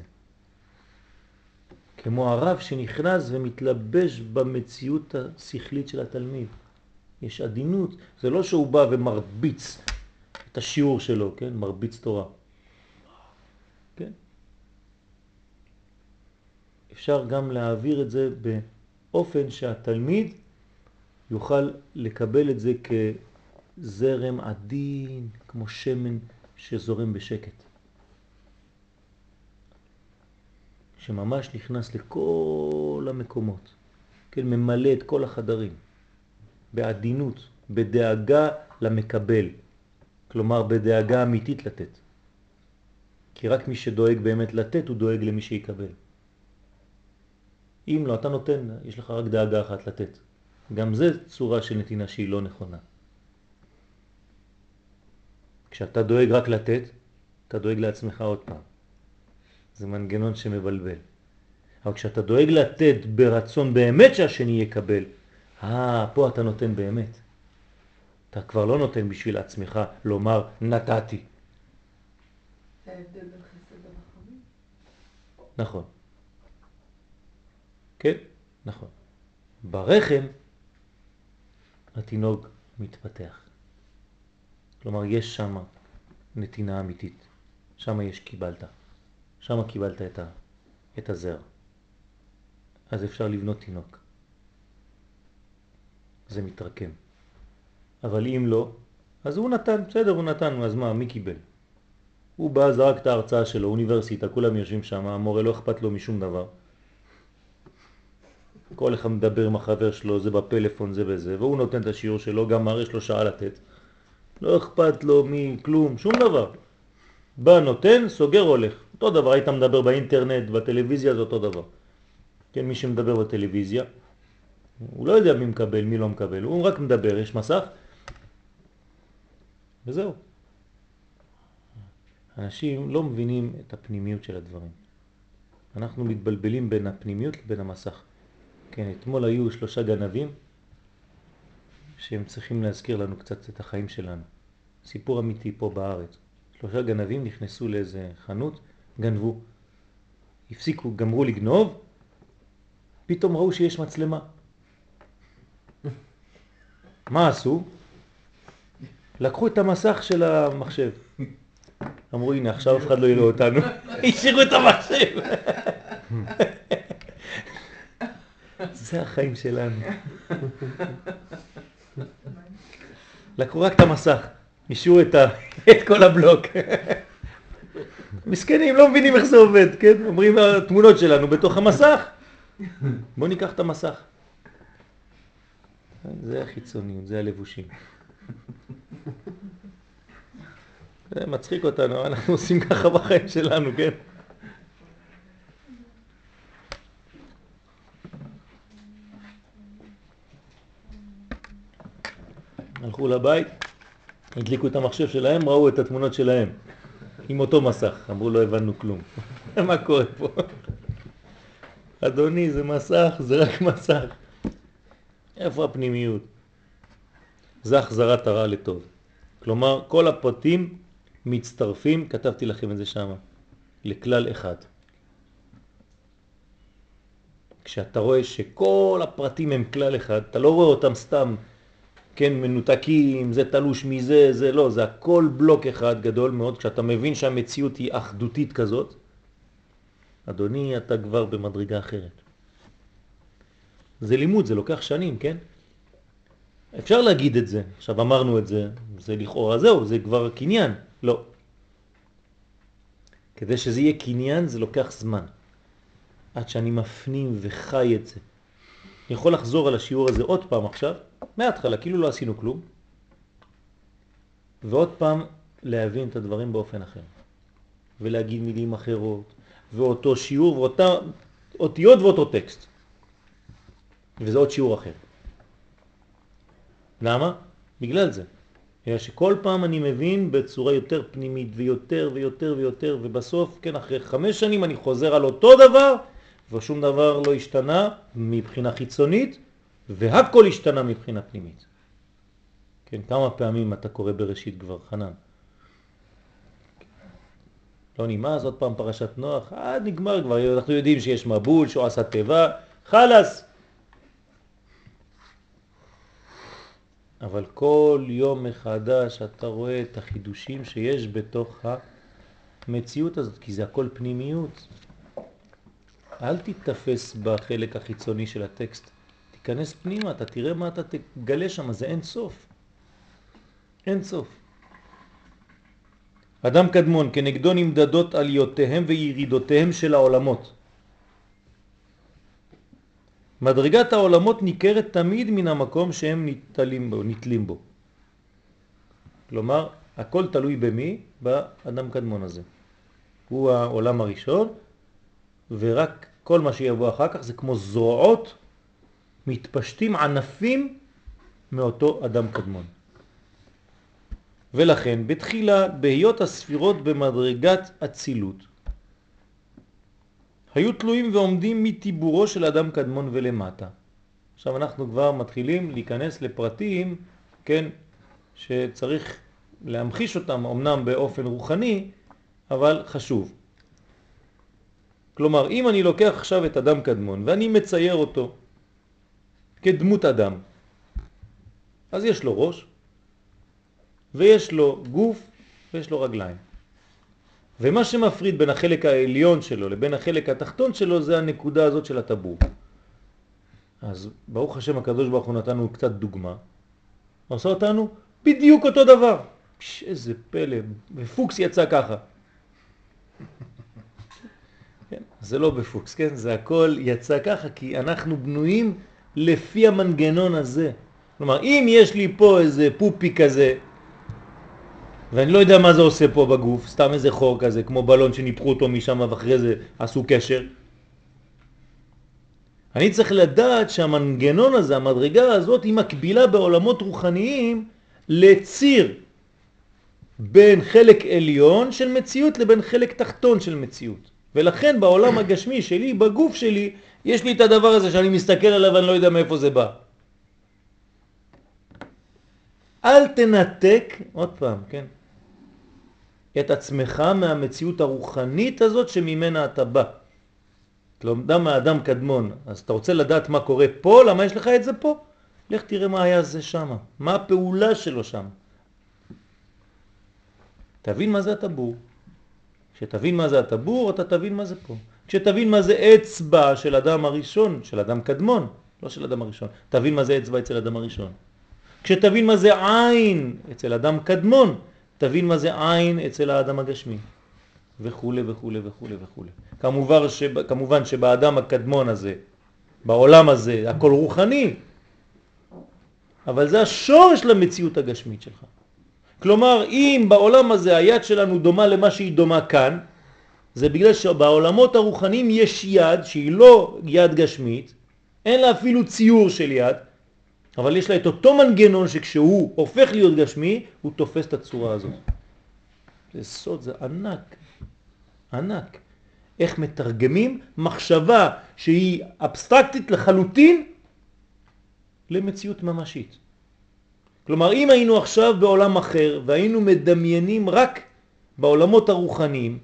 כמו הרב שנכנס ומתלבש במציאות השכלית של התלמיד. יש עדינות, זה לא שהוא בא ומרביץ את השיעור שלו, כן? מרביץ תורה. כן? אפשר גם להעביר את זה באופן שהתלמיד יוכל לקבל את זה כזרם עדין, כמו שמן שזורם בשקט. שממש נכנס לכל המקומות, כן? ממלא את כל החדרים. בעדינות, בדאגה למקבל, כלומר בדאגה אמיתית לתת. כי רק מי שדואג באמת לתת הוא דואג למי שיקבל. אם לא, אתה נותן, יש לך רק דאגה אחת לתת. גם זה צורה של נתינה שהיא לא נכונה. כשאתה דואג רק לתת, אתה דואג לעצמך עוד פעם. זה מנגנון שמבלבל. אבל כשאתה דואג לתת ברצון באמת שהשני יקבל, אה, פה אתה נותן באמת. אתה כבר לא נותן בשביל עצמך לומר נתתי. זה ההבדל בין חסד ורחמים. נכון. כן, נכון. ברחם התינוק מתפתח. כלומר, יש שם נתינה אמיתית. שם יש קיבלת. שם קיבלת את, ה... את הזר. אז אפשר לבנות תינוק. זה מתרקם. אבל אם לא, אז הוא נתן, בסדר, הוא נתן, אז מה, מי קיבל? הוא בא, זרק את ההרצאה שלו, אוניברסיטה, כולם יושבים שם, המורה לא אכפת לו משום דבר. כל אחד מדבר עם החבר שלו, זה בפלאפון, זה וזה, והוא נותן את השיעור שלו, גם הרי יש לו שעה לתת. לא אכפת לו מכלום, שום דבר. בא, נותן, סוגר, הולך. אותו דבר, היית מדבר באינטרנט, בטלוויזיה, זה אותו דבר. כן, מי שמדבר בטלוויזיה, הוא לא יודע מי מקבל, מי לא מקבל, הוא רק מדבר, יש מסך, וזהו. אנשים לא מבינים את הפנימיות של הדברים. אנחנו מתבלבלים בין הפנימיות לבין המסך. כן, אתמול היו שלושה גנבים שהם צריכים להזכיר לנו קצת את החיים שלנו. סיפור אמיתי פה בארץ. שלושה גנבים נכנסו לאיזה חנות, גנבו. הפסיקו, גמרו לגנוב, פתאום ראו שיש מצלמה. מה עשו? לקחו את המסך של המחשב. אמרו, הנה, עכשיו אף אחד לא יראה אותנו. השאירו את המחשב. זה החיים שלנו. לקחו רק את המסך, אישו את, ה... את כל הבלוק. מסכנים, לא מבינים איך זה עובד, כן? אומרים התמונות שלנו בתוך המסך. בואו ניקח את המסך. זה החיצוניים, זה הלבושים. זה מצחיק אותנו, אנחנו עושים ככה בחיים שלנו, כן? הלכו לבית, הדליקו את המחשב שלהם, ראו את התמונות שלהם עם אותו מסך, אמרו לא הבנו כלום. מה קורה פה? אדוני, זה מסך, זה רק מסך. איפה הפנימיות? זה החזרת הרע לטוב. כלומר, כל הפרטים מצטרפים, כתבתי לכם את זה שם, לכלל אחד. כשאתה רואה שכל הפרטים הם כלל אחד, אתה לא רואה אותם סתם, כן, מנותקים, זה תלוש מזה, זה לא, זה הכל בלוק אחד גדול מאוד. כשאתה מבין שהמציאות היא אחדותית כזאת, אדוני, אתה כבר במדרגה אחרת. זה לימוד, זה לוקח שנים, כן? אפשר להגיד את זה, עכשיו אמרנו את זה, זה לכאורה זהו, זה כבר קניין, לא. כדי שזה יהיה קניין זה לוקח זמן, עד שאני מפנים וחי את זה. אני יכול לחזור על השיעור הזה עוד פעם עכשיו, מההתחלה, כאילו לא עשינו כלום, ועוד פעם להבין את הדברים באופן אחר, ולהגיד מילים אחרות, ואותו שיעור ואותה אותיות ואותו טקסט, וזה עוד שיעור אחר. למה? בגלל זה. בגלל שכל פעם אני מבין בצורה יותר פנימית ויותר ויותר ויותר, ובסוף, כן, אחרי חמש שנים אני חוזר על אותו דבר, ושום דבר לא השתנה מבחינה חיצונית, והכל השתנה מבחינה פנימית. כן, כמה פעמים אתה קורא בראשית כבר, חנן? לא נמאס, עוד פעם פרשת נוח, עד נגמר כבר, אנחנו יודעים שיש מבול, שהוא עשה טבע, חלס. אבל כל יום מחדש אתה רואה את החידושים שיש בתוך המציאות הזאת, כי זה הכל פנימיות. אל תתפס בחלק החיצוני של הטקסט, תיכנס פנימה, אתה תראה מה אתה תגלה שם, זה אין סוף. אין סוף. אדם קדמון, כנגדו נמדדות עליותיהם וירידותיהם של העולמות. מדרגת העולמות ניכרת תמיד מן המקום שהם נטלים בו, נטלים בו. כלומר, הכל תלוי במי? באדם קדמון הזה. הוא העולם הראשון, ורק כל מה שיבוא אחר כך זה כמו זרועות, מתפשטים ענפים מאותו אדם קדמון. ולכן, בתחילה, בהיות הספירות במדרגת אצילות, היו תלויים ועומדים מטיבורו של אדם קדמון ולמטה. עכשיו אנחנו כבר מתחילים להיכנס לפרטים, כן, שצריך להמחיש אותם, אמנם באופן רוחני, אבל חשוב. כלומר, אם אני לוקח עכשיו את אדם קדמון ואני מצייר אותו כדמות אדם, אז יש לו ראש, ויש לו גוף, ויש לו רגליים. ומה שמפריד בין החלק העליון שלו לבין החלק התחתון שלו זה הנקודה הזאת של הטבור. אז ברוך השם הקדוש ברוך הוא נתנו קצת דוגמה, עושה אותנו בדיוק אותו דבר. פש, איזה פלא, בפוקס יצא ככה. כן, זה לא בפוקס, כן? זה הכל יצא ככה כי אנחנו בנויים לפי המנגנון הזה. כלומר, אם יש לי פה איזה פופי כזה, ואני לא יודע מה זה עושה פה בגוף, סתם איזה חור כזה, כמו בלון שניפחו אותו משם ואחרי זה עשו קשר. אני צריך לדעת שהמנגנון הזה, המדרגה הזאת, היא מקבילה בעולמות רוחניים לציר בין חלק עליון של מציאות לבין חלק תחתון של מציאות. ולכן בעולם הגשמי שלי, בגוף שלי, יש לי את הדבר הזה שאני מסתכל עליו ואני לא יודע מאיפה זה בא. אל תנתק, עוד פעם, כן? את עצמך מהמציאות הרוחנית הזאת שממנה אתה בא. תלומדה מהאדם קדמון, אז אתה רוצה לדעת מה קורה פה, למה יש לך את זה פה? לך תראה מה היה זה שם, מה הפעולה שלו שם. תבין מה זה הטבור. כשתבין מה זה הטבור, אתה תבין מה זה פה. כשתבין מה זה אצבע של אדם הראשון, של אדם קדמון, לא של אדם הראשון, תבין מה זה אצבע אצל אדם הראשון. כשתבין מה זה עין אצל אדם קדמון, תבין מה זה עין אצל האדם הגשמי, וכו' וכו' וכו' וכו'. כמובן שבאדם הקדמון הזה, בעולם הזה, הכל רוחני, אבל זה השורש למציאות הגשמית שלך. כלומר, אם בעולם הזה היד שלנו דומה למה שהיא דומה כאן, זה בגלל שבעולמות הרוחניים יש יד שהיא לא יד גשמית, אין לה אפילו ציור של יד, אבל יש לה את אותו מנגנון שכשהוא הופך להיות גשמי, הוא תופס את הצורה הזאת. זה סוד, זה ענק, ענק. איך מתרגמים מחשבה שהיא אבסטרקטית לחלוטין למציאות ממשית. כלומר, אם היינו עכשיו בעולם אחר והיינו מדמיינים רק בעולמות הרוחניים,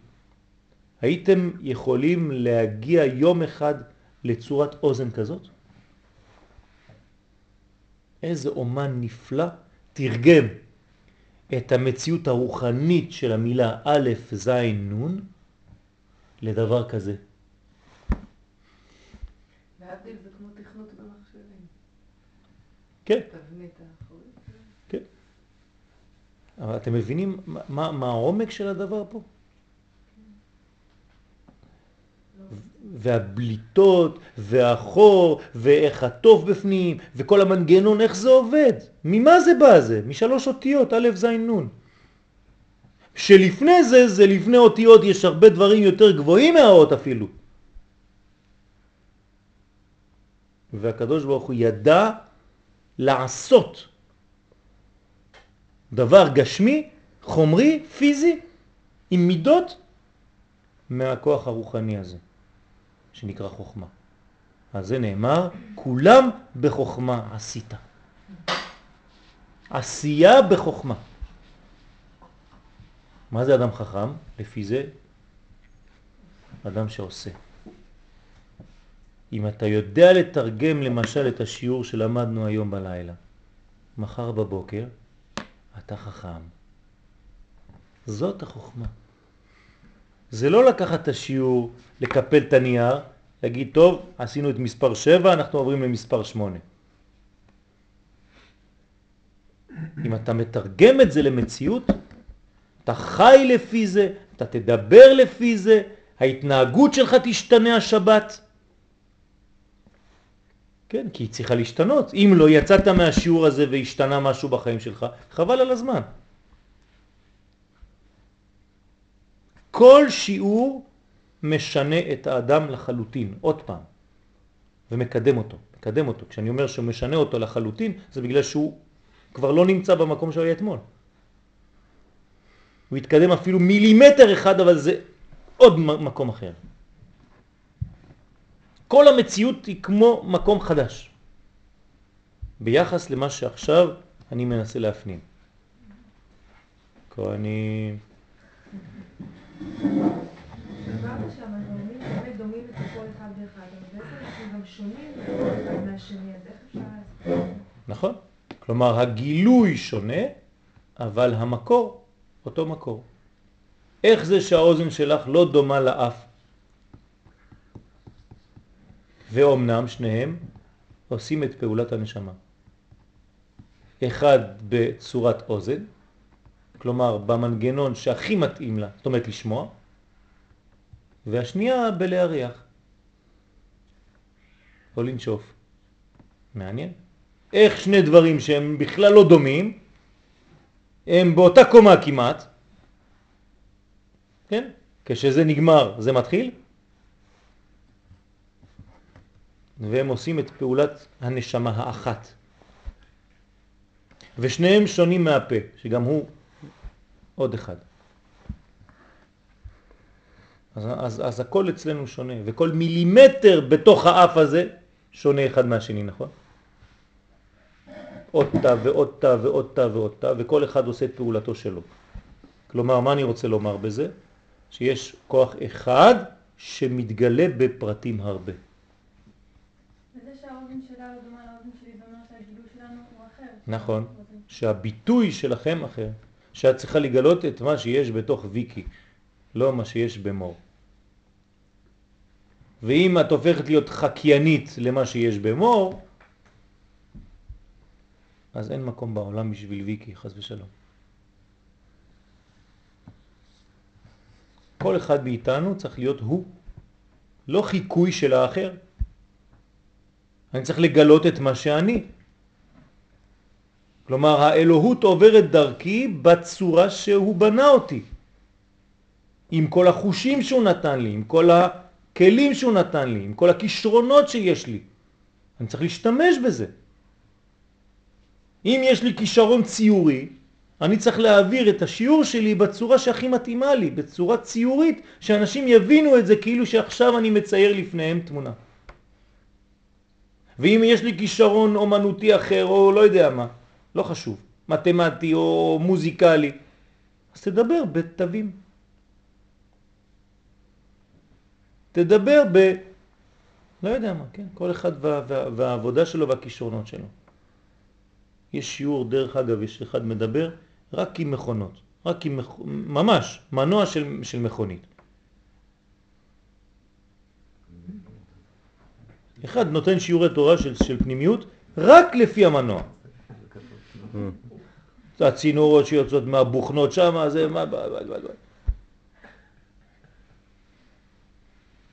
הייתם יכולים להגיע יום אחד לצורת אוזן כזאת? איזה אומן נפלא תרגם את המציאות הרוחנית של המילה א' ז' נ' לדבר כזה. להבדיל זה כמו תכנות במחשבים. כן. תבנית האחורית. כן. אבל אתם מבינים מה, מה העומק של הדבר פה? והבליטות והחור ואיך הטוב בפנים וכל המנגנון, איך זה עובד, ממה זה בא? זה משלוש אותיות א' ז' נ', שלפני זה זה לפני אותיות יש הרבה דברים יותר גבוהים מהאות אפילו, והקדוש ברוך הוא ידע לעשות דבר גשמי, חומרי, פיזי, עם מידות מהכוח הרוחני הזה שנקרא חוכמה. אז זה נאמר, כולם בחוכמה עשית. עשייה בחוכמה. מה זה אדם חכם? לפי זה, אדם שעושה. אם אתה יודע לתרגם למשל את השיעור שלמדנו היום בלילה, מחר בבוקר, אתה חכם. זאת החוכמה. זה לא לקחת את השיעור, לקפל את הנייר, להגיד טוב, עשינו את מספר שבע, אנחנו עוברים למספר שמונה. אם אתה מתרגם את זה למציאות, אתה חי לפי זה, אתה תדבר לפי זה, ההתנהגות שלך תשתנה השבת. כן, כי היא צריכה להשתנות. אם לא יצאת מהשיעור הזה והשתנה משהו בחיים שלך, חבל על הזמן. כל שיעור משנה את האדם לחלוטין, עוד פעם, ומקדם אותו, מקדם אותו. כשאני אומר שהוא משנה אותו לחלוטין, זה בגלל שהוא כבר לא נמצא במקום שהוא היה אתמול. הוא התקדם אפילו מילימטר אחד, אבל זה עוד מקום אחר. כל המציאות היא כמו מקום חדש, ביחס למה שעכשיו אני מנסה להפנים. כה אני... דבר שם, הנאומים באמת דומים לכל אחד ואחד, אבל בעצם אנחנו גם שונים אחד מהשני, אז איך אפשר... נכון. כלומר, הגילוי שונה, אבל המקור, אותו מקור. איך זה שהאוזן שלך לא דומה לאף? ואומנם שניהם עושים את פעולת הנשמה. אחד בצורת אוזן, כלומר במנגנון שהכי מתאים לה, זאת אומרת לשמוע, והשנייה בלהריח או לנשוף. מעניין איך שני דברים שהם בכלל לא דומים, הם באותה קומה כמעט, כן? כשזה נגמר זה מתחיל, והם עושים את פעולת הנשמה האחת, ושניהם שונים מהפה שגם הוא עוד אחד. אז, אז, אז הכל אצלנו שונה, וכל מילימטר בתוך האף הזה שונה אחד מהשני, נכון? עוד תא ועוד תא ועוד תא ועוד תא, וכל אחד עושה את פעולתו שלו. כלומר, מה אני רוצה לומר בזה? שיש כוח אחד שמתגלה בפרטים הרבה. וזה שהאוזן שלה לא דומה לאוזן שלי, זה אומר שהגילוי שלנו הוא אחר. נכון, שהביטוי שלכם אחר. שאת צריכה לגלות את מה שיש בתוך ויקי, לא מה שיש במור. ואם את הופכת להיות חקיינית למה שיש במור, אז אין מקום בעולם בשביל ויקי, חס ושלום. כל אחד מאיתנו צריך להיות הוא, לא חיקוי של האחר. אני צריך לגלות את מה שאני. כלומר, האלוהות עוברת דרכי בצורה שהוא בנה אותי. עם כל החושים שהוא נתן לי, עם כל הכלים שהוא נתן לי, עם כל הכישרונות שיש לי. אני צריך להשתמש בזה. אם יש לי כישרון ציורי, אני צריך להעביר את השיעור שלי בצורה שהכי מתאימה לי, בצורה ציורית, שאנשים יבינו את זה כאילו שעכשיו אני מצייר לפניהם תמונה. ואם יש לי כישרון אומנותי אחר או לא יודע מה, לא חשוב, מתמטי או מוזיקלי, אז תדבר בתווים. תדבר ב... לא יודע מה, כן? כל אחד וה... וה... והעבודה שלו והכישרונות שלו. יש שיעור, דרך אגב, יש אחד מדבר רק עם מכונות, רק עם מכ... ממש, מנוע של, של מכונית. אחד נותן שיעורי תורה של, של פנימיות רק לפי המנוע. הצינורות שיוצאות מהבוכנות שם, זה מה...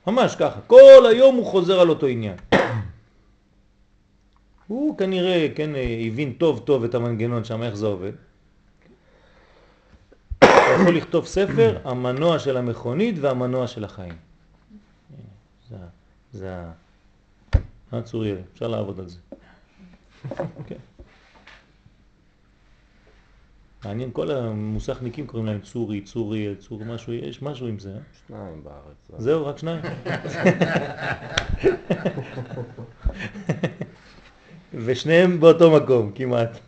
ממש ככה, כל היום הוא חוזר על אותו עניין. הוא כנראה, כן, הבין טוב טוב את המנגנון שם, איך זה עובד. הוא יכול לכתוב ספר, המנוע של המכונית והמנוע של החיים. זה, זה, הצורירי, אפשר לעבוד על זה. מעניין, כל המוסכניקים קוראים להם צורי, צורי, צור, משהו, יש משהו עם זה. שניים בארץ. זהו, רק שניים. ושניהם באותו מקום, כמעט.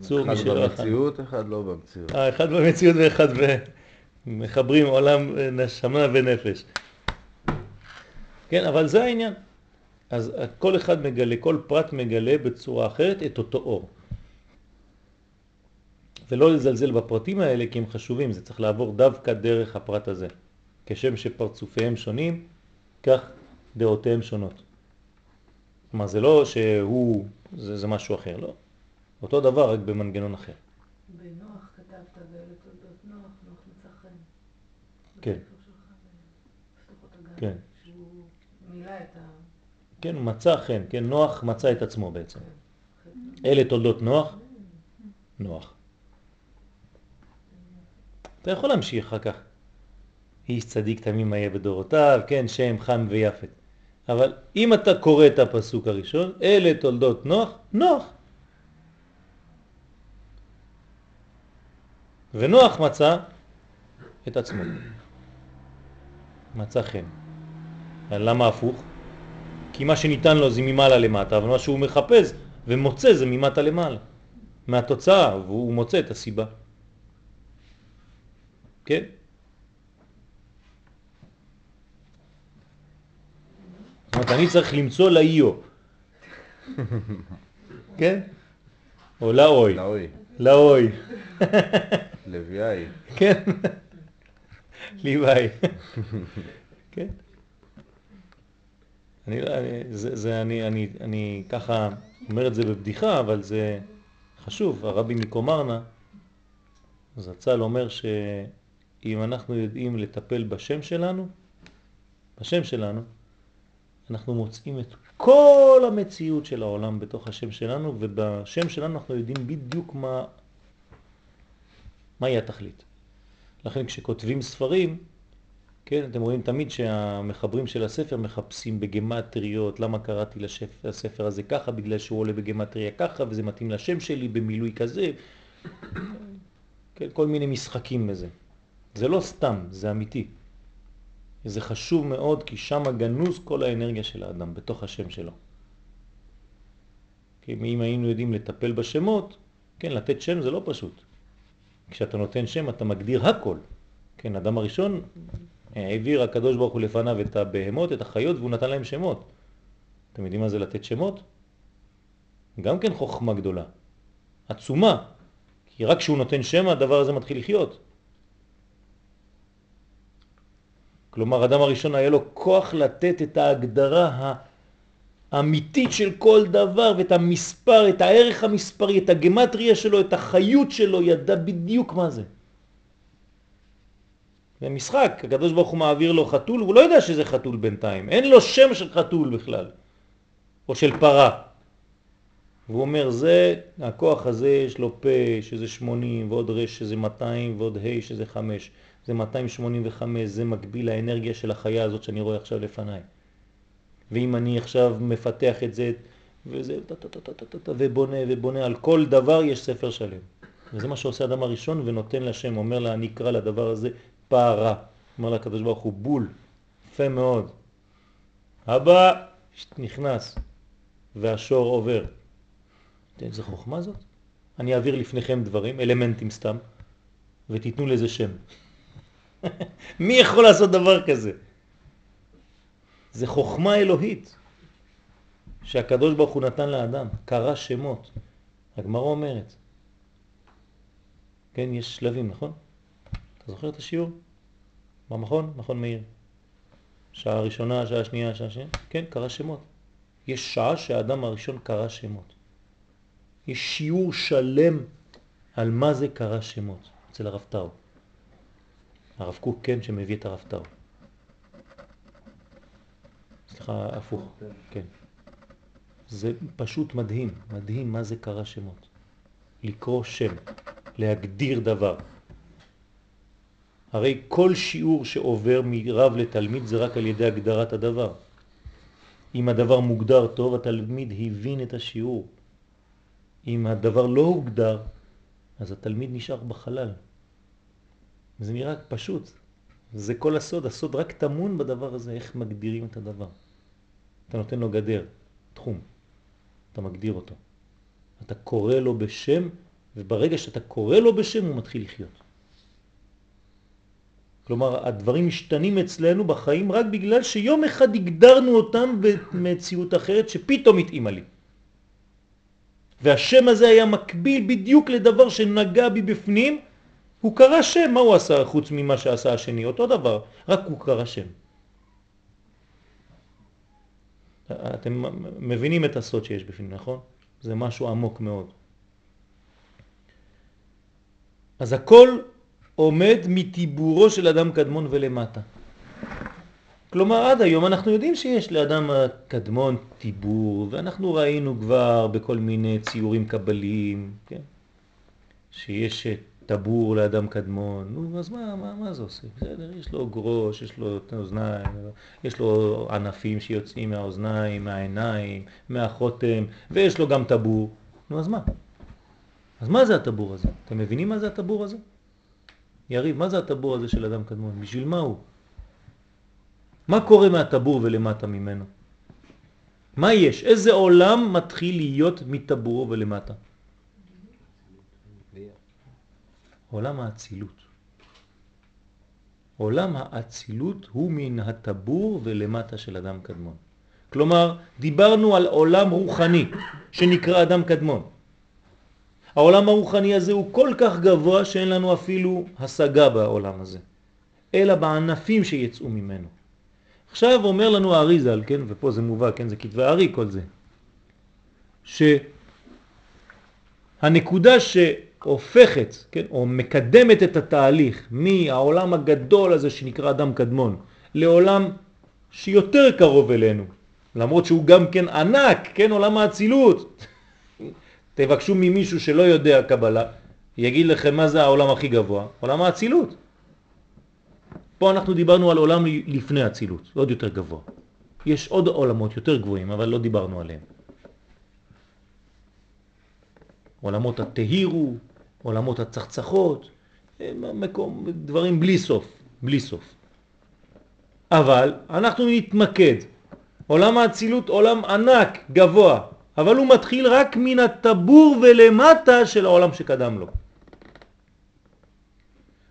צור משל אחד. אחד במציאות, אחד לא במציאות. אה, אחד במציאות ואחד ב... מחברים עולם, נשמה ונפש. כן, אבל זה העניין. אז כל אחד מגלה, כל פרט מגלה בצורה אחרת את אותו אור. ולא לזלזל בפרטים האלה כי הם חשובים, זה צריך לעבור דווקא דרך הפרט הזה. כשם שפרצופיהם שונים, כך דעותיהם שונות. כלומר, זה לא שהוא, זה, זה משהו אחר, לא. אותו דבר, רק במנגנון אחר. בנוח כתבת ולתולדות נוח, נוח מצחן. כן. כן. שהוא מילא את ה... כן, מצא חן, כן, נוח מצא את עצמו בעצם. אלה תולדות נוח, נוח. אתה יכול להמשיך אחר כך. איש צדיק תמים היה בדורותיו, כן, שם חם ויפת. אבל אם אתה קורא את הפסוק הראשון, אלה תולדות נוח, נוח. ונוח מצא את עצמו. מצא חן. למה הפוך? כי מה שניתן לו זה ממעלה למטה, אבל מה שהוא מחפש ומוצא זה ממטה למעלה. מהתוצאה, והוא מוצא את הסיבה. כן? זאת אומרת, אני צריך למצוא לאיו. כן? או לאוי. לאוי. לאוי. לביאי. כן. לביאי. כן? אני, זה, זה, אני, אני, אני ככה אומר את זה בבדיחה, אבל זה חשוב. הרבי מקומרנה, זצ"ל אומר שאם אנחנו יודעים לטפל בשם שלנו, בשם שלנו, אנחנו מוצאים את כל המציאות של העולם בתוך השם שלנו, ובשם שלנו אנחנו יודעים בדיוק מה, מהי התכלית. לכן כשכותבים ספרים, כן, אתם רואים תמיד שהמחברים של הספר מחפשים בגמטריות, למה קראתי לספר הזה ככה, בגלל שהוא עולה בגמטריה ככה, וזה מתאים לשם שלי במילוי כזה. כן, כל מיני משחקים בזה. זה לא סתם, זה אמיתי. זה חשוב מאוד, כי שם גנוז כל האנרגיה של האדם, בתוך השם שלו. כי אם היינו יודעים לטפל בשמות, כן, לתת שם זה לא פשוט. כשאתה נותן שם, אתה מגדיר הכל. כן, אדם הראשון... העביר הקדוש ברוך הוא לפניו את הבהמות, את החיות, והוא נתן להם שמות. אתם יודעים מה זה לתת שמות? גם כן חוכמה גדולה, עצומה, כי רק כשהוא נותן שם הדבר הזה מתחיל לחיות. כלומר, אדם הראשון היה לו כוח לתת את ההגדרה האמיתית של כל דבר, ואת המספר, את הערך המספרי, את הגמטריה שלו, את החיות שלו, ידע בדיוק מה זה. זה משחק, הקדוש ברוך הוא מעביר לו חתול, הוא לא יודע שזה חתול בינתיים, אין לו שם של חתול בכלל, או של פרה. והוא אומר, זה, הכוח הזה יש לו פה, שזה שמונים, ועוד רש, שזה מאתיים, ועוד ה' שזה חמש. זה מאתיים שמונים וחמש, זה מקביל לאנרגיה של החיה הזאת שאני רואה עכשיו לפניי. ואם אני עכשיו מפתח את זה, וזה, ובונה, ובונה, על כל דבר יש ספר שלם. וזה מה שעושה אדם הראשון ונותן לשם, אומר לה, אני אקרא לדבר הזה פרה. אומר לה, הקדוש ברוך הוא בול, יפה מאוד. הבא, נכנס, והשור עובר. זה חוכמה זאת? אני אעביר לפניכם דברים, אלמנטים סתם, ותיתנו לזה שם. מי יכול לעשות דבר כזה? זה חוכמה אלוהית שהקדוש ברוך הוא נתן לאדם, קרא שמות. הגמרא אומרת, כן, יש שלבים, נכון? אתה זוכר את השיעור? במכון? מכון מאיר. שעה ראשונה, שעה שנייה, שעה שנייה. כן, קרא שמות. יש שעה שהאדם הראשון קרא שמות. יש שיעור שלם על מה זה קרא שמות אצל הרב טאו. הרב קוק כן שמביא את הרב טאו. סליחה, הפוך, כן. זה פשוט מדהים, מדהים מה זה קרא שמות. לקרוא שם, להגדיר דבר. הרי כל שיעור שעובר מרב לתלמיד זה רק על ידי הגדרת הדבר. אם הדבר מוגדר טוב, התלמיד הבין את השיעור. אם הדבר לא הוגדר, אז התלמיד נשאר בחלל. זה נראה פשוט. זה כל הסוד. הסוד רק תמון בדבר הזה, איך מגדירים את הדבר. אתה נותן לו גדר, תחום. אתה מגדיר אותו. אתה קורא לו בשם, וברגע שאתה קורא לו בשם, הוא מתחיל לחיות. כלומר, הדברים משתנים אצלנו בחיים רק בגלל שיום אחד הגדרנו אותם במציאות אחרת שפתאום התאימה לי. והשם הזה היה מקביל בדיוק לדבר שנגע בי בפנים, הוא קרא שם, מה הוא עשה חוץ ממה שעשה השני? אותו דבר, רק הוא קרא שם. אתם מבינים את הסוד שיש בפנים, נכון? זה משהו עמוק מאוד. אז הכל עומד מטיבורו של אדם קדמון ולמטה. כלומר, עד היום אנחנו יודעים שיש לאדם הקדמון טיבור, ואנחנו ראינו כבר בכל מיני ציורים קבליים, כן? שיש טבור לאדם קדמון, נו, אז מה, מה, מה זה עושה? בסדר, יש לו גרוש, יש לו אוזניים, יש לו ענפים שיוצאים מהאוזניים, מהעיניים, מהחותם, ויש לו גם טבור. נו, אז מה? אז מה זה הטבור הזה? אתם מבינים מה זה הטבור הזה? יריב, מה זה הטבור הזה של אדם קדמון? בשביל מה הוא? מה קורה מהטבור ולמטה ממנו? מה יש? איזה עולם מתחיל להיות מטבורו ולמטה? עולם האצילות. עולם האצילות הוא מן הטבור ולמטה של אדם קדמון. כלומר, דיברנו על עולם רוחני שנקרא אדם קדמון. העולם הרוחני הזה הוא כל כך גבוה שאין לנו אפילו השגה בעולם הזה, אלא בענפים שיצאו ממנו. עכשיו אומר לנו אריזל, כן, ופה זה מובא, כן, זה כתבי ארי כל זה, שהנקודה שהופכת, כן, או מקדמת את התהליך מהעולם הגדול הזה שנקרא אדם קדמון, לעולם שיותר קרוב אלינו, למרות שהוא גם כן ענק, כן, עולם האצילות. תבקשו ממישהו שלא יודע קבלה, יגיד לכם מה זה העולם הכי גבוה, עולם האצילות. פה אנחנו דיברנו על עולם לפני הצילות, עוד יותר גבוה. יש עוד עולמות יותר גבוהים, אבל לא דיברנו עליהם. עולמות התהירו, עולמות הצחצחות, מקום, דברים בלי סוף, בלי סוף. אבל אנחנו נתמקד. עולם הצילות עולם ענק, גבוה, אבל הוא מתחיל רק מן הטבור ולמטה של העולם שקדם לו.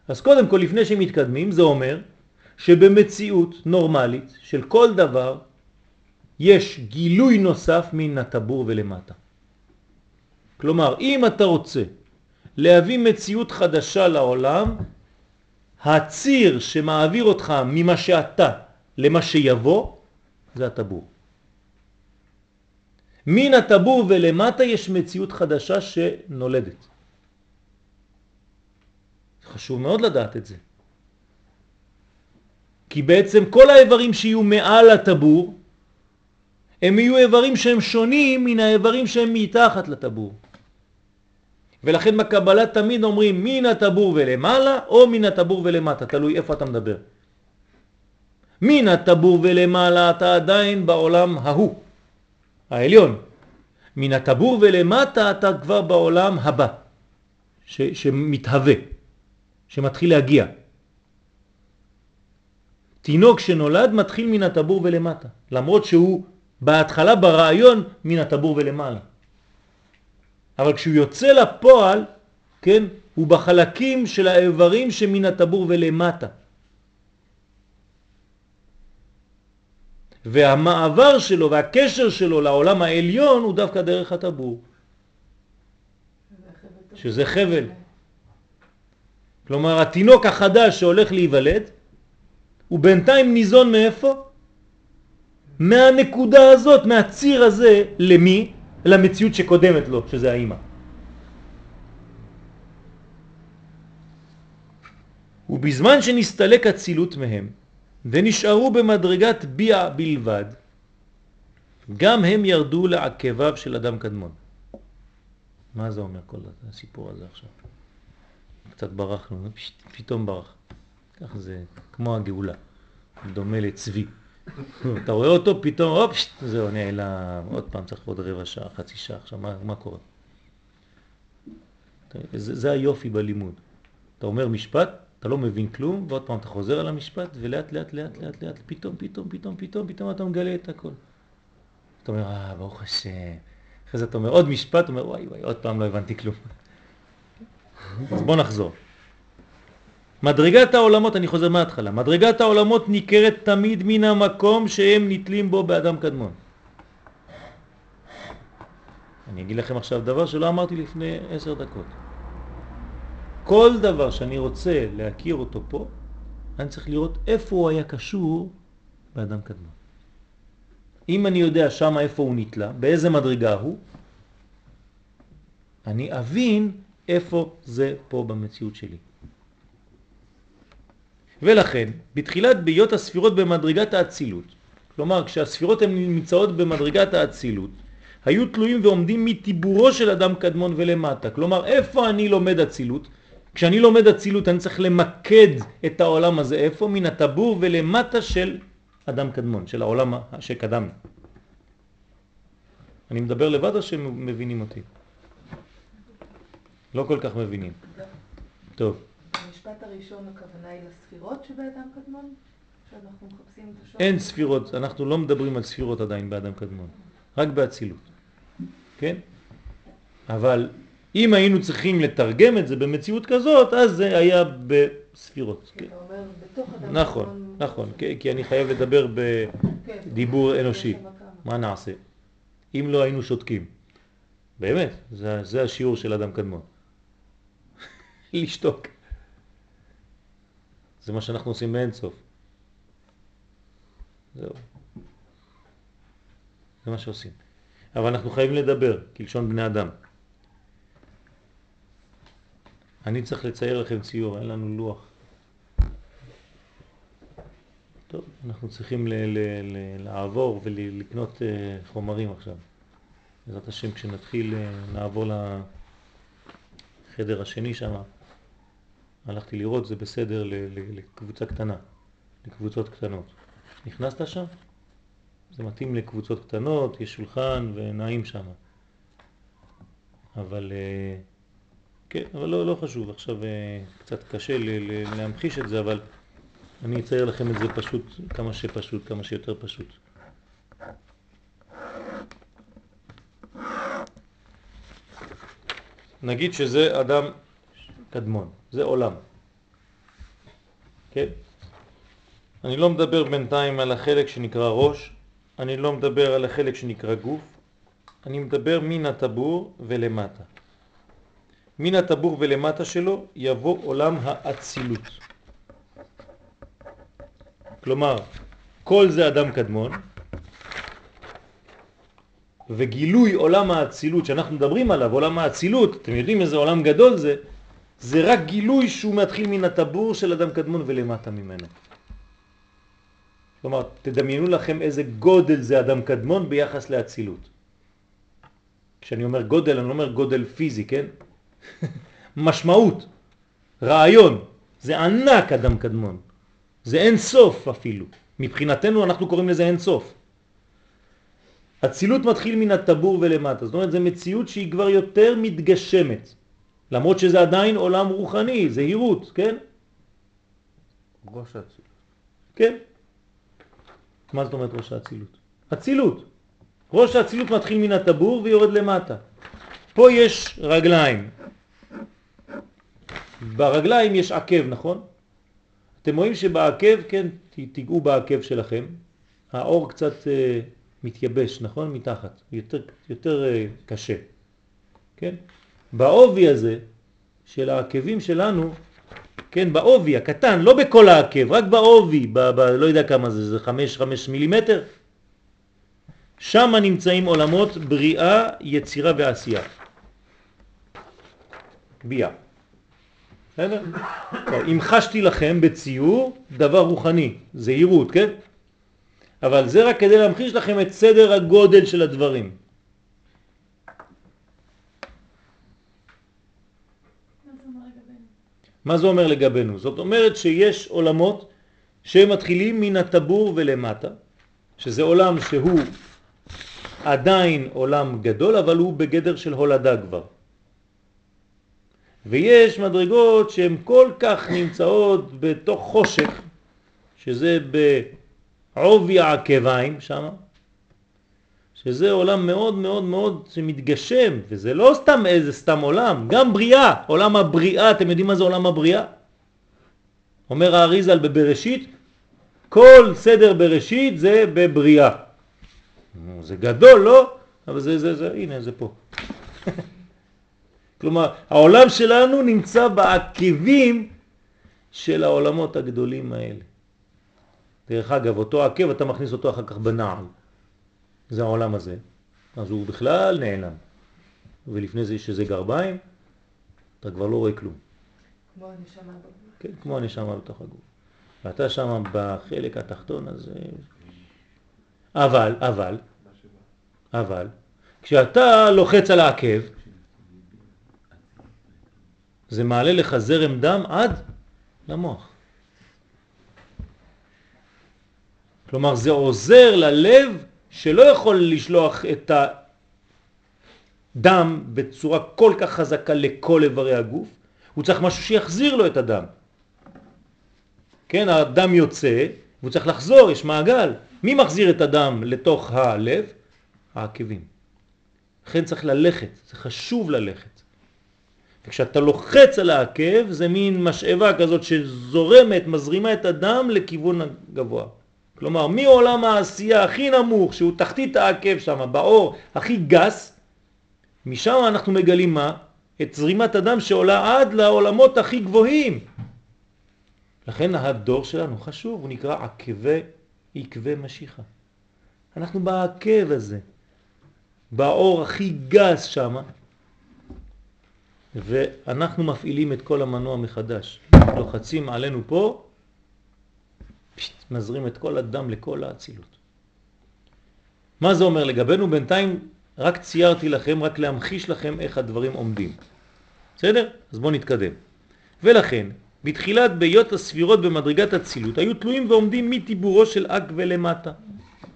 אז קודם כל, לפני שמתקדמים, זה אומר שבמציאות נורמלית של כל דבר יש גילוי נוסף מן הטבור ולמטה. כלומר, אם אתה רוצה להביא מציאות חדשה לעולם, הציר שמעביר אותך ממה שאתה למה שיבוא, זה הטבור. מן הטבור ולמטה יש מציאות חדשה שנולדת. חשוב מאוד לדעת את זה. כי בעצם כל האיברים שיהיו מעל הטבור, הם יהיו איברים שהם שונים מן האיברים שהם מתחת לטבור. ולכן בקבלה תמיד אומרים מן הטבור ולמעלה או מן הטבור ולמטה, תלוי איפה אתה מדבר. מן הטבור ולמעלה אתה עדיין בעולם ההוא, העליון. מן הטבור ולמטה אתה כבר בעולם הבא, ש, שמתהווה, שמתחיל להגיע. תינוק שנולד מתחיל מן הטבור ולמטה, למרות שהוא בהתחלה ברעיון מן הטבור ולמעלה. אבל כשהוא יוצא לפועל, כן, הוא בחלקים של האיברים שמן הטבור ולמטה. והמעבר שלו והקשר שלו לעולם העליון הוא דווקא דרך הטבור, שזה חבל. כלומר, התינוק החדש שהולך להיוולד, הוא בינתיים ניזון מאיפה? מהנקודה הזאת, מהציר הזה, למי? למציאות שקודמת לו, שזה האמא. ובזמן שנסתלק הצילות מהם, ונשארו במדרגת ביע בלבד, גם הם ירדו לעקביו של אדם קדמון. מה זה אומר כל הסיפור הזה עכשיו? קצת ברחנו, פתאום ברח. כך זה כמו הגאולה, דומה לצבי. אתה רואה אותו, פתאום, אופ, זהו, נעלם, עוד פעם צריך עוד רבע שעה, חצי שעה, עכשיו, מה, מה קורה? זה, זה היופי בלימוד. אתה אומר משפט, אתה לא מבין כלום, ועוד פעם אתה חוזר על המשפט, ולאט, לאט, לאט, לאט, לאט, פתאום, פתאום, פתאום, פתאום, פתאום אתה מגלה את הכל. אתה אומר, אה, ברוך השם. אחרי זה אתה אומר, עוד משפט, אתה אומר, וואי, וואי, עוד פעם לא הבנתי כלום. אז בוא נחזור. מדרגת העולמות, אני חוזר מההתחלה, מדרגת העולמות ניכרת תמיד מן המקום שהם נטלים בו באדם קדמון. אני אגיד לכם עכשיו דבר שלא אמרתי לפני עשר דקות. כל דבר שאני רוצה להכיר אותו פה, אני צריך לראות איפה הוא היה קשור באדם קדמון. אם אני יודע שמה איפה הוא נטלה, באיזה מדרגה הוא, אני אבין איפה זה פה במציאות שלי. ולכן, בתחילת ביות הספירות במדרגת האצילות, כלומר כשהספירות הן נמצאות במדרגת האצילות, היו תלויים ועומדים מטיבורו של אדם קדמון ולמטה. כלומר, איפה אני לומד אצילות? כשאני לומד אצילות אני צריך למקד את העולם הזה, איפה? מן הטבור ולמטה של אדם קדמון, של העולם שקדם. אני מדבר לבד או שמבינים אותי? לא כל כך מבינים. טוב. המשפט הראשון, הכוונה היא לספירות שבאדם קדמון? שאנחנו מחפשים את השוק? אין ספירות, אנחנו לא מדברים על ספירות עדיין באדם קדמון, רק באצילות, כן? אבל אם היינו צריכים לתרגם את זה במציאות כזאת, אז זה היה בספירות. אתה אומר, בתוך אדם קדמון... נכון, נכון, כי אני חייב לדבר בדיבור אנושי. מה נעשה? אם לא היינו שותקים. באמת, זה השיעור של אדם קדמון. לשתוק. זה מה שאנחנו עושים מאינסוף. זהו. זה מה שעושים. אבל אנחנו חייבים לדבר, כלשון בני אדם. אני צריך לצייר לכם ציור, אין לנו לוח. טוב, אנחנו צריכים ל- ל- ל- לעבור ולקנות uh, חומרים עכשיו. בעזרת השם, כשנתחיל uh, לעבור לחדר השני שם, הלכתי לראות, זה בסדר לקבוצה קטנה, לקבוצות קטנות. נכנסת שם? זה מתאים לקבוצות קטנות, יש שולחן ונעים שם. אבל, כן, אבל לא, לא חשוב, עכשיו קצת קשה להמחיש את זה, אבל אני אצייר לכם את זה פשוט, כמה שפשוט, כמה שיותר פשוט. נגיד שזה אדם קדמון, זה עולם. כן? אני לא מדבר בינתיים על החלק שנקרא ראש, אני לא מדבר על החלק שנקרא גוף, אני מדבר מן הטבור ולמטה. מן הטבור ולמטה שלו יבוא עולם האצילות. כלומר, כל זה אדם קדמון, וגילוי עולם האצילות שאנחנו מדברים עליו, עולם האצילות, אתם יודעים איזה עולם גדול זה, זה רק גילוי שהוא מתחיל מן הטבור של אדם קדמון ולמטה ממנו. כלומר, תדמיינו לכם איזה גודל זה אדם קדמון ביחס לאצילות. כשאני אומר גודל, אני לא אומר גודל פיזי, כן? משמעות, רעיון, זה ענק אדם קדמון. זה אין סוף אפילו. מבחינתנו אנחנו קוראים לזה אין סוף. הצילות מתחיל מן הטבור ולמטה. זאת אומרת, זו מציאות שהיא כבר יותר מתגשמת. למרות שזה עדיין עולם רוחני, זה הירות, כן? ראש הצילות. כן. מה זאת אומרת ראש הצילות? הצילות. ראש הצילות מתחיל מן הטבור ויורד למטה. פה יש רגליים. ברגליים יש עקב, נכון? אתם רואים שבעקב, כן, תיגעו בעקב שלכם. האור קצת אה, מתייבש, נכון? מתחת. יותר, יותר אה, קשה. כן? בעובי הזה של העקבים שלנו, כן, בעובי הקטן, לא בכל העקב, רק בעובי, ב, ב, לא יודע כמה זה, זה חמש, חמש מילימטר. שם נמצאים עולמות בריאה, יצירה ועשייה. ביאה. בסדר? אם חשתי לכם בציור דבר רוחני, זהירות, כן? אבל זה רק כדי להמחיש לכם את סדר הגודל של הדברים. מה זה אומר לגבינו? זאת אומרת שיש עולמות שמתחילים מן הטבור ולמטה, שזה עולם שהוא עדיין עולם גדול, אבל הוא בגדר של הולדה כבר. ויש מדרגות שהן כל כך נמצאות בתוך חושך, שזה בעובי העקביים שם, שזה עולם מאוד מאוד מאוד שמתגשם, וזה לא סתם איזה סתם עולם, גם בריאה, עולם הבריאה, אתם יודעים מה זה עולם הבריאה? אומר האריזל בבראשית, כל סדר בראשית זה בבריאה. זה גדול, לא? אבל זה, זה, זה, הנה זה פה. כלומר, העולם שלנו נמצא בעקבים של העולמות הגדולים האלה. דרך אגב, אותו עקב, אתה מכניס אותו אחר כך בנעל. זה העולם הזה. אז הוא בכלל נעלם. ולפני זה שזה גרביים, אתה כבר לא רואה כלום. כמו הנשמה בגוף. כן, כמו הנשמה בתוך הגוף. ואתה שם בחלק התחתון הזה. אבל, אבל, אבל, כשאתה לוחץ על העקב, זה מעלה לך זרם דם עד למוח. כלומר, זה עוזר ללב שלא יכול לשלוח את הדם בצורה כל כך חזקה לכל איברי הגוף. הוא צריך משהו שיחזיר לו את הדם. כן, הדם יוצא, והוא צריך לחזור, יש מעגל. מי מחזיר את הדם לתוך הלב? העקבים. לכן צריך ללכת, זה חשוב ללכת. כשאתה לוחץ על העקב, זה מין משאבה כזאת שזורמת, מזרימה את הדם לכיוון הגבוה. כלומר, מעולם העשייה הכי נמוך, שהוא תחתית העקב שם, באור הכי גס, משם אנחנו מגלים מה? את זרימת הדם שעולה עד לעולמות הכי גבוהים. לכן הדור שלנו חשוב, הוא נקרא עקבי, עקבי משיכה. אנחנו בעקב הזה, באור הכי גס שם, ואנחנו מפעילים את כל המנוע מחדש. לוחצים עלינו פה, פשוט מזרים את כל הדם לכל האצילות. מה זה אומר לגבינו? בינתיים רק ציירתי לכם, רק להמחיש לכם איך הדברים עומדים. בסדר? אז בואו נתקדם. ולכן, בתחילת ביות הספירות במדרגת הצילות, היו תלויים ועומדים מטיבורו של עקב למטה.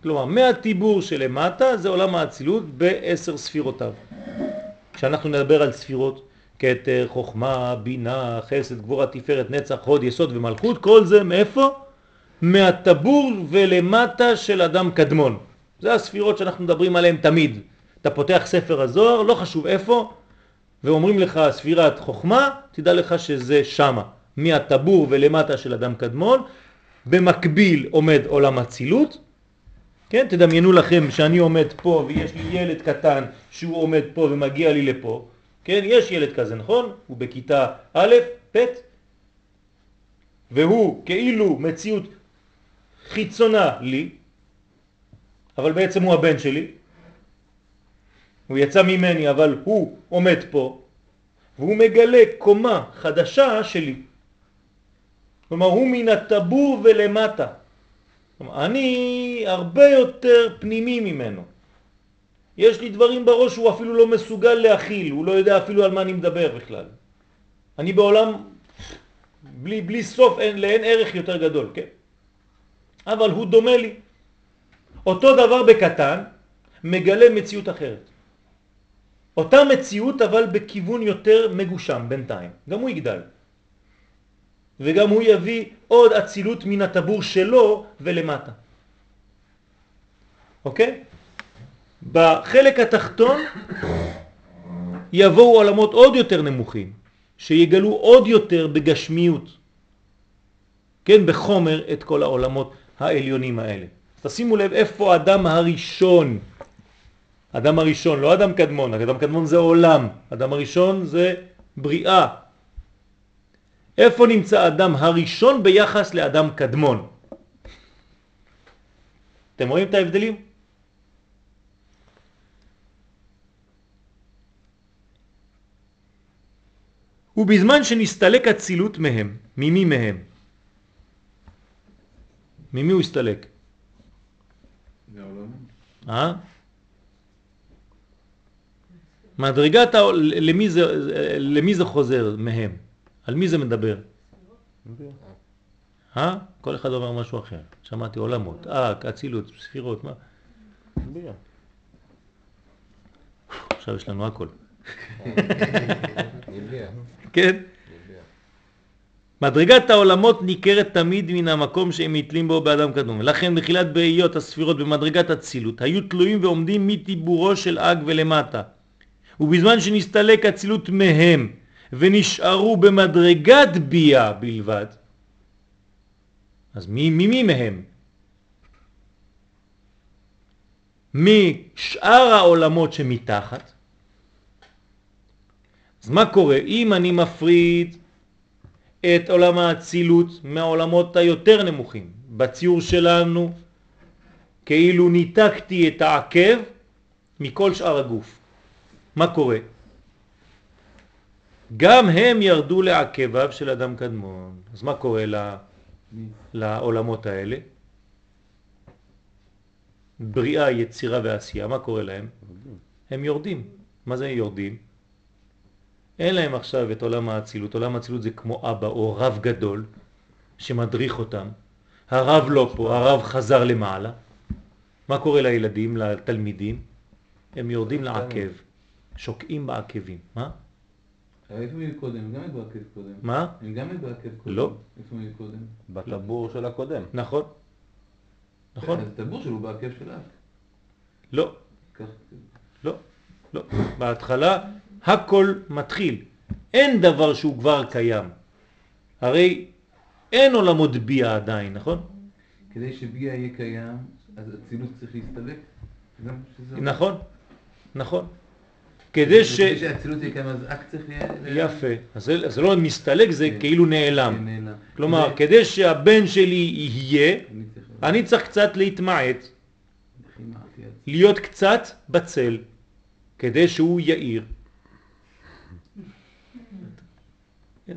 כלומר, מהטיבור של למטה זה עולם האצילות בעשר ספירותיו. כשאנחנו נדבר על ספירות, כתר, חוכמה, בינה, חסד, גבורה, תפארת, נצח, הוד, יסוד ומלכות, כל זה מאיפה? מהטבור ולמטה של אדם קדמון. זה הספירות שאנחנו מדברים עליהן תמיד. אתה פותח ספר הזוהר, לא חשוב איפה, ואומרים לך ספירת חוכמה, תדע לך שזה שמה. מהטבור ולמטה של אדם קדמון, במקביל עומד עולם הצילות. כן, תדמיינו לכם שאני עומד פה ויש לי ילד קטן שהוא עומד פה ומגיע לי לפה. כן, יש ילד כזה, נכון? הוא בכיתה א', ב', והוא כאילו מציאות חיצונה לי, אבל בעצם הוא הבן שלי, הוא יצא ממני, אבל הוא עומד פה, והוא מגלה קומה חדשה שלי. כלומר, הוא מן הטבור ולמטה. כלומר, אני הרבה יותר פנימי ממנו. יש לי דברים בראש שהוא אפילו לא מסוגל להכיל, הוא לא יודע אפילו על מה אני מדבר בכלל. אני בעולם בלי, בלי סוף, אין, לאין ערך יותר גדול, כן? אבל הוא דומה לי. אותו דבר בקטן מגלה מציאות אחרת. אותה מציאות אבל בכיוון יותר מגושם בינתיים. גם הוא יגדל. וגם הוא יביא עוד הצילות מן הטבור שלו ולמטה. אוקיי? בחלק התחתון יבואו עולמות עוד יותר נמוכים, שיגלו עוד יותר בגשמיות, כן, בחומר את כל העולמות העליונים האלה. תשימו לב איפה אדם הראשון, אדם הראשון, לא אדם קדמון, אדם קדמון זה עולם, אדם הראשון זה בריאה. איפה נמצא אדם הראשון ביחס לאדם קדמון? אתם רואים את ההבדלים? ובזמן שנסתלק הצילות מהם, ממי מהם? ממי הוא הסתלק? מהעולמות. אה? מדרגת, למי זה, למי זה חוזר מהם? על מי זה מדבר? אה? כל אחד אומר משהו אחר. שמעתי עולמות, אק, הצילות, ספירות, מה? עכשיו יש לנו הכל. כן? מדרגת העולמות ניכרת תמיד מן המקום שהם מתלים בו באדם קדום. לכן בחילת בהיות הספירות במדרגת הצילות היו תלויים ועומדים מטיבורו של אג ולמטה. ובזמן שנסתלק הצילות מהם ונשארו במדרגת ביה בלבד, אז מי מי, מי מהם? משאר העולמות שמתחת. אז מה קורה? אם אני מפריד את עולם האצילות מהעולמות היותר נמוכים, בציור שלנו כאילו ניתקתי את העקב מכל שאר הגוף, מה קורה? גם הם ירדו לעקביו של אדם קדמון. אז מה קורה ל... לעולמות האלה? בריאה, יצירה ועשייה, מה קורה להם? הם יורדים. מה זה יורדים? אין להם עכשיו את עולם האצילות. עולם האצילות זה כמו אבא או רב גדול שמדריך אותם. הרב לא פה, הרב חזר למעלה. מה קורה לילדים, לתלמידים? הם יורדים לעקב, שוקעים בעקבים. מה? איפה הם היו קודם? הם גם היו בעקב קודם. מה? הם גם היו בעקב קודם. לא. איפה הם היו קודם? בטבור של הקודם. נכון. נכון. הטבור שלו בעקב שלך. לא. לא. לא. בהתחלה הכל מתחיל. אין דבר שהוא כבר קיים. הרי אין עולמות ביה עדיין, נכון? כדי שביה יהיה קיים, אז הצילות צריך להסתלק. נכון, נכון. כדי ש... כדי שהצילות יהיה קיים, אז אק צריך להסתלק. יפה. אז זה לא מסתלק, זה כאילו נעלם. כלומר, כדי שהבן שלי יהיה, אני צריך קצת להתמעט. להיות קצת בצל. כדי שהוא יאיר.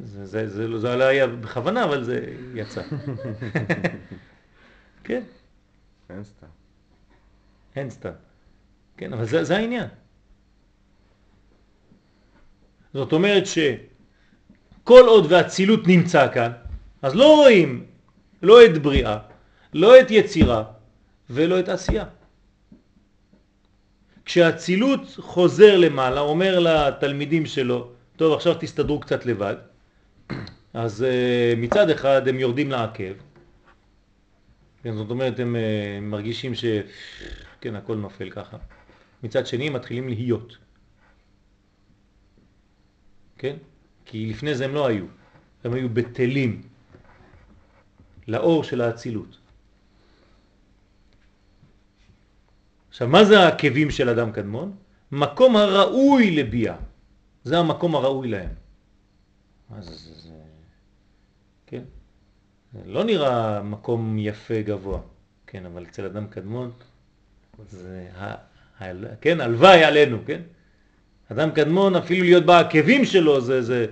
זה, זה, זה לא, זה עלה היה בכוונה, אבל זה יצא. כן. אין סתם. אין סתם. כן, אבל זה, זה העניין. זאת אומרת שכל עוד והצילות נמצא כאן, אז לא רואים לא את בריאה, לא את יצירה ולא את עשייה. כשהצילות חוזר למעלה, אומר לתלמידים שלו, טוב, עכשיו תסתדרו קצת לבד. אז מצד אחד הם יורדים לעקב, כן, זאת אומרת הם מרגישים ש... כן, הכל נופל ככה. מצד שני הם מתחילים להיות, כן? כי לפני זה הם לא היו, הם היו בטלים לאור של האצילות. עכשיו מה זה העקבים של אדם קדמון? מקום הראוי לביאה, זה המקום הראוי להם. אז... כן? לא נראה מקום יפה גבוה, כן, אבל אצל אדם קדמון, זה, כן, הלוואי עלינו, כן? אדם קדמון אפילו להיות בעקבים שלו זה, זה,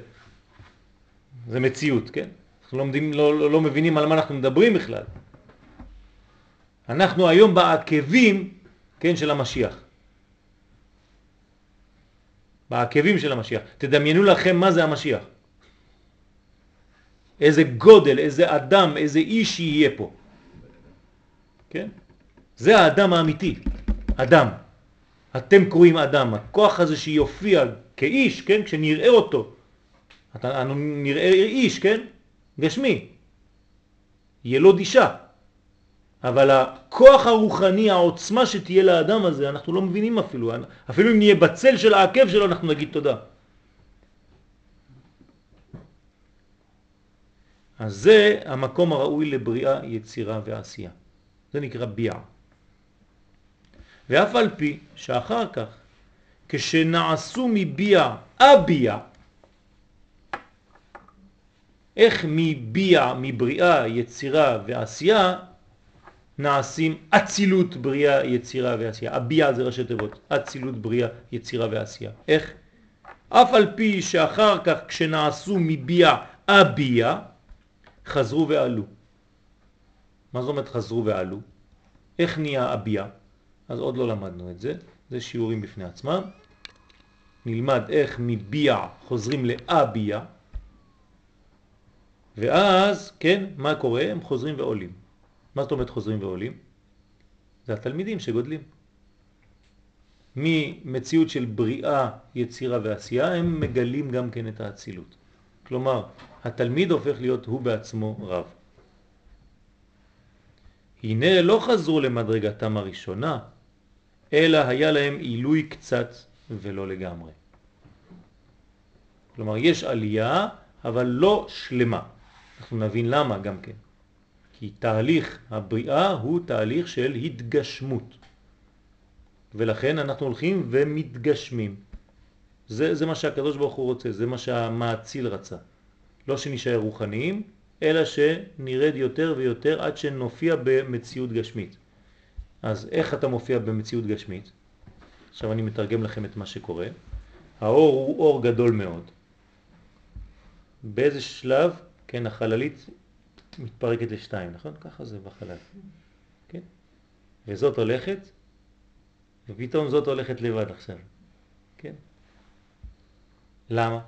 זה מציאות, כן? אנחנו לא, מדים, לא, לא מבינים על מה אנחנו מדברים בכלל. אנחנו היום בעקבים, כן, של המשיח. בעקבים של המשיח. תדמיינו לכם מה זה המשיח. איזה גודל, איזה אדם, איזה איש יהיה פה. כן? זה האדם האמיתי. אדם. אתם קוראים אדם. הכוח הזה שיופיע כאיש, כן? כשנראה אותו. אנחנו נראה איש, כן? גשמי. ילוד אישה. אבל הכוח הרוחני, העוצמה שתהיה לאדם הזה, אנחנו לא מבינים אפילו. אפילו אם נהיה בצל של העקב שלו, אנחנו נגיד תודה. אז זה המקום הראוי לבריאה, יצירה ועשייה. זה נקרא ביעה. ואף על פי שאחר כך, כשנעשו מביעה, אביעה, איך מביעה, מבריאה, יצירה ועשייה, נעשים אצילות בריאה, יצירה ועשייה. אביעה זה ראשי תיבות, אצילות בריאה, יצירה ועשייה. איך? אף על פי שאחר כך, כשנעשו מביעה, אביעה, חזרו ועלו. מה זאת אומרת חזרו ועלו? איך נהיה אבייה? אז עוד לא למדנו את זה, זה שיעורים בפני עצמם. נלמד איך מבייה חוזרים לאבייה, ואז, כן, מה קורה? הם חוזרים ועולים. מה זאת אומרת חוזרים ועולים? זה התלמידים שגודלים. ממציאות של בריאה, יצירה ועשייה, הם מגלים גם כן את האצילות. כלומר, התלמיד הופך להיות הוא בעצמו רב. הנה לא חזרו למדרגתם הראשונה, אלא היה להם עילוי קצת ולא לגמרי. כלומר, יש עלייה, אבל לא שלמה. אנחנו נבין למה גם כן. כי תהליך הבריאה הוא תהליך של התגשמות. ולכן אנחנו הולכים ומתגשמים. זה, זה מה שהקדוש ברוך הוא רוצה, זה מה שהמעציל רצה. לא שנשאר רוחניים, אלא שנרד יותר ויותר עד שנופיע במציאות גשמית. אז איך אתה מופיע במציאות גשמית? עכשיו אני מתרגם לכם את מה שקורה. האור הוא אור גדול מאוד. באיזה שלב, כן, החללית מתפרקת לשתיים, נכון? ככה זה בחלל. כן? וזאת הולכת, ופתאום זאת הולכת לבד עכשיו. כן? למה?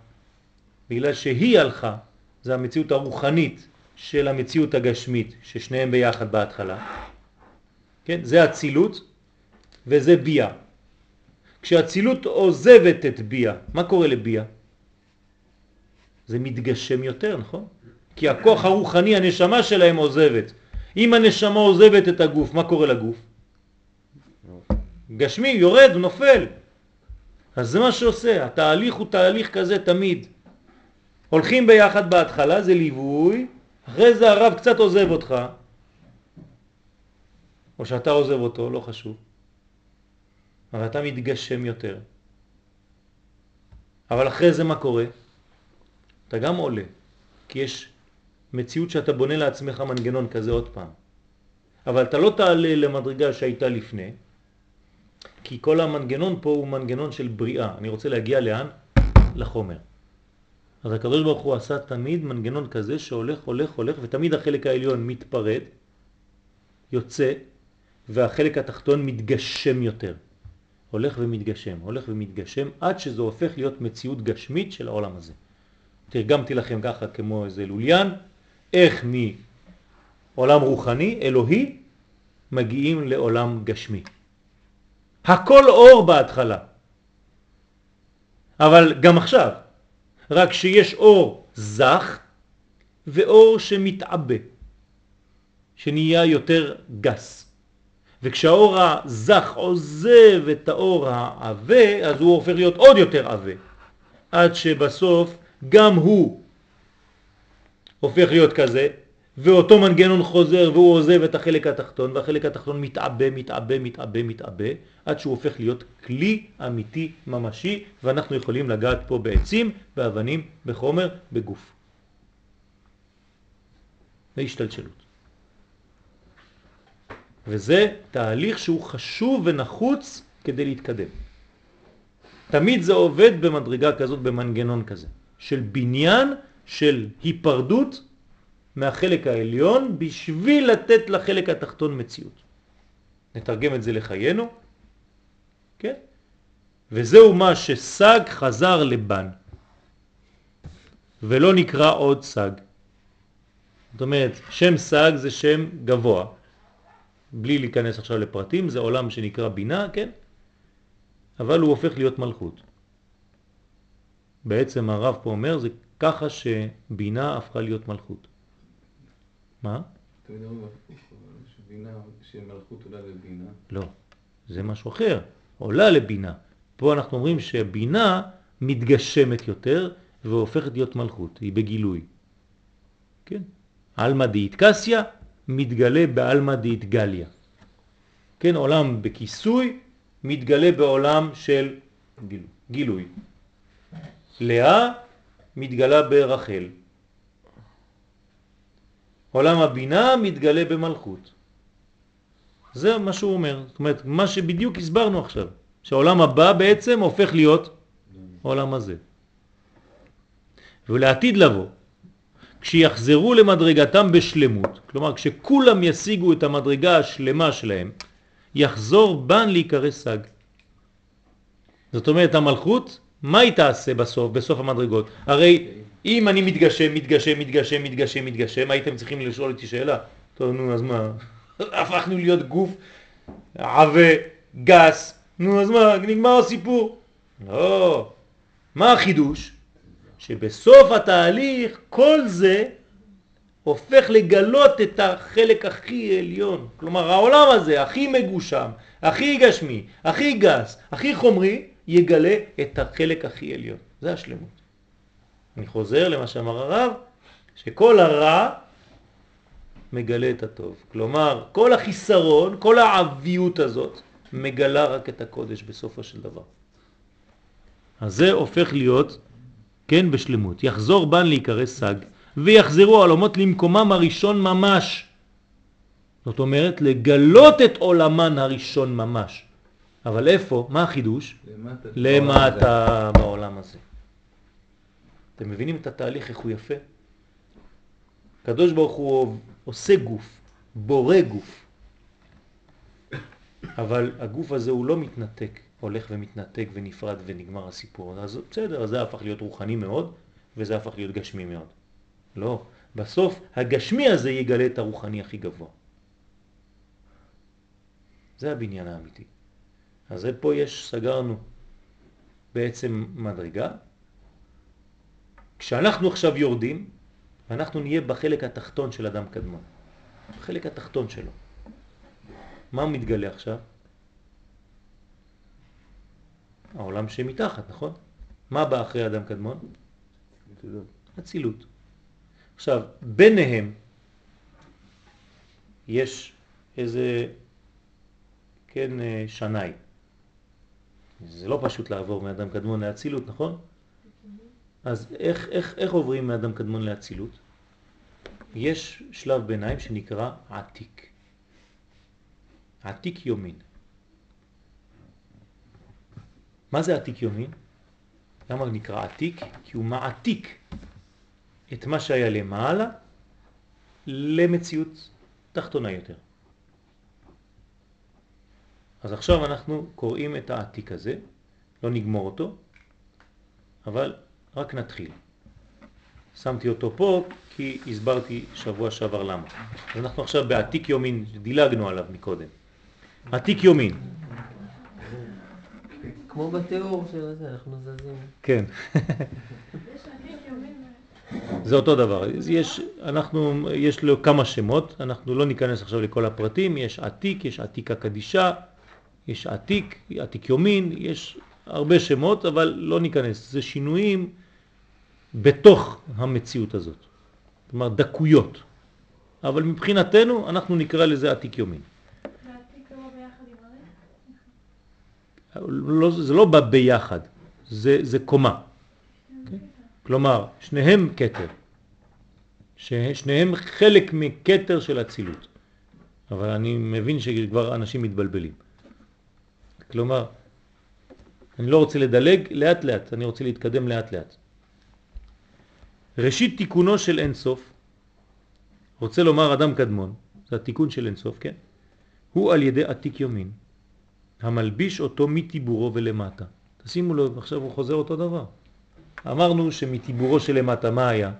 בגלל שהיא הלכה, זה המציאות הרוחנית של המציאות הגשמית, ששניהם ביחד בהתחלה. כן? זה הצילות וזה ביה. כשהצילות עוזבת את ביה, מה קורה לביה? זה מתגשם יותר, נכון? כי הכוח הרוחני, הנשמה שלהם עוזבת. אם הנשמה עוזבת את הגוף, מה קורה לגוף? גשמי, יורד, נופל. אז זה מה שעושה, התהליך הוא תהליך כזה תמיד. הולכים ביחד בהתחלה, זה ליווי, אחרי זה הרב קצת עוזב אותך, או שאתה עוזב אותו, לא חשוב, אבל אתה מתגשם יותר. אבל אחרי זה מה קורה? אתה גם עולה, כי יש מציאות שאתה בונה לעצמך מנגנון כזה עוד פעם. אבל אתה לא תעלה למדרגה שהייתה לפני, כי כל המנגנון פה הוא מנגנון של בריאה. אני רוצה להגיע לאן? לחומר. אז הקדוש ברוך הוא עשה תמיד מנגנון כזה שהולך, הולך, הולך, ותמיד החלק העליון מתפרד, יוצא, והחלק התחתון מתגשם יותר. הולך ומתגשם, הולך ומתגשם, עד שזה הופך להיות מציאות גשמית של העולם הזה. תרגמתי לכם ככה כמו איזה לוליין, איך מעולם רוחני, אלוהי, מגיעים לעולם גשמי. הכל אור בהתחלה, אבל גם עכשיו. רק שיש אור זך ואור שמתעבה, שנהיה יותר גס. וכשהאור הזך עוזב את האור העבה, אז הוא הופך להיות עוד יותר עבה, עד שבסוף גם הוא הופך להיות כזה, ואותו מנגנון חוזר והוא עוזב את החלק התחתון, והחלק התחתון מתעבה, מתעבה, מתעבה, מתעבה, עד שהוא הופך להיות כלי אמיתי ממשי, ואנחנו יכולים לגעת פה בעצים, באבנים, בחומר, בגוף. להשתלשלות. וזה תהליך שהוא חשוב ונחוץ כדי להתקדם. תמיד זה עובד במדרגה כזאת, במנגנון כזה, של בניין, של היפרדות מהחלק העליון, בשביל לתת לחלק התחתון מציאות. נתרגם את זה לחיינו, כן? וזהו מה שסג חזר לבן, ולא נקרא עוד סג. זאת אומרת, שם סג זה שם גבוה, בלי להיכנס עכשיו לפרטים, זה עולם שנקרא בינה, כן? אבל הוא הופך להיות מלכות. בעצם הרב פה אומר, זה ככה שבינה הפכה להיות מלכות. מה? אתה יודע מה, שמלכות עולה לבינה? לא, זה משהו אחר, עולה לבינה. פה אנחנו אומרים שהבינה מתגשמת יותר והופכת להיות מלכות, היא בגילוי. כן? אלמא דאיתקסיה מתגלה באלמא דאיתגליה. כן, עולם בכיסוי מתגלה בעולם של גילוי. גילוי. לאה מתגלה ברחל. עולם הבינה מתגלה במלכות. זה מה שהוא אומר. זאת אומרת, מה שבדיוק הסברנו עכשיו, שהעולם הבא בעצם הופך להיות העולם הזה. ולעתיד לבוא, כשיחזרו למדרגתם בשלמות, כלומר כשכולם ישיגו את המדרגה השלמה שלהם, יחזור בן להיקרא סג. זאת אומרת, המלכות, מה היא תעשה בסוף, בסוף המדרגות? הרי אם אני מתגשם, מתגשם, מתגשם, מתגשם, מתגשם, הייתם צריכים לשאול אותי שאלה. טוב, נו, אז מה? הפכנו להיות גוף עווה, גס. נו, אז מה? נגמר הסיפור. לא. מה החידוש? שבסוף התהליך כל זה הופך לגלות את החלק הכי עליון. כלומר, העולם הזה, הכי מגושם, הכי גשמי, הכי גס, הכי חומרי, יגלה את החלק הכי עליון. זה השלמות. אני חוזר למה שאמר הרב, שכל הרע מגלה את הטוב. כלומר, כל החיסרון, כל העביות הזאת, מגלה רק את הקודש בסופו של דבר. אז זה הופך להיות, כן, בשלמות. יחזור בן להיקרא סג. ויחזרו העולמות למקומם הראשון ממש. זאת אומרת, לגלות את עולמן הראשון ממש. אבל איפה? מה החידוש? למטה, למטה בעולם הזה. אתם מבינים את התהליך, איך הוא יפה? הקדוש ברוך הוא עושה גוף, בורא גוף. אבל הגוף הזה הוא לא מתנתק, הולך ומתנתק ונפרד ונגמר הסיפור. אז בסדר, זה הפך להיות רוחני מאוד, וזה הפך להיות גשמי מאוד. לא, בסוף הגשמי הזה יגלה את הרוחני הכי גבוה. זה הבניין האמיתי. אז פה יש, סגרנו בעצם מדרגה. כשאנחנו עכשיו יורדים, אנחנו נהיה בחלק התחתון של אדם קדמון. בחלק התחתון שלו. מה מתגלה עכשיו? העולם שמתחת, נכון? מה בא אחרי אדם קדמון? הצילות. עכשיו, ביניהם יש איזה, כן, שנאי. זה לא פשוט לעבור מאדם קדמון לאצילות, נכון? אז איך, איך, איך עוברים מאדם קדמון לאצילות? יש שלב ביניים שנקרא עתיק. עתיק יומין. מה זה עתיק יומין? למה נקרא עתיק? כי הוא מעתיק את מה שהיה למעלה למציאות תחתונה יותר. אז עכשיו אנחנו קוראים את העתיק הזה, לא נגמור אותו, אבל רק נתחיל. שמתי אותו פה כי הסברתי שבוע שעבר למה. אז אנחנו עכשיו בעתיק יומין, דילגנו עליו מקודם. עתיק יומין. כמו בתיאור של זה, אנחנו זזים. כן. זה אותו דבר. יש, אנחנו, יש לו כמה שמות, אנחנו לא ניכנס עכשיו לכל הפרטים. יש עתיק, יש עתיק הקדישה, יש עתיק, עתיק יומין, יש הרבה שמות, אבל לא ניכנס. זה שינויים בתוך המציאות הזאת. זאת אומרת, דקויות. אבל מבחינתנו, אנחנו נקרא לזה עתיק יומין. והעתיק לא ביחד עם הרי? זה לא בא ביחד, זה, זה קומה. כלומר, שניהם כתר. ששניהם חלק מקטר של הצילות. אבל אני מבין שכבר אנשים מתבלבלים. כלומר, אני לא רוצה לדלג לאט לאט, אני רוצה להתקדם לאט לאט. ראשית תיקונו של אין סוף, רוצה לומר אדם קדמון, זה התיקון של אין סוף, כן? הוא על ידי עתיק יומין, המלביש אותו מטיבורו ולמטה. תשימו לו, עכשיו הוא חוזר אותו דבר. אמרנו שמטיבורו שלמטה, מה היה?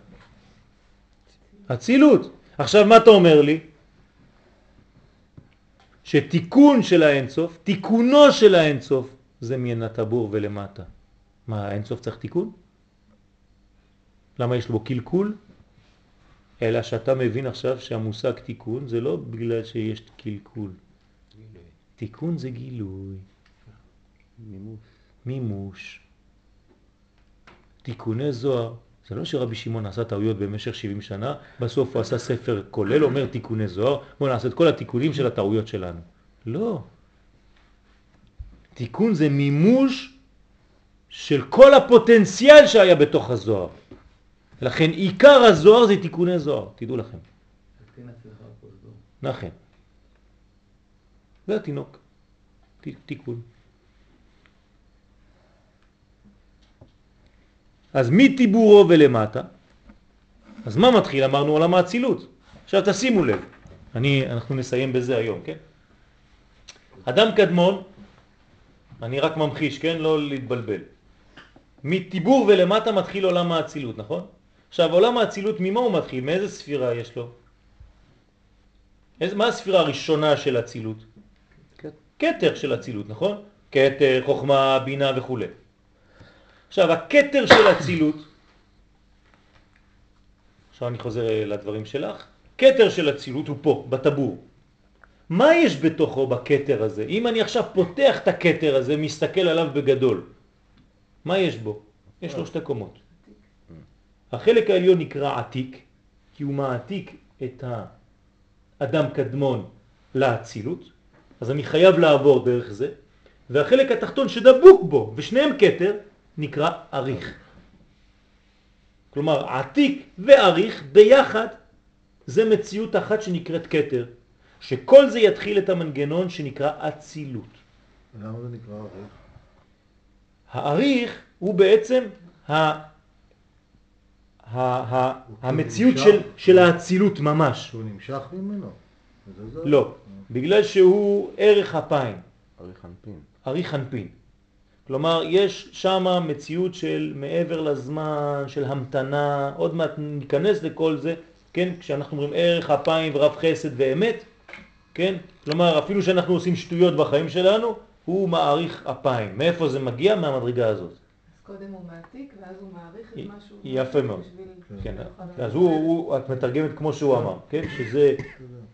הצילות. עכשיו מה אתה אומר לי? שתיקון של האינסוף, תיקונו של האינסוף, זה מן הטבור ולמטה. מה, האינסוף צריך תיקון? למה יש לו קלקול? אלא שאתה מבין עכשיו שהמושג תיקון זה לא בגלל שיש קלקול. גילוי. תיקון זה גילוי. מימוש. מימוש. תיקוני זוהר. זה לא שרבי שמעון עשה טעויות במשך שבעים שנה, בסוף הוא עשה ספר כולל, אומר תיקוני זוהר, בוא נעשה את כל התיקונים של הטעויות שלנו. לא. תיקון זה מימוש של כל הפוטנציאל שהיה בתוך הזוהר. לכן עיקר הזוהר זה תיקוני זוהר, תדעו לכם. נכון. זה התינוק. תיקון. אז מי טיבורו ולמטה? אז מה מתחיל? אמרנו עולם האצילות. עכשיו תשימו לב, אני, אנחנו נסיים בזה היום, כן? אדם קדמון, אני רק ממחיש, כן? לא להתבלבל. מטיבור ולמטה מתחיל עולם האצילות, נכון? עכשיו עולם האצילות ממה הוא מתחיל? מאיזה ספירה יש לו? איזה, מה הספירה הראשונה של הצילות? כתר של הצילות, נכון? כתר, חוכמה, בינה וכו'. עכשיו, הכתר של הצילות, עכשיו אני חוזר לדברים שלך, כתר של הצילות הוא פה, בטבור. מה יש בתוכו בכתר הזה? אם אני עכשיו פותח את הכתר הזה, מסתכל עליו בגדול, מה יש בו? יש לו שתי קומות. החלק העליון נקרא עתיק, כי הוא מעתיק את האדם קדמון להצילות, אז אני חייב לעבור דרך זה, והחלק התחתון שדבוק בו, ושניהם כתר, נקרא אריך. כלומר, עתיק ואריך ביחד זה מציאות אחת שנקראת כתר, שכל זה יתחיל את המנגנון שנקרא אצילות. למה זה נקרא אריך? האריך הוא בעצם ה... ה... ה... המציאות של, של האצילות ממש. שהוא נמשך ממנו. לא, בגלל שהוא ערך הפיים. אריך אנפין. אריך אנפין. כלומר, יש שמה מציאות של מעבר לזמן, של המתנה, עוד מעט ניכנס לכל זה, כן? כשאנחנו אומרים ערך הפיים ורב חסד ואמת, כן? כלומר, אפילו שאנחנו עושים שטויות בחיים שלנו, הוא מעריך הפיים. מאיפה זה מגיע? מהמדרגה הזאת. אז קודם הוא מעתיק, ואז הוא מעריך את משהו... יפה מאוד. כן, אז הוא, את מתרגמת כמו שהוא אמר, כן? שזה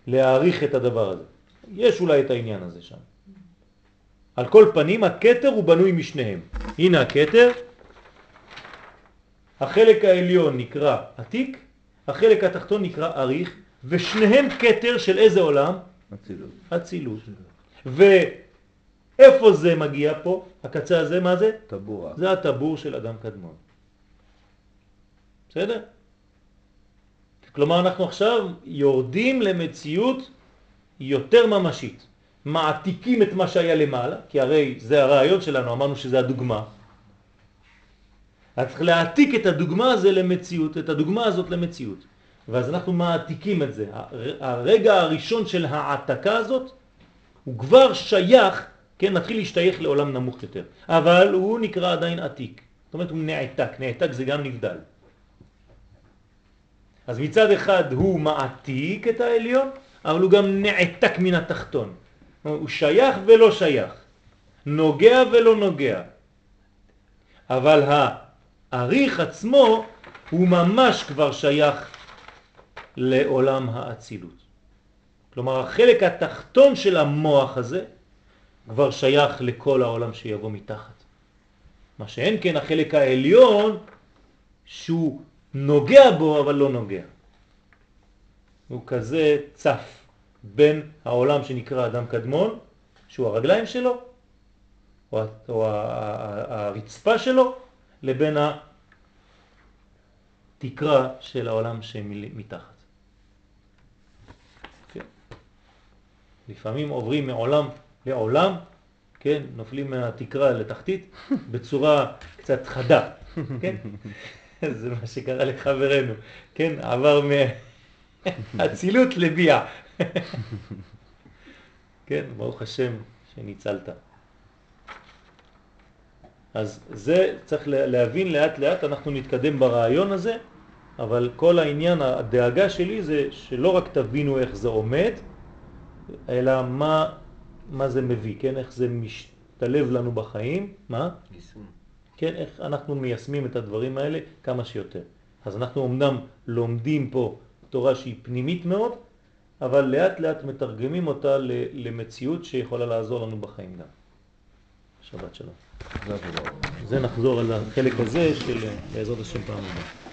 להעריך את הדבר הזה. יש אולי את העניין הזה שם. על כל פנים, הכתר הוא בנוי משניהם. הנה הכתר, החלק העליון נקרא עתיק, החלק התחתון נקרא אריך, ושניהם כתר של איזה עולם? הצילות. הצילות. ואיפה זה מגיע פה? הקצה הזה, מה זה? טבור. זה הטבור של אדם קדמון. בסדר? כלומר, אנחנו עכשיו יורדים למציאות יותר ממשית. מעתיקים את מה שהיה למעלה, כי הרי זה הרעיון שלנו, אמרנו שזה הדוגמה. אז צריך להעתיק את הדוגמה הזה למציאות, את הדוגמה הזאת למציאות. ואז אנחנו מעתיקים את זה. הרגע הראשון של העתקה הזאת הוא כבר שייך, כן, מתחיל להשתייך לעולם נמוך יותר. אבל הוא נקרא עדיין עתיק. זאת אומרת, הוא נעתק. נעתק זה גם נבדל. אז מצד אחד הוא מעתיק את העליון, אבל הוא גם נעתק מן התחתון. הוא שייך ולא שייך, נוגע ולא נוגע, אבל האריך עצמו הוא ממש כבר שייך לעולם האצילות. כלומר, החלק התחתון של המוח הזה כבר שייך לכל העולם שיבוא מתחת. מה שאין כן החלק העליון שהוא נוגע בו אבל לא נוגע. הוא כזה צף. בין העולם שנקרא אדם קדמון, שהוא הרגליים שלו, או, או הרצפה שלו, לבין התקרה של העולם שמתחת. כן. לפעמים עוברים מעולם לעולם, כן, נופלים מהתקרה לתחתית בצורה קצת חדה, כן? זה מה שקרה לחברנו, כן? עבר מהצילות לביעה. כן, ברוך השם שניצלת. אז זה צריך להבין לאט לאט, אנחנו נתקדם ברעיון הזה, אבל כל העניין, הדאגה שלי זה שלא רק תבינו איך זה עומד, אלא מה, מה זה מביא, כן? איך זה משתלב לנו בחיים, מה? יישום. כן, איך אנחנו מיישמים את הדברים האלה כמה שיותר. אז אנחנו אמנם לומדים פה תורה שהיא פנימית מאוד, אבל לאט לאט מתרגמים אותה למציאות שיכולה לעזור לנו בחיים גם. שבת שלום. זה נחזור על החלק הזה של בעזרת השם פעם הבאה.